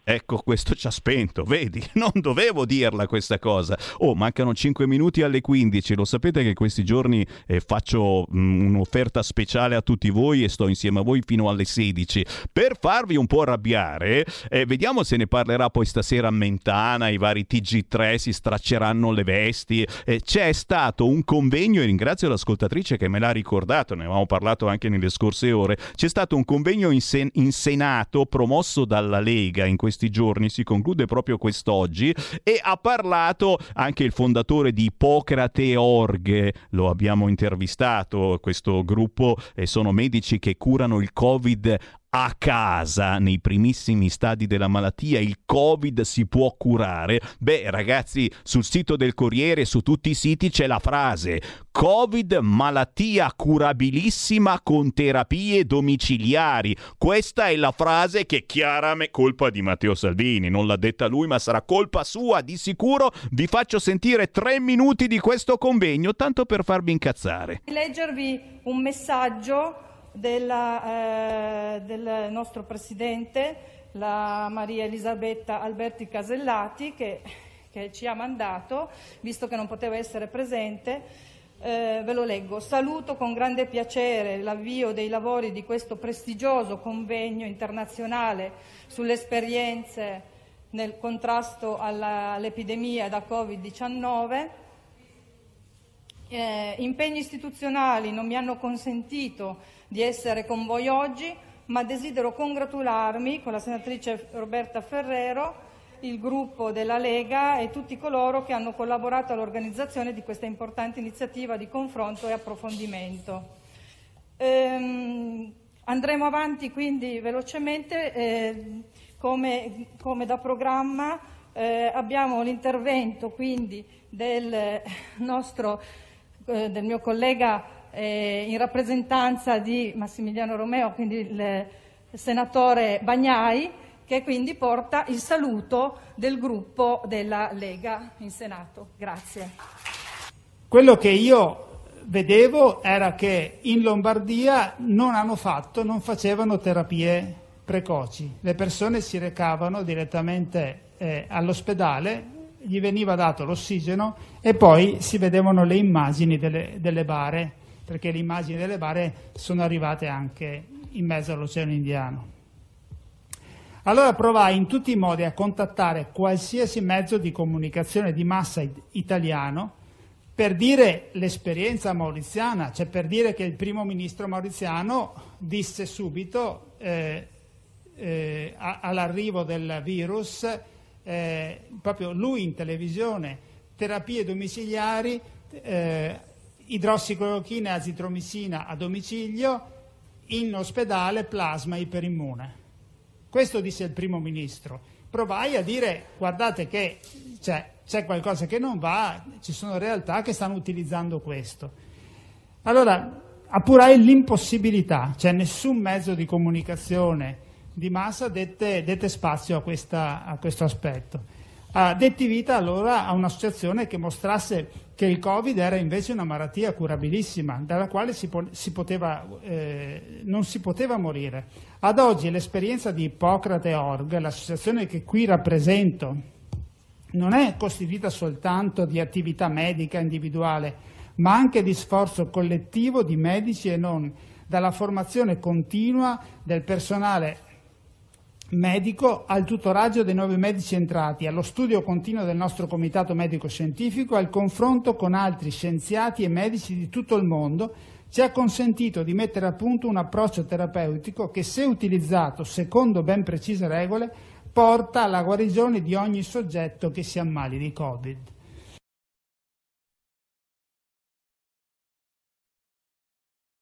Ecco, questo ci ha spento, vedi, non dovevo dirla questa cosa. Oh, mancano 5 minuti alle 15, lo sapete che questi giorni faccio un'offerta speciale a tutti voi e sto insieme a voi fino alle 16 per farvi un po' arrabbiare. Vediamo se ne parlerà poi stasera a Mentana, i vari TG3 si stracceranno le vesti. C'è stato un convegno, e ringrazio l'ascoltatrice che me l'ha ricordato, ne avevamo parlato anche nelle scorse ore, c'è stato un convegno in Senato promosso dalla Lega in questi giorni, si conclude proprio quest'oggi, e ha parlato anche il fondatore di Ippocrate.org, lo abbiamo intervistato, questo gruppo sono medici che curano il Covid a casa, nei primissimi stadi della malattia. Il Covid si può curare? Beh, ragazzi, sul sito del Corriere, su tutti i siti c'è la frase Covid, malattia curabilissima con terapie domiciliari. Questa è la frase che chiaramente, colpa di Matteo Salvini, non l'ha detta lui ma sarà colpa sua di sicuro. Vi faccio sentire 3 minuti di questo convegno tanto per farvi incazzare. Leggervi un messaggio del nostro presidente, la Maria Elisabetta Alberti Casellati, che ci ha mandato, visto che non poteva essere presente, ve lo leggo. Saluto con grande piacere l'avvio dei lavori di questo prestigioso convegno internazionale sulle esperienze nel contrasto all'epidemia da Covid-19. Impegni istituzionali non mi hanno consentito di essere con voi oggi, ma desidero congratularmi con la senatrice Roberta Ferrero, il gruppo della Lega e tutti coloro che hanno collaborato all'organizzazione di questa importante iniziativa di confronto e approfondimento. Andremo avanti quindi velocemente, come da programma. Abbiamo l'intervento quindi del mio collega in rappresentanza di Massimiliano Romeo, quindi il senatore Bagnai, che quindi porta il saluto del gruppo della Lega in Senato. Grazie. Quello che io vedevo era che in Lombardia non facevano terapie precoci. Le persone si recavano direttamente all'ospedale, gli veniva dato l'ossigeno e poi si vedevano le immagini delle bare, perché le immagini delle bare sono arrivate anche in mezzo all'Oceano Indiano. Allora provai in tutti i modi a contattare qualsiasi mezzo di comunicazione di massa italiano per dire l'esperienza mauriziana, cioè per dire che il primo ministro mauriziano disse subito all'arrivo del virus, proprio lui in televisione, terapie domiciliari, idrossiclorochina e azitromicina a domicilio, in ospedale plasma iperimmune. Questo disse il primo ministro. Provai a dire guardate che c'è qualcosa che non va, ci sono realtà che stanno utilizzando questo. Allora appurai l'impossibilità, cioè nessun mezzo di comunicazione di massa dette spazio a questo aspetto. Detti vita allora a un'associazione che mostrasse che il Covid era invece una malattia curabilissima, dalla quale non si poteva morire. Ad oggi l'esperienza di Ippocrate.org, l'associazione che qui rappresento, non è costituita soltanto di attività medica individuale, ma anche di sforzo collettivo di medici e non, dalla formazione continua del personale medico al tutoraggio dei nuovi medici entrati, allo studio continuo del nostro comitato medico-scientifico, al confronto con altri scienziati e medici di tutto il mondo, ci ha consentito di mettere a punto un approccio terapeutico che, se utilizzato secondo ben precise regole, porta alla guarigione di ogni soggetto che si ammali di Covid.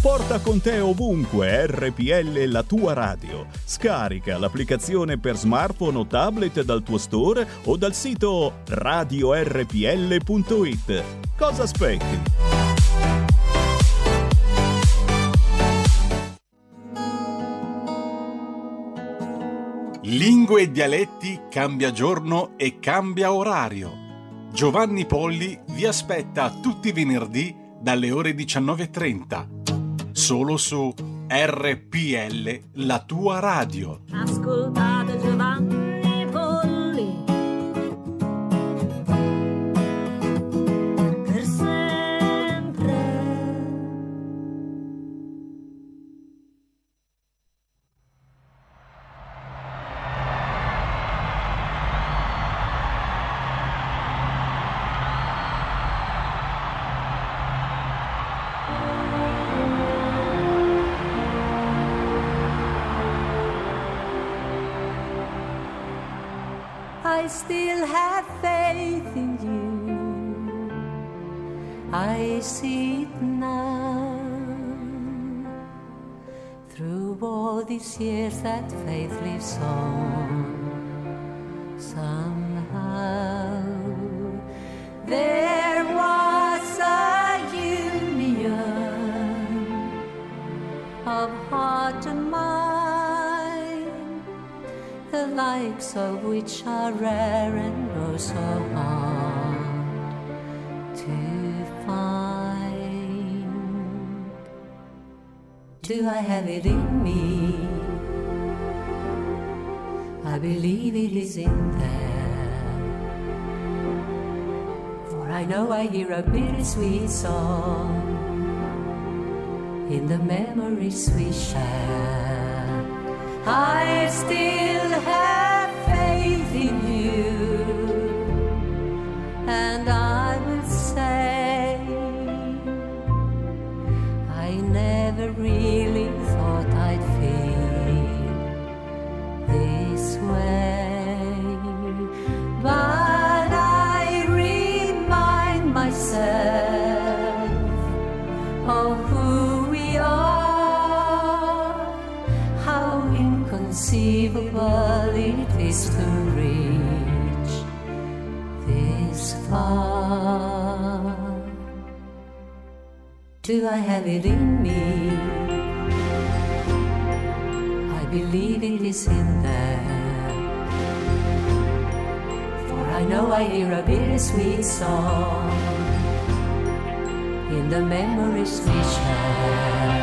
Porta con te ovunque RPL, la tua radio. Scarica l'applicazione per smartphone o tablet dal tuo store o dal sito radiorpl.it. Cosa aspetti? Lingue e dialetti cambia giorno e cambia orario. Giovanni Polli vi aspetta tutti i venerdì dalle ore 19:30. Solo su RPL, la tua radio. Ascoltate Giovanni Polli. Per sempre. I still have faith in you. I see it now. Through all these years that faith lives on. Somehow there was a union of heart and mind, the likes of which are rare and oh so hard to find. Do I have it in me? I believe it is in there, for I know I hear a bittersweet song in the memories we share. I still have faith in you, and I will say I never really thought I'd feel this way, but I remind myself of who we are, conceivable it is to reach this far. Do I have it in me? I believe it is in there, for I know I hear a bittersweet song in the memories we share.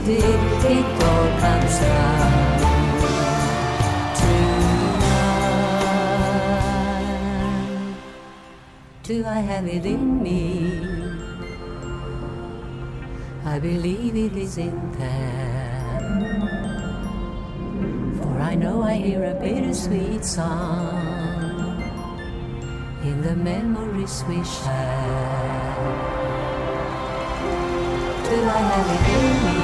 It all comes down tonight. Do I have it in me? I believe it is in there, for I know I hear a bittersweet song in the memories we share. Do I have it in me?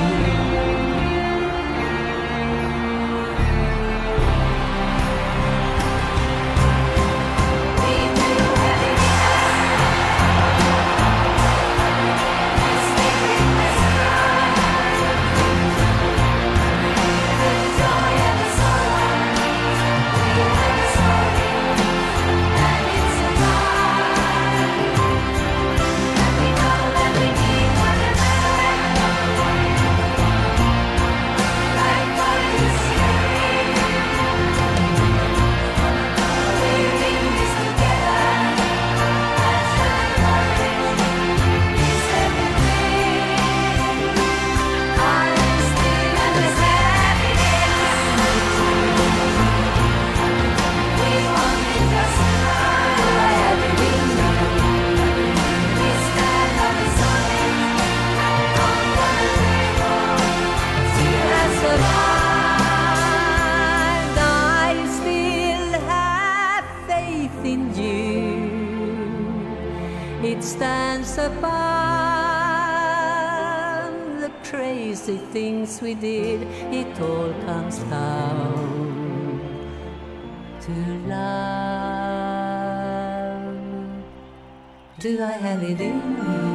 it stands above the crazy things we did. It all comes down to love. Do I have it in me?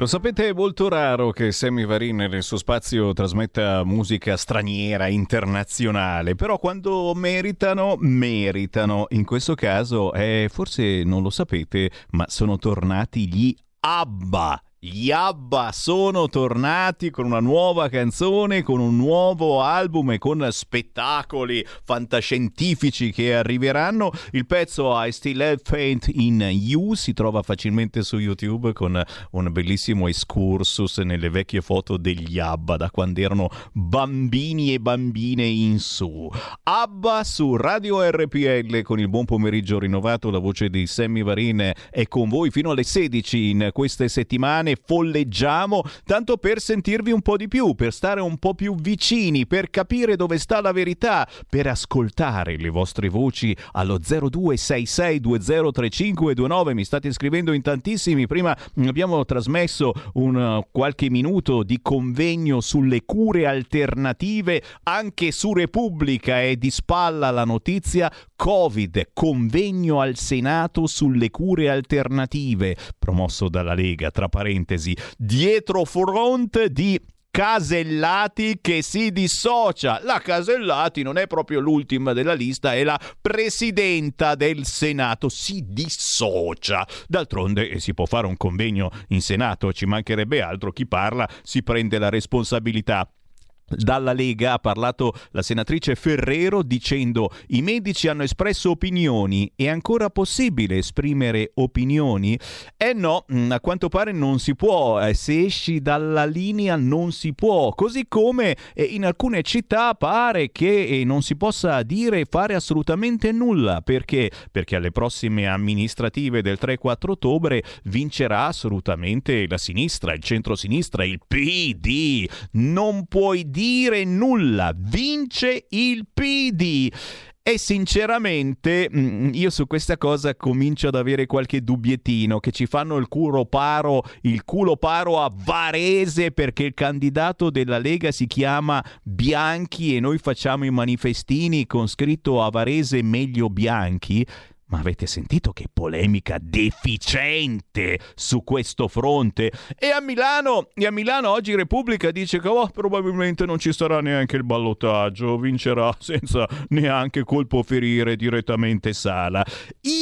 Lo sapete, è molto raro che Sammy Varin nel suo spazio trasmetta musica straniera, internazionale, però quando meritano. In questo caso, forse non lo sapete, ma sono tornati gli Abba. Gli Abba sono tornati con una nuova canzone, con un nuovo album e con spettacoli fantascientifici che arriveranno. Il pezzo I Still Have Faith in You si trova facilmente su YouTube, con un bellissimo excursus nelle vecchie foto degli Abba da quando erano bambini e bambine in su. Abba su Radio RPL con il buon pomeriggio rinnovato. La voce di Sammy Varin è con voi fino alle 16 in queste settimane. Folleggiamo tanto per sentirvi un po' di più, per stare un po' più vicini, per capire dove sta la verità, per ascoltare le vostre voci allo 0266203529. Mi state scrivendo in tantissimi. Prima abbiamo trasmesso un qualche minuto di convegno sulle cure alternative, anche su Repubblica e di spalla la notizia Covid, convegno al Senato sulle cure alternative promosso dalla Lega, tra parentesi, dietro front di Casellati che si dissocia. La Casellati non è proprio l'ultima della lista, è la presidenta del Senato, si dissocia. D'altronde si può fare un convegno in Senato, ci mancherebbe altro, chi parla si prende la responsabilità. Dalla Lega ha parlato la senatrice Ferrero dicendo: i medici hanno espresso opinioni, è ancora possibile esprimere opinioni? No, a quanto pare non si può, se esci dalla linea non si può, così come in alcune città pare che non si possa dire e fare assolutamente nulla. Perché alle prossime amministrative del 3-4 ottobre vincerà assolutamente la sinistra, il centrosinistra, il PD. Non puoi dire nulla, vince il PD. E sinceramente io su questa cosa comincio ad avere qualche dubbiettino, che ci fanno il culo paro a Varese perché il candidato della Lega si chiama Bianchi e noi facciamo i manifestini con scritto a Varese meglio Bianchi. Ma avete sentito che polemica deficiente su questo fronte? E a Milano oggi Repubblica dice che probabilmente non ci sarà neanche il ballottaggio, vincerà senza neanche colpo ferire direttamente Sala.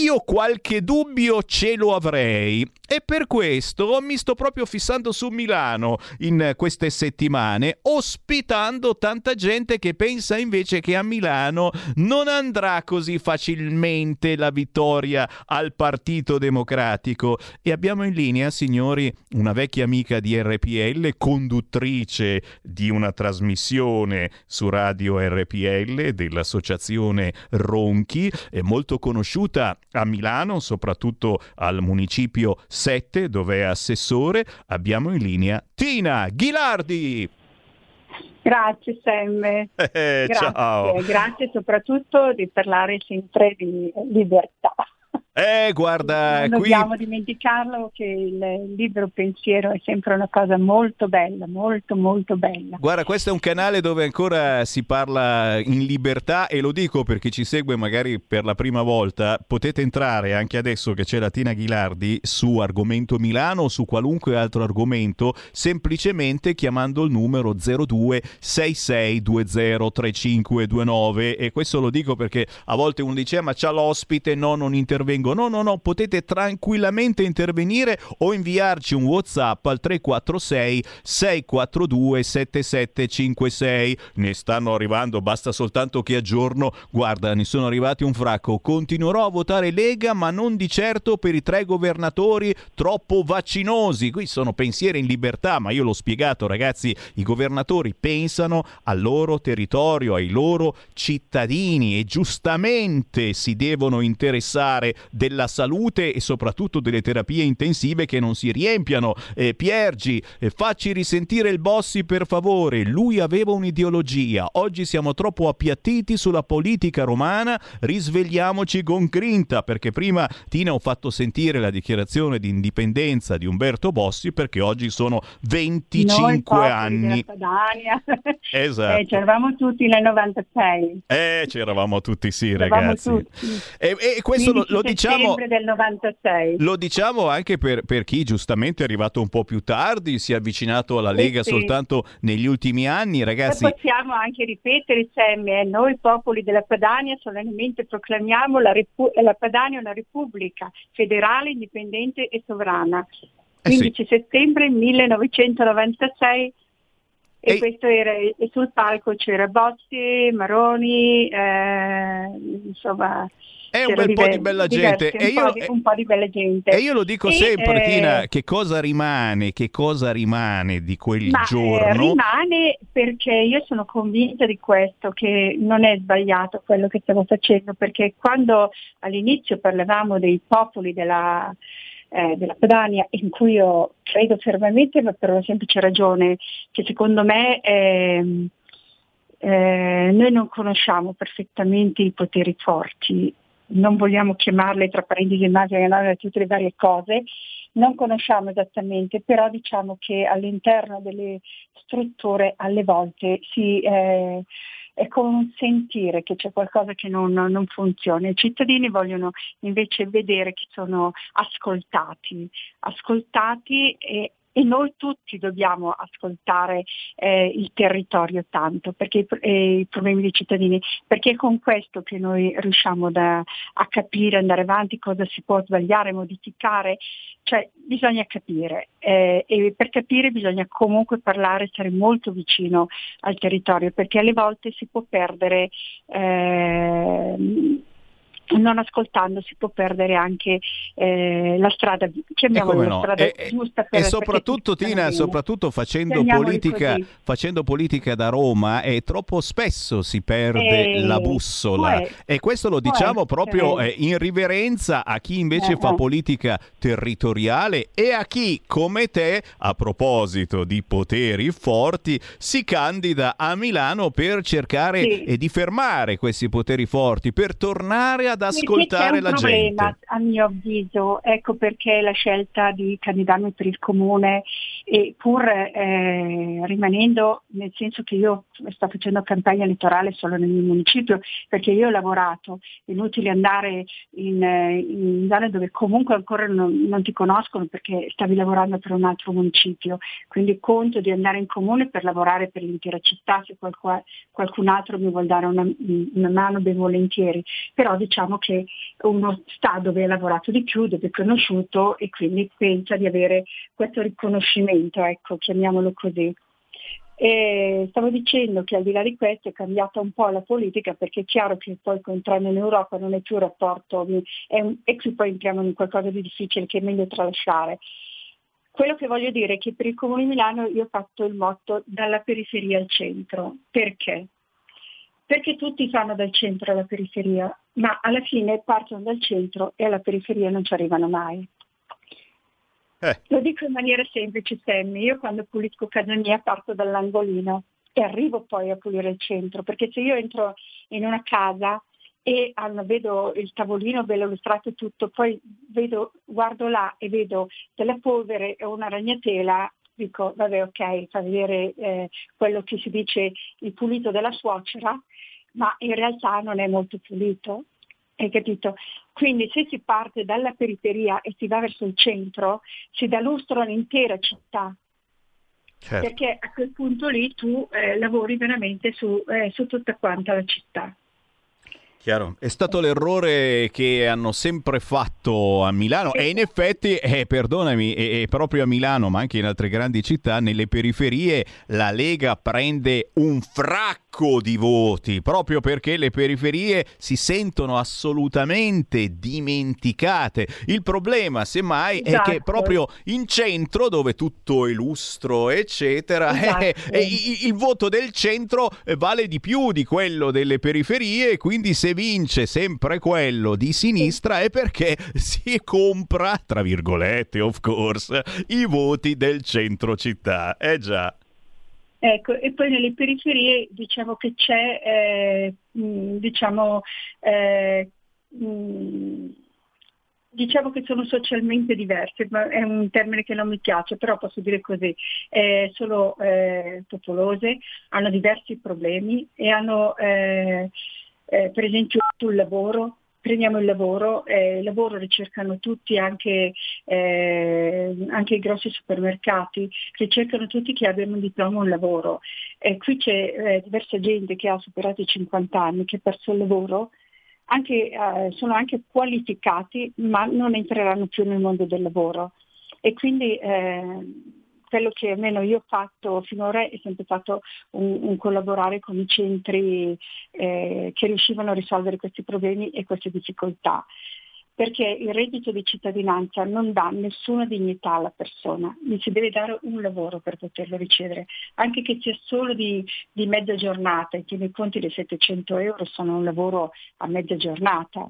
Io qualche dubbio ce lo avrei e per questo mi sto proprio fissando su Milano in queste settimane, ospitando tanta gente che pensa invece che a Milano non andrà così facilmente la vittoria al Partito Democratico. E abbiamo in linea, signori, una vecchia amica di RPL, conduttrice di una trasmissione su Radio RPL dell'associazione Ronchi, è molto conosciuta a Milano, soprattutto al municipio 7 dove è assessore. Abbiamo in linea Tina Ghilardi. Grazie Sam, grazie soprattutto di parlare sempre di libertà. Guarda, non dobbiamo dimenticarlo che il libero pensiero è sempre una cosa molto bella, molto molto bella. Guarda, questo è un canale dove ancora si parla in libertà, e lo dico per chi ci segue magari per la prima volta: potete entrare anche adesso che c'è la Tina Ghilardi su Argomento Milano o su qualunque altro argomento, semplicemente chiamando il numero 0266203529. E questo lo dico perché a volte uno dice ma c'ha l'ospite, non intervengo. No, potete tranquillamente intervenire o inviarci un WhatsApp al 346 642 7756. Ne stanno arrivando, basta soltanto che aggiorno. Guarda, ne sono arrivati un fracco. Continuerò a votare Lega, ma non di certo per i 3 governatori troppo vaccinosi. Qui sono pensieri in libertà, ma io l'ho spiegato, ragazzi, i governatori pensano al loro territorio, ai loro cittadini e giustamente si devono interessare della salute e soprattutto delle terapie intensive che non si riempiano. Piergi, facci risentire il Bossi per favore, lui aveva un'ideologia, oggi siamo troppo appiattiti sulla politica romana, risvegliamoci con grinta, perché prima Tina ho fatto sentire la dichiarazione di indipendenza di Umberto Bossi, perché oggi sono 25 anni. Esatto. C'eravamo tutti nel 96. C'eravamo tutti, sì, ragazzi. Tutti. E questo lo diciamo del 96. Lo diciamo anche per chi giustamente è arrivato un po' più tardi, si è avvicinato alla Lega soltanto negli ultimi anni, ragazzi. E possiamo anche ripetere, Sammy, noi popoli della Padania solennamente proclamiamo la Padania una repubblica federale, indipendente e sovrana. 15 settembre 1996. E questo era, e sul palco c'era Bossi, Maroni, insomma, è un bel po' di bella gente. E io lo dico sempre, Tina, che cosa rimane di quel giorno? Rimane, perché io sono convinta di questo, che non è sbagliato quello che stiamo facendo, perché quando all'inizio parlavamo dei popoli della Padania, in cui io credo fermamente, ma per una semplice ragione, che secondo me noi non conosciamo perfettamente i poteri forti, non vogliamo chiamarle tra parentesi immagine tutte le varie cose, non conosciamo esattamente, però diciamo che all'interno delle strutture alle volte si è consentire che c'è qualcosa che non funziona. I cittadini vogliono invece vedere che sono ascoltati e noi tutti dobbiamo ascoltare il territorio tanto, perché i problemi dei cittadini, perché è con questo che noi riusciamo a capire, andare avanti, cosa si può sbagliare, modificare, cioè bisogna capire e per capire bisogna comunque parlare, stare molto vicino al territorio, perché alle volte si può perdere non ascoltando si può perdere anche la strada, chiamiamola la strada giusta. E soprattutto, Tina, facendo politica da Roma, è troppo spesso si perde la bussola. E questo lo diciamo proprio in riverenza a chi invece fa politica territoriale e a chi, come te, a proposito di poteri forti, si candida a Milano per cercare di fermare questi poteri forti, per tornare ad ascoltare la gente. A mio avviso, ecco perché la scelta di candidarmi per il comune, e pur rimanendo, nel senso che io sto facendo campagna elettorale solo nel mio municipio, perché io ho lavorato, è inutile andare in zone dove comunque ancora non ti conoscono, perché stavi lavorando per un altro municipio, quindi conto di andare in comune per lavorare per l'intera città, se qualcun altro mi vuol dare una mano, ben volentieri, però diciamo che uno sta dove ha lavorato di più, dove è conosciuto, e quindi pensa di avere questo riconoscimento, ecco, chiamiamolo così. E stavo dicendo che al di là di questo è cambiata un po' la politica, perché è chiaro che poi con entrare in Europa non è più un rapporto, e qui poi entriamo in qualcosa di difficile che è meglio tralasciare. Quello che voglio dire è che per il Comune di Milano io ho fatto il motto dalla periferia al centro. Perché? Perché tutti fanno dal centro alla periferia, ma alla fine partono dal centro e alla periferia non ci arrivano mai. Lo dico in maniera semplice, Sammy, io quando pulisco casa mia parto dall'angolino e arrivo poi a pulire il centro, perché se io entro in una casa e vedo il tavolino bello illustrato e tutto, poi guardo là e vedo della polvere e una ragnatela, dico vabbè, ok, fa vedere quello che si dice il pulito della suocera, ma in realtà non è molto pulito, hai capito? Quindi se si parte dalla periferia e si va verso il centro, si dà lustro all'intera città, perché a quel punto lì tu lavori veramente su tutta quanta la città. Chiaro. È stato l'errore che hanno sempre fatto a Milano e in effetti, perdonami, è proprio a Milano ma anche in altre grandi città, nelle periferie la Lega prende un fracco di voti proprio perché le periferie si sentono assolutamente dimenticate. Il problema semmai è che proprio in centro, dove tutto è lustro eccetera, il voto del centro vale di più di quello delle periferie, quindi se se vince sempre quello di sinistra è perché si compra, tra virgolette, of course, i voti del centro città. Eh già. Ecco, e poi nelle periferie diciamo che c'è diciamo che sono socialmente diverse, ma è un termine che non mi piace, però posso dire così, sono popolose, hanno diversi problemi e hanno per esempio sul lavoro. Prendiamo il lavoro ricercano tutti, anche i grossi supermercati, ricercano tutti chi abbia un diploma o un lavoro. Qui c'è diversa gente che ha superato i 50 anni, che ha perso il lavoro, sono anche qualificati, ma non entreranno più nel mondo del lavoro. E quindi quello che almeno io ho fatto finora è sempre stato un collaborare con i centri che riuscivano a risolvere questi problemi e queste difficoltà, perché il reddito di cittadinanza non dà nessuna dignità alla persona, gli si deve dare un lavoro per poterlo ricevere, anche che sia solo di mezza giornata, e tieni conti dei 700 euro sono un lavoro a mezza giornata.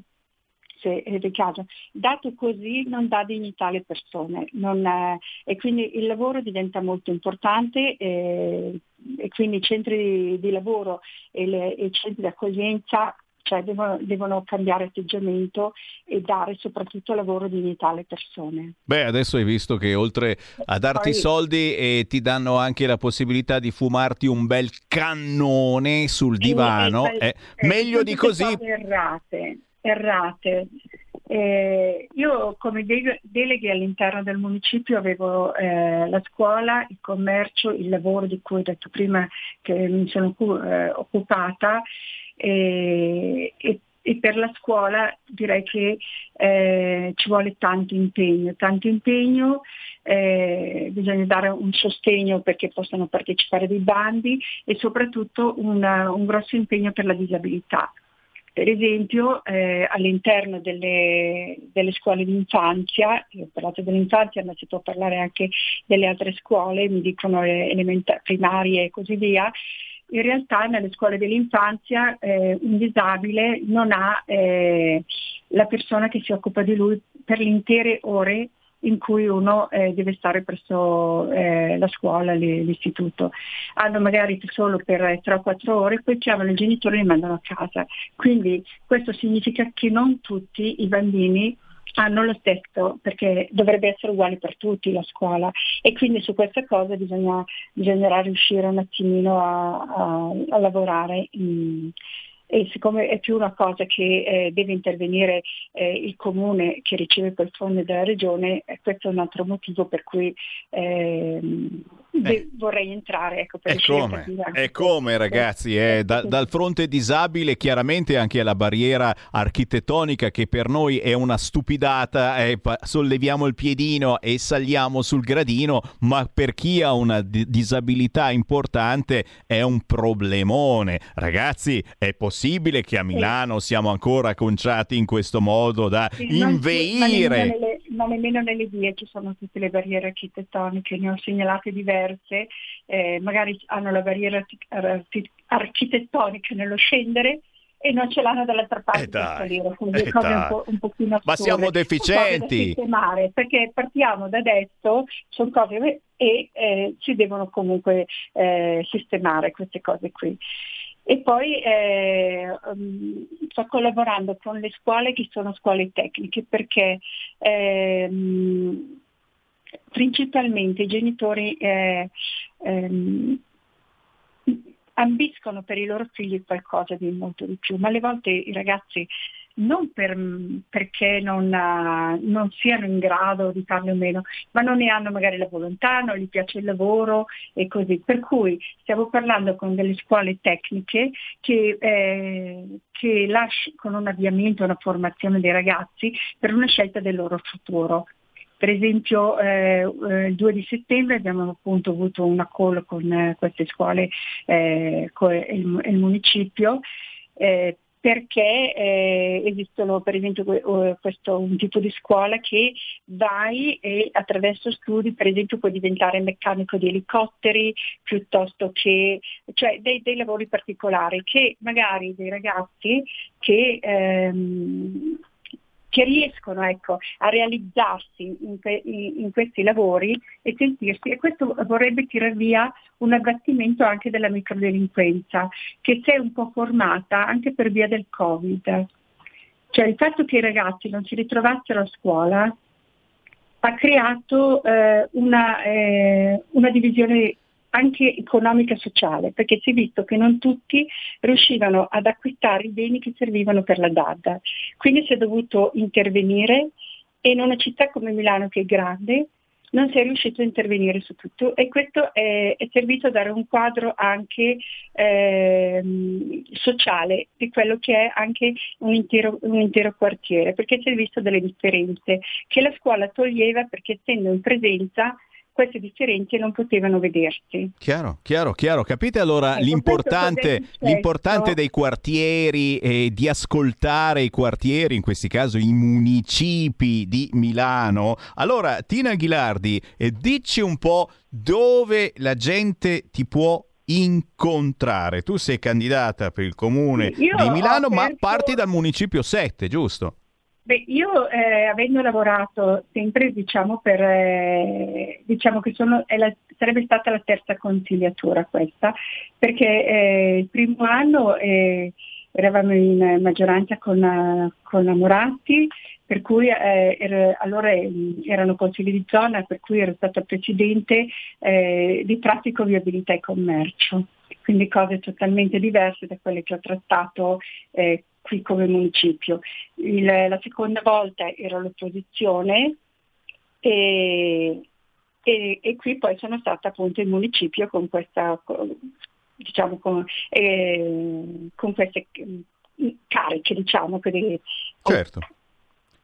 Riccardo, dato così non dà dignità alle persone, e quindi il lavoro diventa molto importante, e quindi i centri di lavoro e i centri di accoglienza, cioè, devono cambiare atteggiamento e dare soprattutto lavoro e dignità alle persone. Beh, adesso hai visto che oltre a darti soldi ti danno anche la possibilità di fumarti un bel cannone sul divano, meglio di così. Errate. Io come deleghi all'interno del municipio avevo la scuola, il commercio, il lavoro di cui ho detto prima che mi sono occupata, e per la scuola direi che ci vuole tanto impegno, bisogna dare un sostegno perché possano partecipare dei bandi e soprattutto un grosso impegno per la disabilità. Per esempio all'interno delle scuole d'infanzia, io ho parlato dell'infanzia ma si può parlare anche delle altre scuole, mi dicono elementari, primarie e così via, in realtà nelle scuole dell'infanzia un disabile non ha la persona che si occupa di lui per le intere ore in cui uno deve stare presso la scuola, l'istituto. Hanno magari solo per 3 o 4 ore, poi chiamano il genitore e li mandano a casa. Quindi questo significa che non tutti i bambini hanno lo stesso, perché dovrebbe essere uguale per tutti la scuola, e quindi su questa cosa bisognerà riuscire un attimino a lavorare. E siccome è più una cosa che deve intervenire il comune che riceve quel fondo della regione, questo è un altro motivo per cui vorrei entrare. Ecco, per è come ragazzi, dal fronte disabile chiaramente anche alla barriera architettonica che per noi è una stupidata, solleviamo il piedino e saliamo sul gradino, ma per chi ha una disabilità importante è un problemone. Ragazzi, è possibile che a Milano siamo ancora conciati in questo modo da inveire? Ma nemmeno nelle vie ci sono tutte le barriere architettoniche, ne ho segnalate diverse, magari hanno la barriera architettonica nello scendere e non ce l'hanno dall'altra parte per salire, quindi cose un pochino assurde. Ma siamo deficienti! Perché partiamo da adesso, sono cose e si devono comunque sistemare queste cose qui. E poi sto collaborando con le scuole che sono scuole tecniche, perché principalmente i genitori ambiscono per i loro figli qualcosa di molto di più, ma alle volte i ragazzi non perché non siano in grado di farlo o meno, ma non ne hanno magari la volontà, non gli piace il lavoro e così. Per cui stiamo parlando con delle scuole tecniche che con un avviamento, una formazione dei ragazzi per una scelta del loro futuro. Per esempio il 2 di settembre abbiamo appunto avuto una call con queste scuole e il municipio perché esistono per esempio questo un tipo di scuola che vai e attraverso studi per esempio puoi diventare meccanico di elicotteri piuttosto che, cioè dei lavori particolari che magari dei ragazzi che riescono a realizzarsi in questi lavori e sentirsi, e questo vorrebbe tirar via un abbattimento anche della microdelinquenza che si è un po' formata anche per via del Covid. Cioè il fatto che i ragazzi non si ritrovassero a scuola ha creato una divisione anche economica e sociale, perché si è visto che non tutti riuscivano ad acquistare i beni che servivano per la DAD. Quindi si è dovuto intervenire e in una città come Milano, che è grande, non si è riuscito a intervenire su tutto, e questo è servito a dare un quadro anche sociale di quello che è anche un intero quartiere, perché si è visto delle differenze che la scuola toglieva, perché essendo in presenza queste differenze non potevano vedersi. Chiaro. Capite allora l'importante dei quartieri e di ascoltare i quartieri, in questi caso i municipi di Milano. Allora, Tina Ghilardi, dici un po' dove la gente ti può incontrare. Tu sei candidata per il comune di Milano, ma parti dal municipio 7, giusto? Beh, io avendo lavorato sempre, sarebbe stata la terza consigliatura questa, perché il primo anno eravamo in maggioranza con la Moratti, per cui allora erano consigli di zona, per cui ero stata presidente di traffico, viabilità e commercio, quindi cose totalmente diverse da quelle che ho trattato qui come municipio. La seconda volta era l'opposizione e qui poi sono stata appunto in municipio con questa, diciamo, con queste cariche, diciamo. Certo.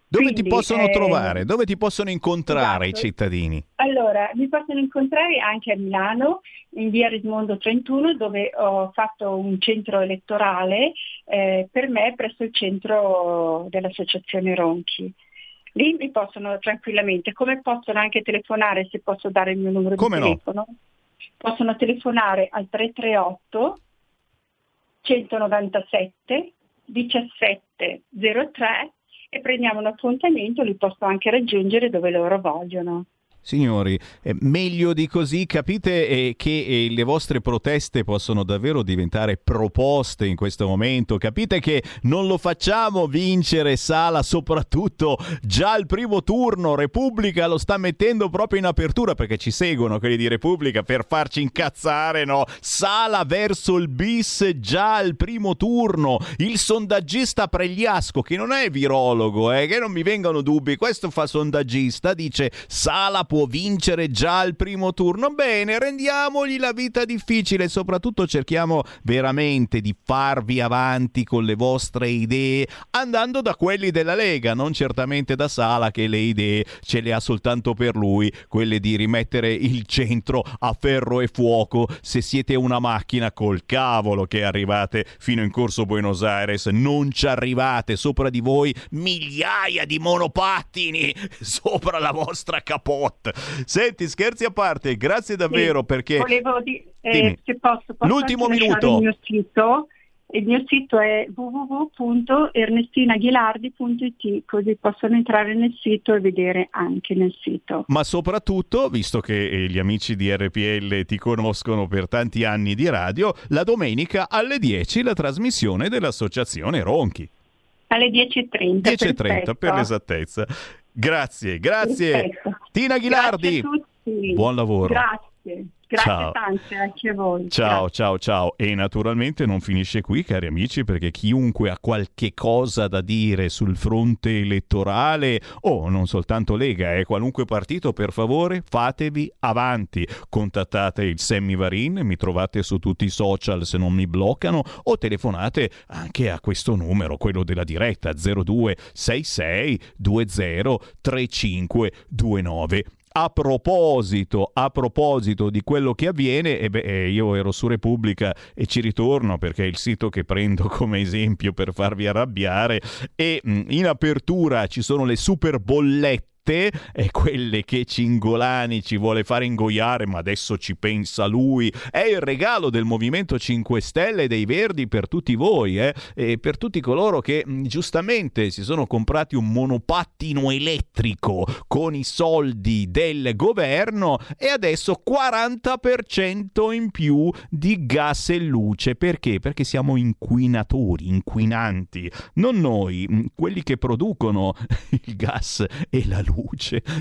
Dove quindi, ti possono trovare? Dove ti possono incontrare i cittadini? Allora, mi possono incontrare anche a Milano, in via Rismondo 31, dove ho fatto un centro elettorale per me presso il centro dell'Associazione Ronchi. Lì mi possono tranquillamente, come possono anche telefonare, se posso dare il mio numero di telefono. Possono telefonare al 338 197 1703 e prendiamo un appuntamento, li posso anche raggiungere dove loro vogliono. Signori, meglio di così, capite che le vostre proteste possono davvero diventare proposte in questo momento. Capite che non lo facciamo vincere Sala, soprattutto già al primo turno. Repubblica lo sta mettendo proprio in apertura, perché ci seguono quelli di Repubblica per farci incazzare, no? Sala verso il bis già al primo turno. Il sondaggista Pregliasco, che non è virologo, che non mi vengano dubbi, questo fa sondaggista, dice Sala può vincere già al primo turno. Bene, rendiamogli la vita difficile, soprattutto cerchiamo veramente di farvi avanti con le vostre idee, andando da quelli della Lega, non certamente da Sala, che le idee ce le ha soltanto per lui, quelle di rimettere il centro a ferro e fuoco. Se siete una macchina, col cavolo che arrivate fino in Corso Buenos Aires, non ci arrivate, sopra di voi migliaia di monopattini, sopra la vostra capota. Senti, scherzi a parte, grazie davvero, perché volevo se posso l'ultimo minuto. Il mio sito è www.ernestinaghilardi.it, così possono entrare nel sito e vedere anche nel sito. Ma soprattutto, visto che gli amici di RPL ti conoscono per tanti anni di radio, la domenica alle 10 la trasmissione dell'Associazione Ronchi. Alle 10:30. 10:30 per l'esattezza. Grazie. Perfetto. Tina Ghilardi, buon lavoro. Grazie tante anche a voi. Ciao. E naturalmente non finisce qui, cari amici, perché chiunque ha qualche cosa da dire sul fronte elettorale, non soltanto Lega, qualunque partito, per favore fatevi avanti. Contattate il Sammy Varin, mi trovate su tutti i social se non mi bloccano, o telefonate anche a questo numero, quello della diretta, 0266 20 35 29. A proposito di quello che avviene, io ero su Repubblica e ci ritorno perché è il sito che prendo come esempio per farvi arrabbiare, e in apertura ci sono le super bollette, e quelle che Cingolani ci vuole fare ingoiare, ma adesso ci pensa lui. È il regalo del Movimento 5 Stelle e dei Verdi per tutti voi, e per tutti coloro che giustamente si sono comprati un monopattino elettrico con i soldi del governo, e adesso 40% in più di gas e luce. Perché? Perché siamo inquinanti, non noi, quelli che producono il gas e la luce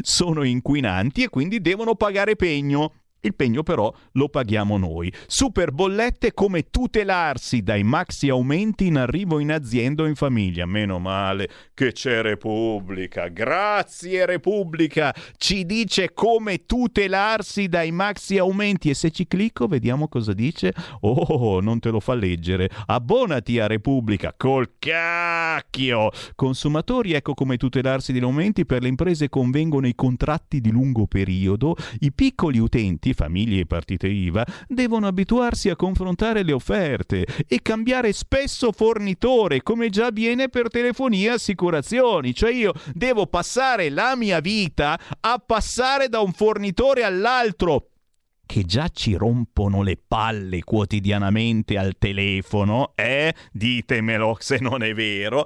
sono inquinanti e quindi devono pagare pegno. Il pegno però lo paghiamo noi. Super bollette, come tutelarsi dai maxi aumenti in arrivo in azienda o in famiglia. Meno male che c'è Repubblica. Grazie Repubblica, ci dice come tutelarsi dai maxi aumenti. E se ci clicco vediamo cosa dice. Oh, non te lo fa leggere. Abbonati a Repubblica. Col cacchio. Consumatori, ecco come tutelarsi dagli aumenti. Per le imprese convengono i contratti di lungo periodo. I piccoli utenti, famiglie e partite IVA, devono abituarsi a confrontare le offerte e cambiare spesso fornitore, come già avviene per telefonia e assicurazioni. Cioè io devo passare la mia vita a passare da un fornitore all'altro, che già ci rompono le palle quotidianamente al telefono, ditemelo se non è vero.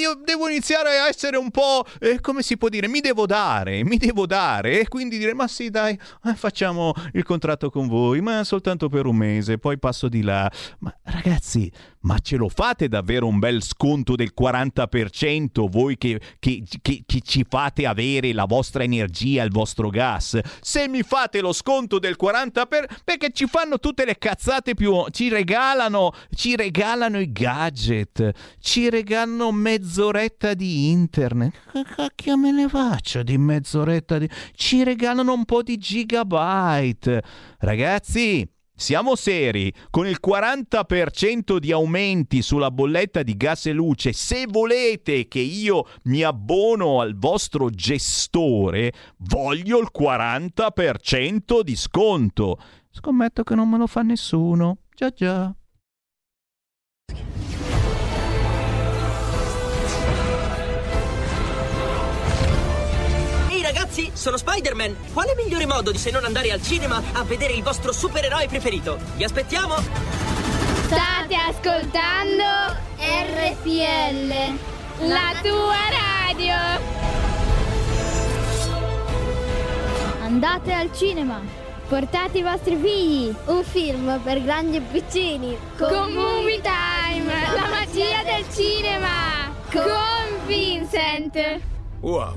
Io devo iniziare a essere un po', come si può dire, mi devo dare, e quindi dire, ma sì dai, facciamo il contratto con voi, ma soltanto per un mese, poi passo di là. Ma ragazzi, ma ce lo fate davvero un bel sconto del 40% voi che ci fate avere la vostra energia, il vostro gas? Se mi fate lo sconto del 40%, perché ci fanno tutte le cazzate più, ci regalano i gadget, ci regalano mezz'oretta di internet, che cacchio me ne faccio di mezz'oretta di... ci regalano un po' di gigabyte. Ragazzi, siamo seri, con il 40% di aumenti sulla bolletta di gas e luce, se volete che io mi abbono al vostro gestore, voglio il 40% di sconto. Scommetto che non me lo fa nessuno. Già. Sì, sono Spider-Man. Quale migliore modo se non andare al cinema a vedere il vostro supereroe preferito? Vi aspettiamo! State ascoltando RPL, la tua radio! Andate al cinema, portate i vostri figli, un film per grandi e piccini. Community Time, la magia del cinema, con Vincent! Wow!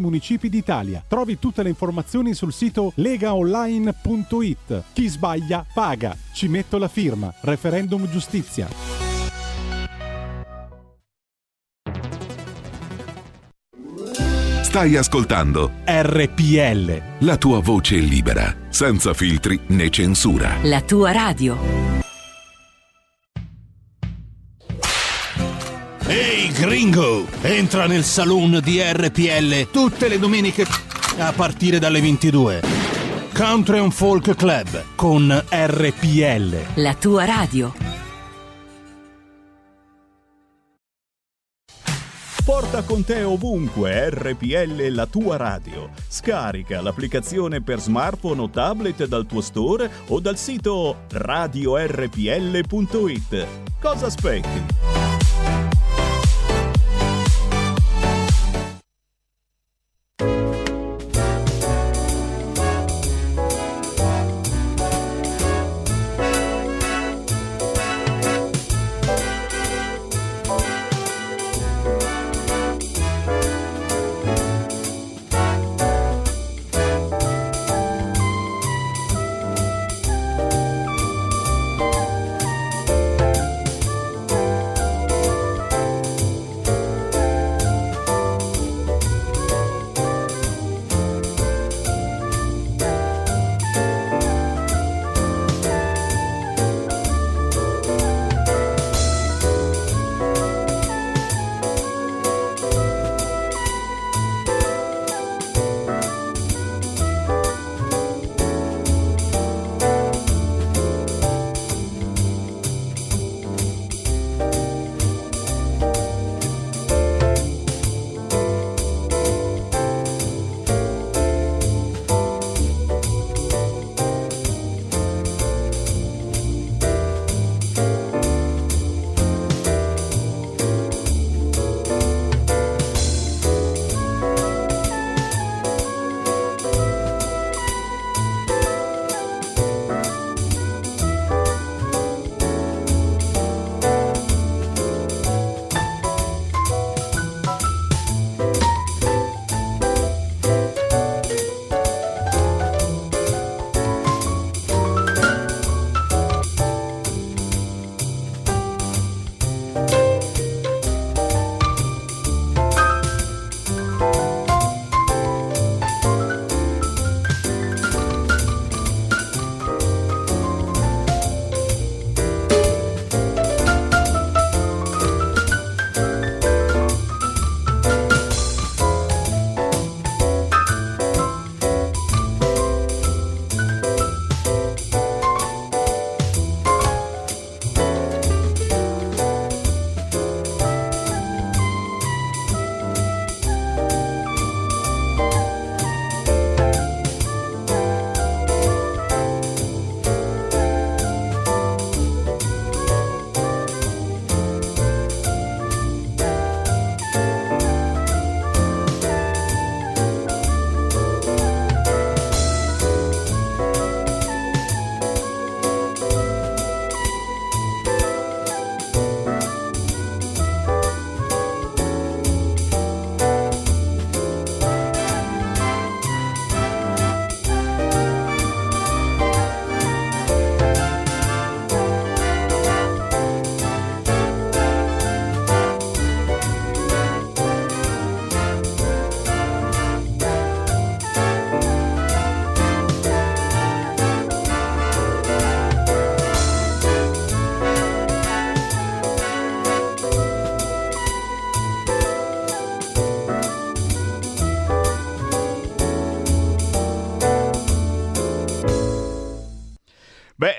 municipi d'Italia. Trovi tutte le informazioni sul sito legaonline.it. Chi sbaglia paga. Ci metto la firma. Referendum giustizia. Stai ascoltando RPL, la tua voce libera, senza filtri né censura. La tua radio. Ehi, gringo, entra nel saloon di RPL tutte le domeniche a partire dalle 22. Country and Folk Club con RPL, la tua radio. Porta con te ovunque RPL, la tua radio. Scarica l'applicazione per smartphone o tablet dal tuo store o dal sito radiorpl.it. Cosa aspetti?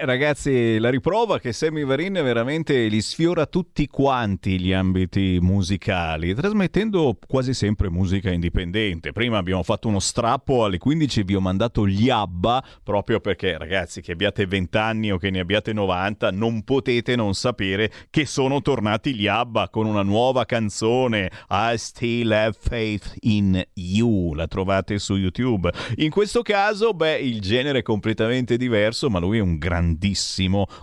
Ragazzi, la riprova che Sammy Varin veramente li sfiora tutti quanti gli ambiti musicali, trasmettendo quasi sempre musica indipendente. Prima abbiamo fatto uno strappo alle 15, vi ho mandato gli Abba, proprio perché, ragazzi, che abbiate 20 anni o che ne abbiate 90, non potete non sapere che sono tornati gli Abba con una nuova canzone, I Still Have Faith in You, la trovate su YouTube. In questo caso, il genere è completamente diverso, ma lui è un grandissimo,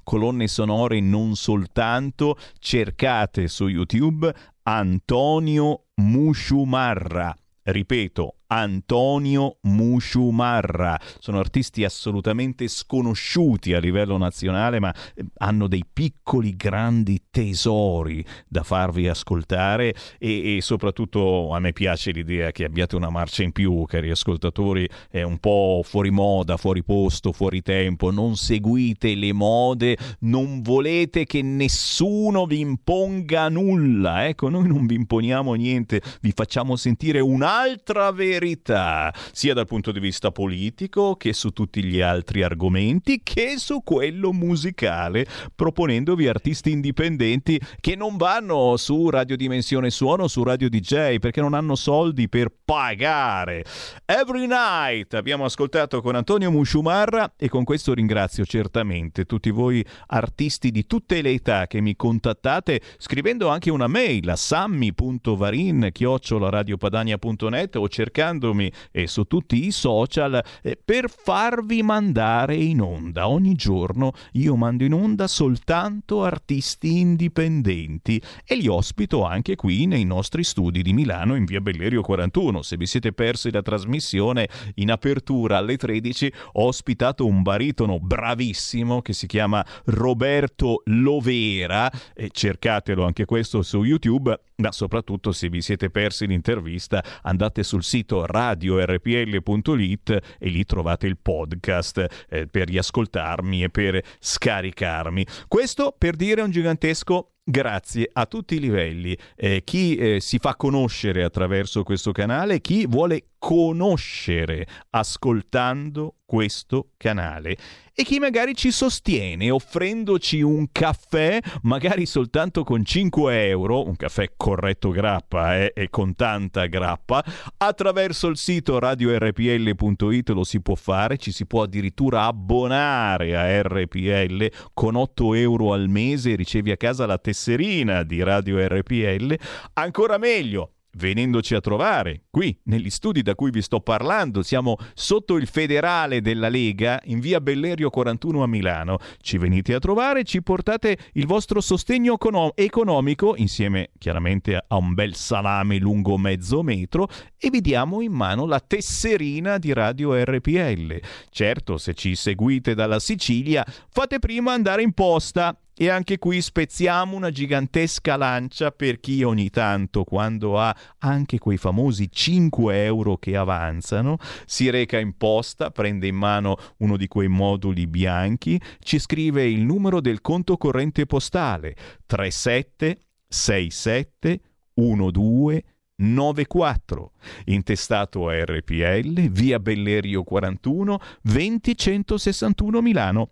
colonne sonore non soltanto. Cercate su YouTube Antonio Musciumarra, ripeto, Antonio Musciumarra. Sono artisti assolutamente sconosciuti a livello nazionale, ma hanno dei piccoli grandi tesori da farvi ascoltare e soprattutto a me piace l'idea che abbiate una marcia in più, cari ascoltatori. È un po' fuori moda, fuori posto, fuori tempo, non seguite le mode, non volete che nessuno vi imponga nulla. Ecco, noi non vi imponiamo niente, vi facciamo sentire un'altra vera verità, sia dal punto di vista politico che su tutti gli altri argomenti che su quello musicale, proponendovi artisti indipendenti che non vanno su Radio Dimensione Suono, su Radio DJ, perché non hanno soldi per pagare. Every Night abbiamo ascoltato con Antonio Musciumarra, e con questo ringrazio certamente tutti voi artisti di tutte le età che mi contattate scrivendo anche una mail a sammy.varin@radiopadania.net o cercandomi su tutti i social per farvi mandare in onda. Ogni giorno io mando in onda soltanto artisti indipendenti e li ospito anche qui nei nostri studi di Milano in via Bellerio 41. Se vi siete persi la trasmissione, in apertura alle 13 ho ospitato un baritono bravissimo che si chiama Roberto Lovera, e cercatelo anche questo su YouTube, ma soprattutto se vi siete persi l'intervista andate sul sito radiorpl.it e lì trovate il podcast per riascoltarmi e per scaricarmi. Questo per dire un gigantesco grazie a tutti i livelli, chi si fa conoscere attraverso questo canale, chi vuole conoscere ascoltando questo canale e chi magari ci sostiene offrendoci un caffè, magari soltanto con 5 euro, un caffè corretto grappa e con tanta grappa, attraverso il sito radiorpl.it lo si può fare, ci si può addirittura abbonare a RPL con 8 euro al mese e ricevi a casa la tesserina di Radio RPL. Ancora meglio, venendoci a trovare qui negli studi da cui vi sto parlando, siamo sotto il federale della Lega in via Bellerio 41 a Milano. Ci venite a trovare, ci portate il vostro sostegno economico insieme chiaramente a un bel salame lungo mezzo metro e vi diamo in mano la tesserina di Radio RPL. Certo, se ci seguite dalla Sicilia fate prima andare in posta. E anche qui spezziamo una gigantesca lancia per chi ogni tanto, quando ha anche quei famosi 5 euro che avanzano, si reca in posta, prende in mano uno di quei moduli bianchi, ci scrive il numero del conto corrente postale 37671294, intestato a RPL, via Bellerio 41, 20161 Milano.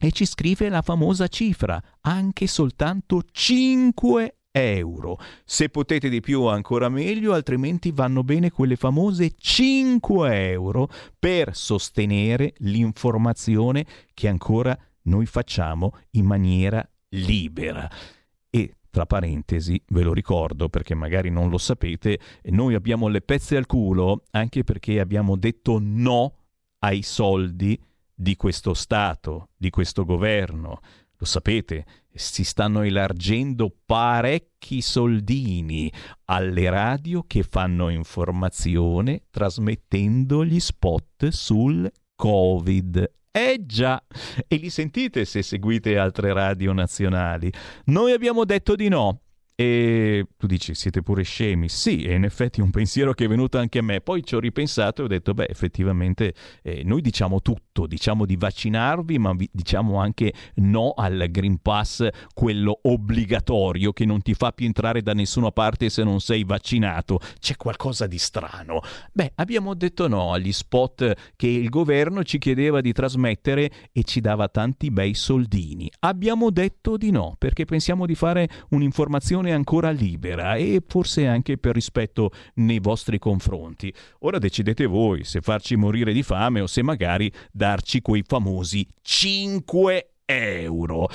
E ci scrive la famosa cifra, anche soltanto 5 euro. Se potete di più ancora meglio, altrimenti vanno bene quelle famose 5 euro per sostenere l'informazione che ancora noi facciamo in maniera libera. E tra parentesi, ve lo ricordo perché magari non lo sapete, noi abbiamo le pezze al culo anche perché abbiamo detto no ai soldi di questo Stato, di questo governo. Lo sapete, si stanno elargendo parecchi soldini alle radio che fanno informazione trasmettendo gli spot sul Covid. Già, e li sentite se seguite altre radio nazionali. Noi abbiamo detto di no. E tu dici, siete pure scemi? Sì, e in effetti è un pensiero che è venuto anche a me. Poi ci ho ripensato e ho detto, effettivamente noi diciamo tutto, diciamo di vaccinarvi, ma diciamo anche no al Green Pass, quello obbligatorio che non ti fa più entrare da nessuna parte se non sei vaccinato. C'è qualcosa di strano. Abbiamo detto no agli spot che il governo ci chiedeva di trasmettere e ci dava tanti bei soldini. Abbiamo detto di no, perché pensiamo di fare un'informazione ancora libera e forse anche per rispetto nei vostri confronti. Ora decidete voi se farci morire di fame o se magari darci quei famosi 5 euro.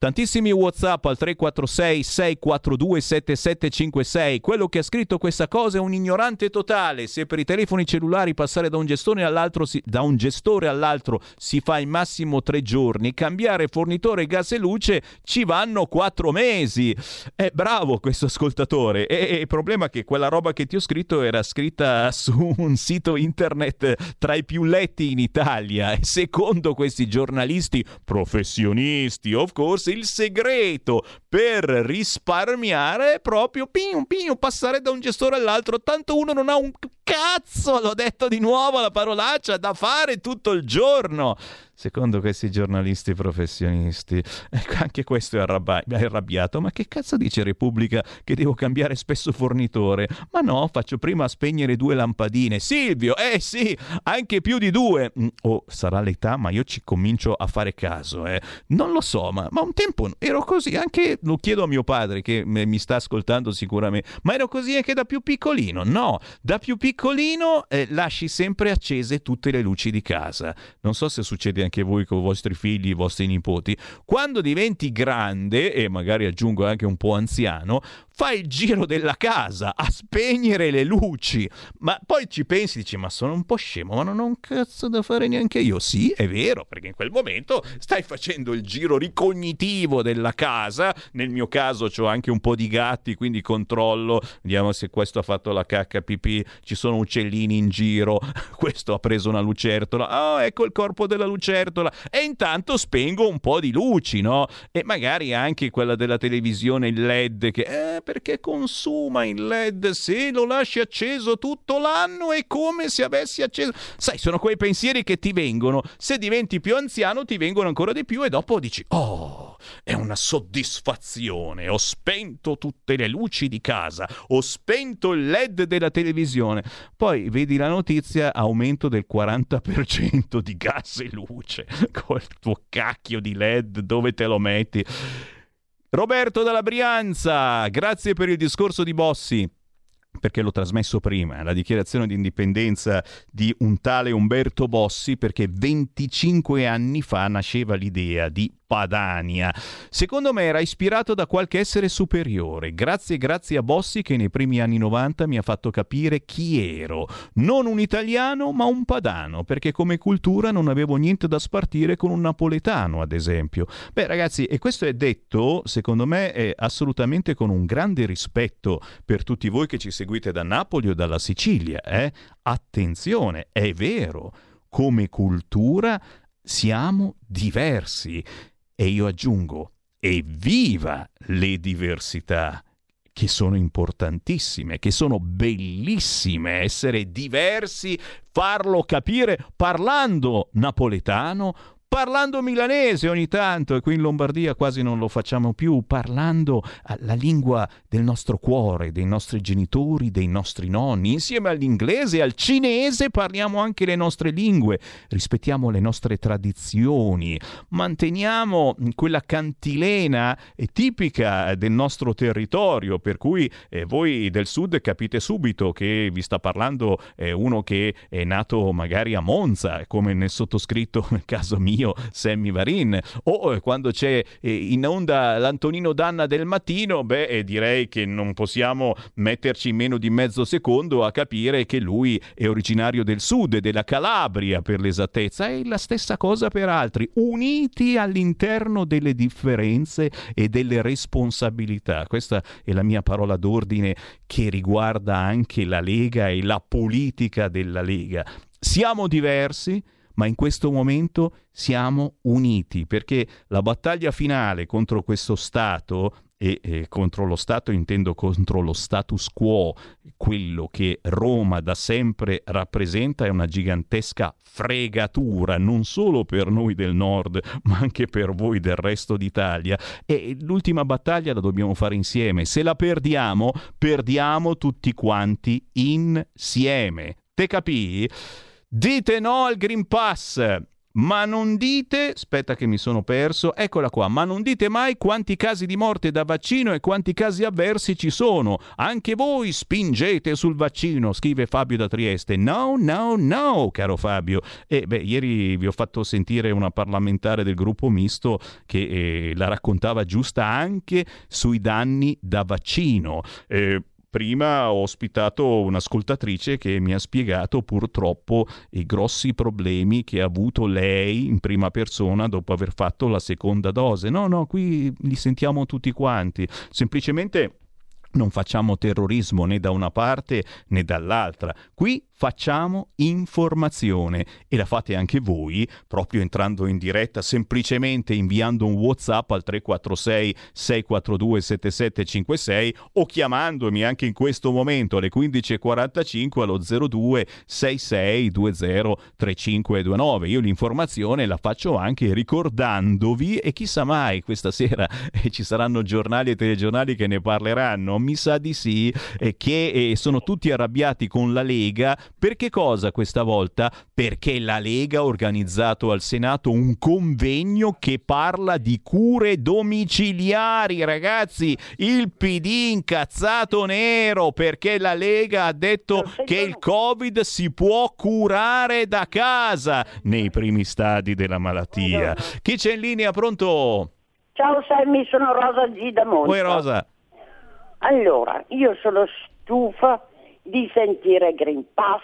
Tantissimi WhatsApp al 346 642 7756. Quello che ha scritto questa cosa è un ignorante totale. Se per i telefoni cellulari passare da un gestore all'altro si fa in massimo 3 giorni, cambiare fornitore gas e luce ci vanno 4 mesi. È bravo questo ascoltatore. E il problema è che quella roba che ti ho scritto era scritta su un sito internet tra i più letti in Italia. E secondo questi giornalisti professionisti, of course, il segreto per risparmiare è proprio passare da un gestore all'altro, tanto uno non ha un cazzo, l'ho detto di nuovo la parolaccia, da fare tutto il giorno. Secondo questi giornalisti professionisti, ecco, anche questo è arrabbiato. Ma che cazzo dice Repubblica che devo cambiare spesso fornitore? Ma no, faccio prima a spegnere 2 lampadine. Silvio, sì, anche più di 2. Sarà l'età, ma io ci comincio a fare caso, Non lo so, ma un tempo ero così, anche lo chiedo a mio padre che mi sta ascoltando sicuramente, ma ero così anche da più piccolino. No, da più piccolino lasci sempre accese tutte le luci di casa. Non so se succede anche voi con i vostri figli, i vostri nipoti. Quando diventi grande, e magari aggiungo anche un po' anziano, fai il giro della casa a spegnere le luci, ma poi ci pensi, dici, ma sono un po' scemo, ma non ho un cazzo da fare neanche io. Sì, è vero, perché in quel momento stai facendo il giro ricognitivo della casa. Nel mio caso c'ho anche un po' di gatti, quindi controllo, vediamo se questo ha fatto la cacca, pipì, ci sono uccellini in giro, questo ha preso una lucertola, ecco il corpo della lucertola, e intanto spengo un po' di luci, no? E magari anche quella della televisione, il LED, che perché consuma il LED se lo lasci acceso tutto l'anno, è come se avessi acceso. Sai, sono quei pensieri che ti vengono, se diventi più anziano ti vengono ancora di più, e dopo dici, è una soddisfazione, ho spento tutte le luci di casa, ho spento il LED della televisione. Poi vedi la notizia, aumento del 40% di gas e luce, col tuo cacchio di LED dove te lo metti? Roberto dalla Brianza, grazie per il discorso di Bossi, perché l'ho trasmesso prima, la dichiarazione di indipendenza di un tale Umberto Bossi, perché 25 anni fa nasceva l'idea di Padania. Secondo me era ispirato da qualche essere superiore. Grazie a Bossi che nei primi anni 90 mi ha fatto capire chi ero. Non un italiano, ma un padano, perché come cultura non avevo niente da spartire con un napoletano, ad esempio. Beh, ragazzi, e questo è detto, secondo me, è assolutamente con un grande rispetto per tutti voi che ci seguite da Napoli o dalla Sicilia, Attenzione, è vero, come cultura siamo diversi. E io aggiungo, evviva le diversità, che sono importantissime, che sono bellissime. Essere diversi, farlo capire parlando napoletano, parlando milanese ogni tanto, e qui in Lombardia quasi non lo facciamo più, parlando la lingua del nostro cuore, dei nostri genitori, dei nostri nonni. Insieme all'inglese e al cinese parliamo anche le nostre lingue, rispettiamo le nostre tradizioni, manteniamo quella cantilena tipica del nostro territorio, per cui voi del sud capite subito che vi sta parlando uno che è nato magari a Monza, come nel sottoscritto nel caso mio, Sammy Varin, o quando c'è in onda l'Antonino Danna del mattino, direi che non possiamo metterci meno di mezzo secondo a capire che lui è originario del sud, della Calabria per l'esattezza. È la stessa cosa per altri, uniti all'interno delle differenze e delle responsabilità. Questa è la mia parola d'ordine, che riguarda anche la Lega e la politica della Lega. Siamo diversi, ma in questo momento siamo uniti, perché la battaglia finale contro questo Stato, e contro lo Stato intendo contro lo status quo, quello che Roma da sempre rappresenta, è una gigantesca fregatura, non solo per noi del nord, ma anche per voi del resto d'Italia. E l'ultima battaglia la dobbiamo fare insieme. Se la perdiamo, perdiamo tutti quanti insieme. Te capii? Dite no al Green Pass, ma non dite, aspetta che mi sono perso, eccola qua, ma non dite mai quanti casi di morte da vaccino e quanti casi avversi ci sono. Anche voi spingete sul vaccino, scrive Fabio da Trieste. No, no, no, caro Fabio. Ieri vi ho fatto sentire una parlamentare del gruppo misto che la raccontava giusta anche sui danni da vaccino. Prima ho ospitato un'ascoltatrice che mi ha spiegato purtroppo i grossi problemi che ha avuto lei in prima persona dopo aver fatto la seconda dose. No, qui li sentiamo tutti quanti, semplicemente non facciamo terrorismo né da una parte né dall'altra, qui Facciamo informazione, e la fate anche voi proprio entrando in diretta, semplicemente inviando un WhatsApp al 346 642 7756 o chiamandomi anche in questo momento alle 15.45 allo 02 66 20 3529. Io l'informazione la faccio anche ricordandovi, e chissà mai, questa sera ci saranno giornali e telegiornali che ne parleranno, mi sa di sì, che sono tutti arrabbiati con la Lega. Per che cosa questa volta? Perché la Lega ha organizzato al Senato un convegno che parla di cure domiciliari. Ragazzi, il PD incazzato nero perché la Lega ha detto che il Covid si può curare da casa nei primi stadi della malattia. Chi c'è in linea? Pronto? Ciao Sammy, sono Rosa Gidamonte. Poi Rosa. Allora, io sono stufa di sentire Green Pass,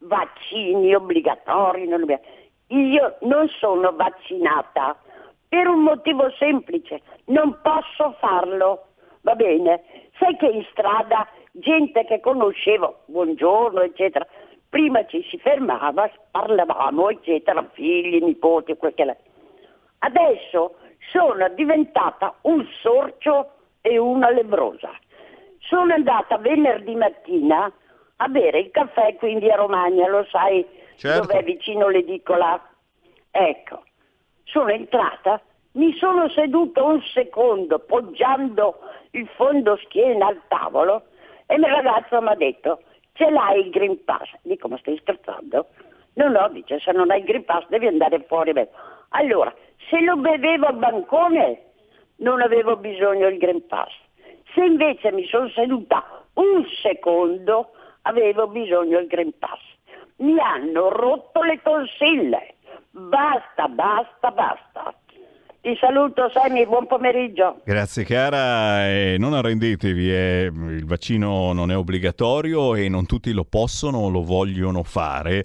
vaccini obbligatori. Io non sono vaccinata per un motivo semplice, non posso farlo, va bene? Sai che in strada gente che conoscevo, buongiorno eccetera, prima ci si fermava, parlavamo eccetera, figli, nipoti, quel che è. Adesso sono diventata un sorcio e una lebbrosa. Sono andata venerdì mattina a bere il caffè, quindi a Romagna, lo sai, certo, dov'è vicino l'edicola. Ecco, sono entrata, mi sono seduta un secondo poggiando il fondo schiena al tavolo e la ragazza mi ha detto: ce l'hai il Green Pass? Dico, ma stai scherzando? No, dice, se non hai il Green Pass devi andare fuori. Allora, se lo bevevo al bancone non avevo bisogno del Green Pass. Se invece mi sono seduta un secondo, avevo bisogno del Green Pass. Mi hanno rotto le tonsille. Basta. Ti saluto Sammy, buon pomeriggio. Grazie cara, non arrendetevi, il vaccino non è obbligatorio e non tutti lo possono o lo vogliono fare.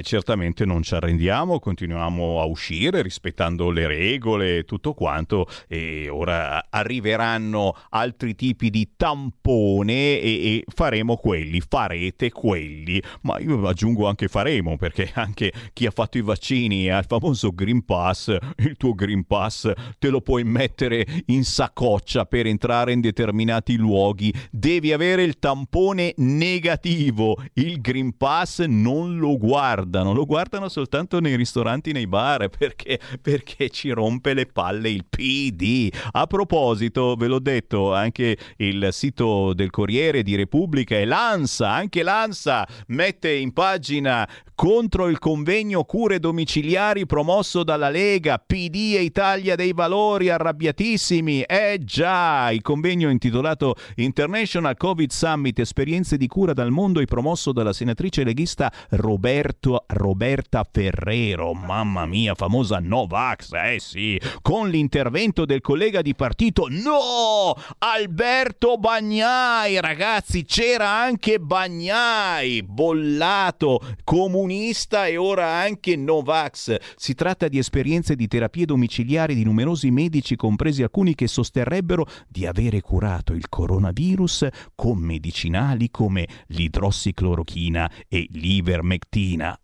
Certamente non ci arrendiamo, continuiamo a uscire rispettando le regole e tutto quanto, e ora arriveranno altri tipi di tampone e faremo quelli, farete quelli, ma io aggiungo anche faremo, perché anche chi ha fatto i vaccini ha il famoso Green Pass, il tuo Green Pass te lo puoi mettere in saccoccia per entrare in determinati luoghi, devi avere il tampone negativo, il Green Pass non lo guardano, lo guardano soltanto nei ristoranti, nei bar, perché ci rompe le palle il PD. A proposito, ve l'ho detto, anche il sito del Corriere, di Repubblica e l'ANSA, anche l'ANSA mette in pagina contro il convegno cure domiciliari promosso dalla Lega, PD e Italia dei Valori arrabbiatissimi. Già, il convegno intitolato International Covid Summit Esperienze di cura dal mondo è promosso dalla senatrice leghista Roberta Ferrero, mamma mia, famosa Novax, sì, con l'intervento del collega di partito Alberto Bagnai. Ragazzi, c'era anche Bagnai, bollato comunista e ora anche Novax. Si tratta di esperienze di terapie domiciliari di numerosi medici, compresi alcuni che sosterrebbero di avere curato il coronavirus con medicinali come l'idrossiclorochina e l'ivermectina.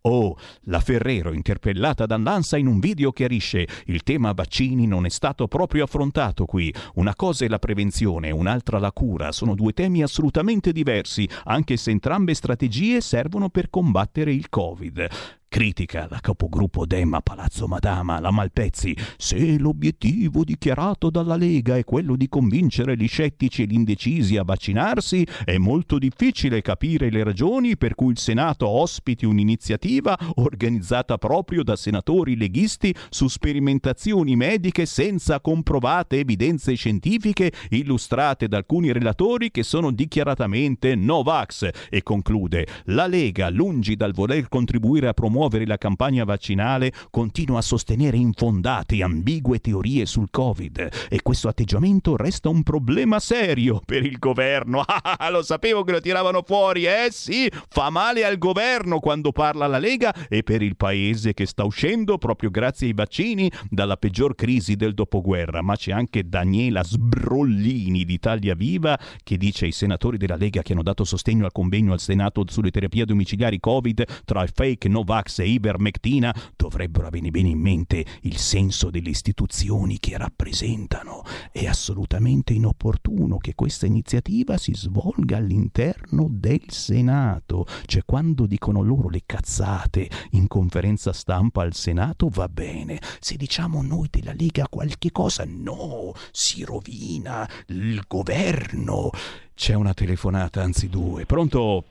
La Ferrero, interpellata dall'ANSA in un video, chiarisce: il tema vaccini non è stato proprio affrontato qui, una cosa è la prevenzione, un'altra la cura, sono due temi assolutamente diversi, anche se entrambe strategie servono per combattere il Covid. Critica la capogruppo Dem a Palazzo Madama, la Malpezzi: se l'obiettivo dichiarato dalla Lega è quello di convincere gli scettici e gli indecisi a vaccinarsi, è molto difficile capire le ragioni per cui il Senato ospiti un'iniziativa organizzata proprio da senatori leghisti su sperimentazioni mediche senza comprovate evidenze scientifiche, illustrate da alcuni relatori che sono dichiaratamente Novax. E conclude: la Lega, lungi dal voler contribuire a promuovere promuovere la campagna vaccinale continua a sostenere infondate e ambigue teorie sul Covid, e questo atteggiamento resta un problema serio per il governo. Ah, lo sapevo che lo tiravano fuori, eh sì, fa male al governo quando parla la Lega e per il paese che sta uscendo proprio grazie ai vaccini dalla peggior crisi del dopoguerra. Ma c'è anche Daniela Sbrollini di Italia Viva che dice: i senatori della Lega che hanno dato sostegno al convegno al Senato sulle terapie domiciliari Covid, tra fake, Novax e ivermectina, dovrebbero avere bene in mente il senso delle istituzioni che rappresentano. È assolutamente inopportuno che questa iniziativa si svolga all'interno del Senato. Cioè, quando dicono loro le cazzate in conferenza stampa al Senato va bene, se diciamo noi della Lega qualche cosa no, si rovina il governo. C'è una telefonata, anzi due. Pronto?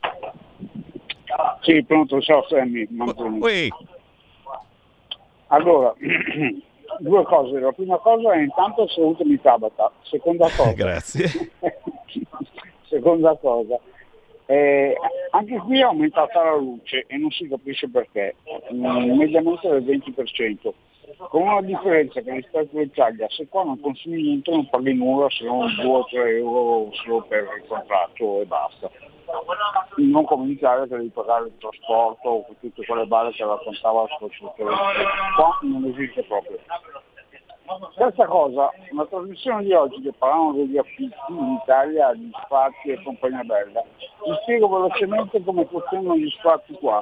Sì, pronto, ciao Sammy. Allora, due cose. La prima cosa è intanto salutami Tabata. Seconda cosa. Grazie. Seconda cosa. Anche qui è aumentata la luce e non si capisce perché. Mediamente del 20%. Con una differenza che rispetto all'Italia, se qua non consumi niente non paghi nulla, se non 2 o 3 euro solo per il contratto e basta. Non come in Italia che devi pagare il trasporto o tutte quelle balle che raccontava la società. Qua non esiste proprio. Terza cosa, una trasmissione di oggi che parlavano degli affitti in Italia, gli sfratti e compagnia bella. Vi spiego velocemente come funzionano gli sfratti qua.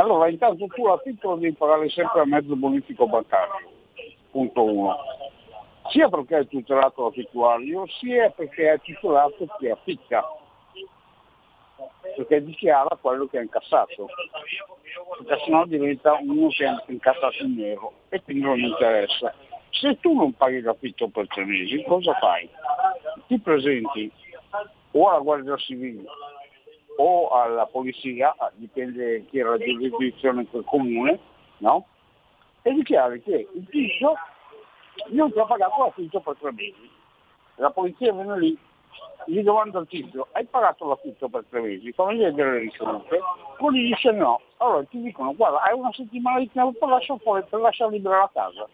Allora, intanto tu a titolo devi pagare sempre a mezzo bonifico bancario, punto uno, sia perché è tutelato l'affittuario, sia perché è tutelato chi affitta, perché dichiara quello che ha incassato, perché sennò diventa uno che ha incassato in nero e quindi non interessa. Se tu non paghi l'affitto per 3 mesi, cosa fai? Ti presenti o alla Guardia Civile o alla polizia, dipende chi era la giurisdizione del comune, no? E dichiari che il tizio non ti ha pagato l'affitto per 3 mesi. La polizia viene lì, gli domanda al tizio: hai pagato l'affitto per 3 mesi? Fammi vedere le ricevute. Quelli gli dice no. Allora ti dicono: guarda, hai una settimana di tempo, lascia fuori per lasciare libera la casa.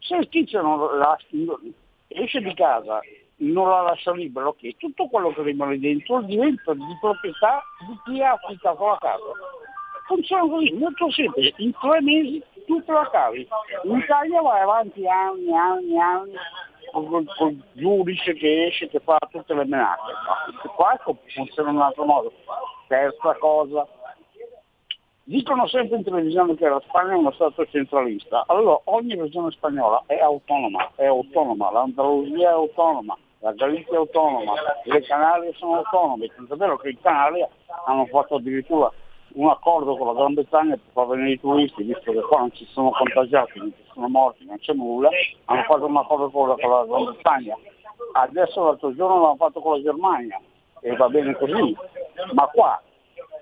Se il tizio non esce di casa, non la lascia libera, ok, tutto quello che rimane dentro diventa di proprietà di chi ha affittato la casa. Funziona così, molto semplice, in 3 mesi tu te la cavi. In Italia vai avanti anni, col giudice che esce, che fa tutte le menate. Ma qua funziona in un altro modo. Terza cosa, dicono sempre in televisione che la Spagna è uno stato centralista. Allora ogni regione spagnola è autonoma, l'Andalusia è autonoma, la Galizia è autonoma, le Canarie sono autonome. È vero che in Canarie hanno fatto addirittura un accordo con la Gran Bretagna per far venire i turisti, visto che qua non ci sono contagiati, non ci sono morti, non c'è nulla. Hanno fatto un accordo con la Gran Bretagna. Adesso l'altro giorno l'hanno fatto con la Germania e va bene così. Ma qua,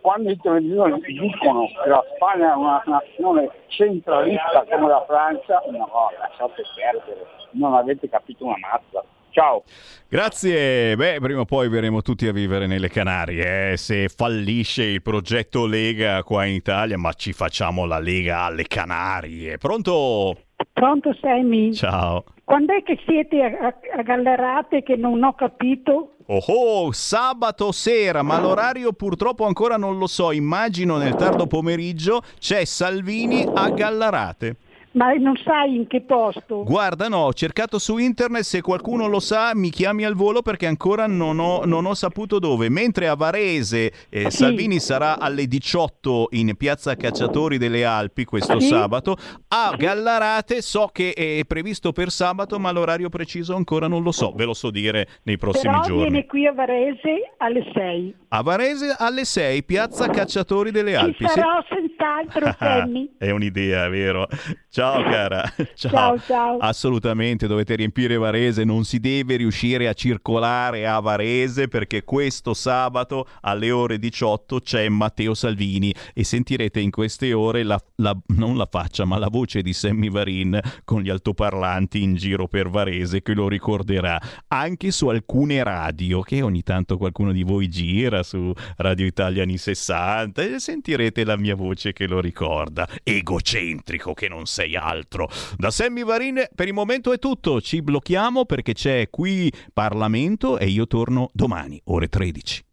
quando in televisione dicono che la Spagna è una nazione centralista come la Francia, no, lasciate perdere, non avete capito una mazza. Ciao. Grazie. Beh, prima o poi verremo tutti a vivere nelle Canarie, eh? Se fallisce il progetto Lega qua in Italia, ma ci facciamo la Lega alle Canarie. Pronto? Pronto Sammy? Ciao. Quando è che siete a Gallarate che non ho capito? Oh, sabato sera, ma l'orario purtroppo ancora non lo so, immagino nel tardo pomeriggio. C'è Salvini a Gallarate. Ma non sai in che posto? Guarda, no, ho cercato su internet, se qualcuno lo sa mi chiami al volo perché ancora non ho saputo dove. Mentre a Varese sì. Salvini sarà alle 18 in Piazza Cacciatori delle Alpi questo sì. Sabato. A Gallarate so che è previsto per sabato, ma l'orario preciso ancora non lo so, ve lo so dire nei prossimi giorni. Però viene qui a Varese alle 6. A Varese alle 6, Piazza Cacciatori delle Alpi. Ci sarò sì. tutt'altro, Sammy. È un'idea, è vero. Ciao cara. Ciao. Ciao. Assolutamente, dovete riempire Varese, non si deve riuscire a circolare a Varese, perché questo sabato alle ore 18 c'è Matteo Salvini e sentirete in queste ore non la faccia, ma la voce di Sammy Varin con gli altoparlanti in giro per Varese, che lo ricorderà anche su alcune radio che ogni tanto qualcuno di voi gira su Radio Italia anni 60 e sentirete la mia voce che lo ricorda. Egocentrico che non sei altro. Da Sammy Varin per il momento è tutto, ci blocchiamo perché c'è qui Parlamento e io torno domani ore 13.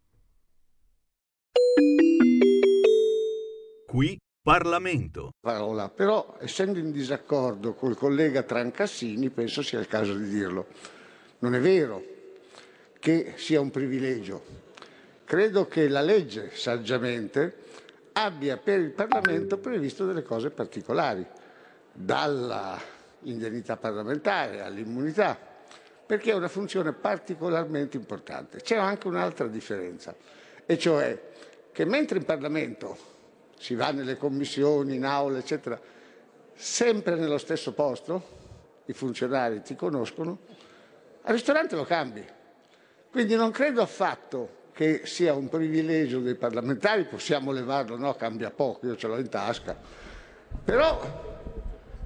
Qui Parlamento. Parola, però essendo in disaccordo col collega Trancassini penso sia il caso di dirlo. Non è vero che sia un privilegio. Credo che la legge saggiamente abbia per il Parlamento previsto delle cose particolari, dalla indennità parlamentare all'immunità, perché è una funzione particolarmente importante. C'è anche un'altra differenza, e cioè che mentre in Parlamento si va nelle commissioni, in aula, eccetera, sempre nello stesso posto, i funzionari ti conoscono, al ristorante lo cambi. Quindi non credo affatto che sia un privilegio dei parlamentari, possiamo levarlo, no, cambia poco, io ce l'ho in tasca. Però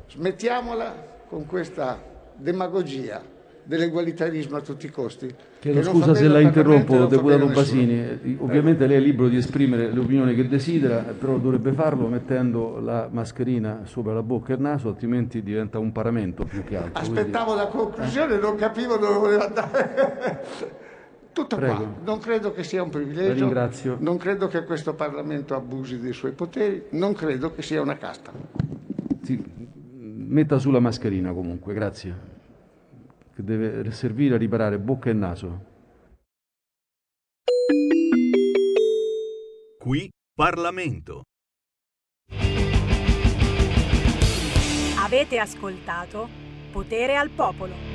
smettiamola con questa demagogia dell'egualitarismo a tutti i costi. Chiedo scusa se la interrompo, deputato Basini. Ovviamente lei è libero di esprimere le opinioni che desidera, però dovrebbe farlo mettendo la mascherina sopra la bocca e il naso, altrimenti diventa un paramento più che altro. Aspettavo quindi la conclusione, non capivo dove voleva andare. Tutto prego. Qua. Non credo che sia un privilegio. Ringrazio. Non credo che questo Parlamento abusi dei suoi poteri. Non credo che sia una casta. Sì, metta sulla mascherina comunque, grazie. Che deve servire a riparare bocca e naso. Qui Parlamento. Avete ascoltato Potere al Popolo.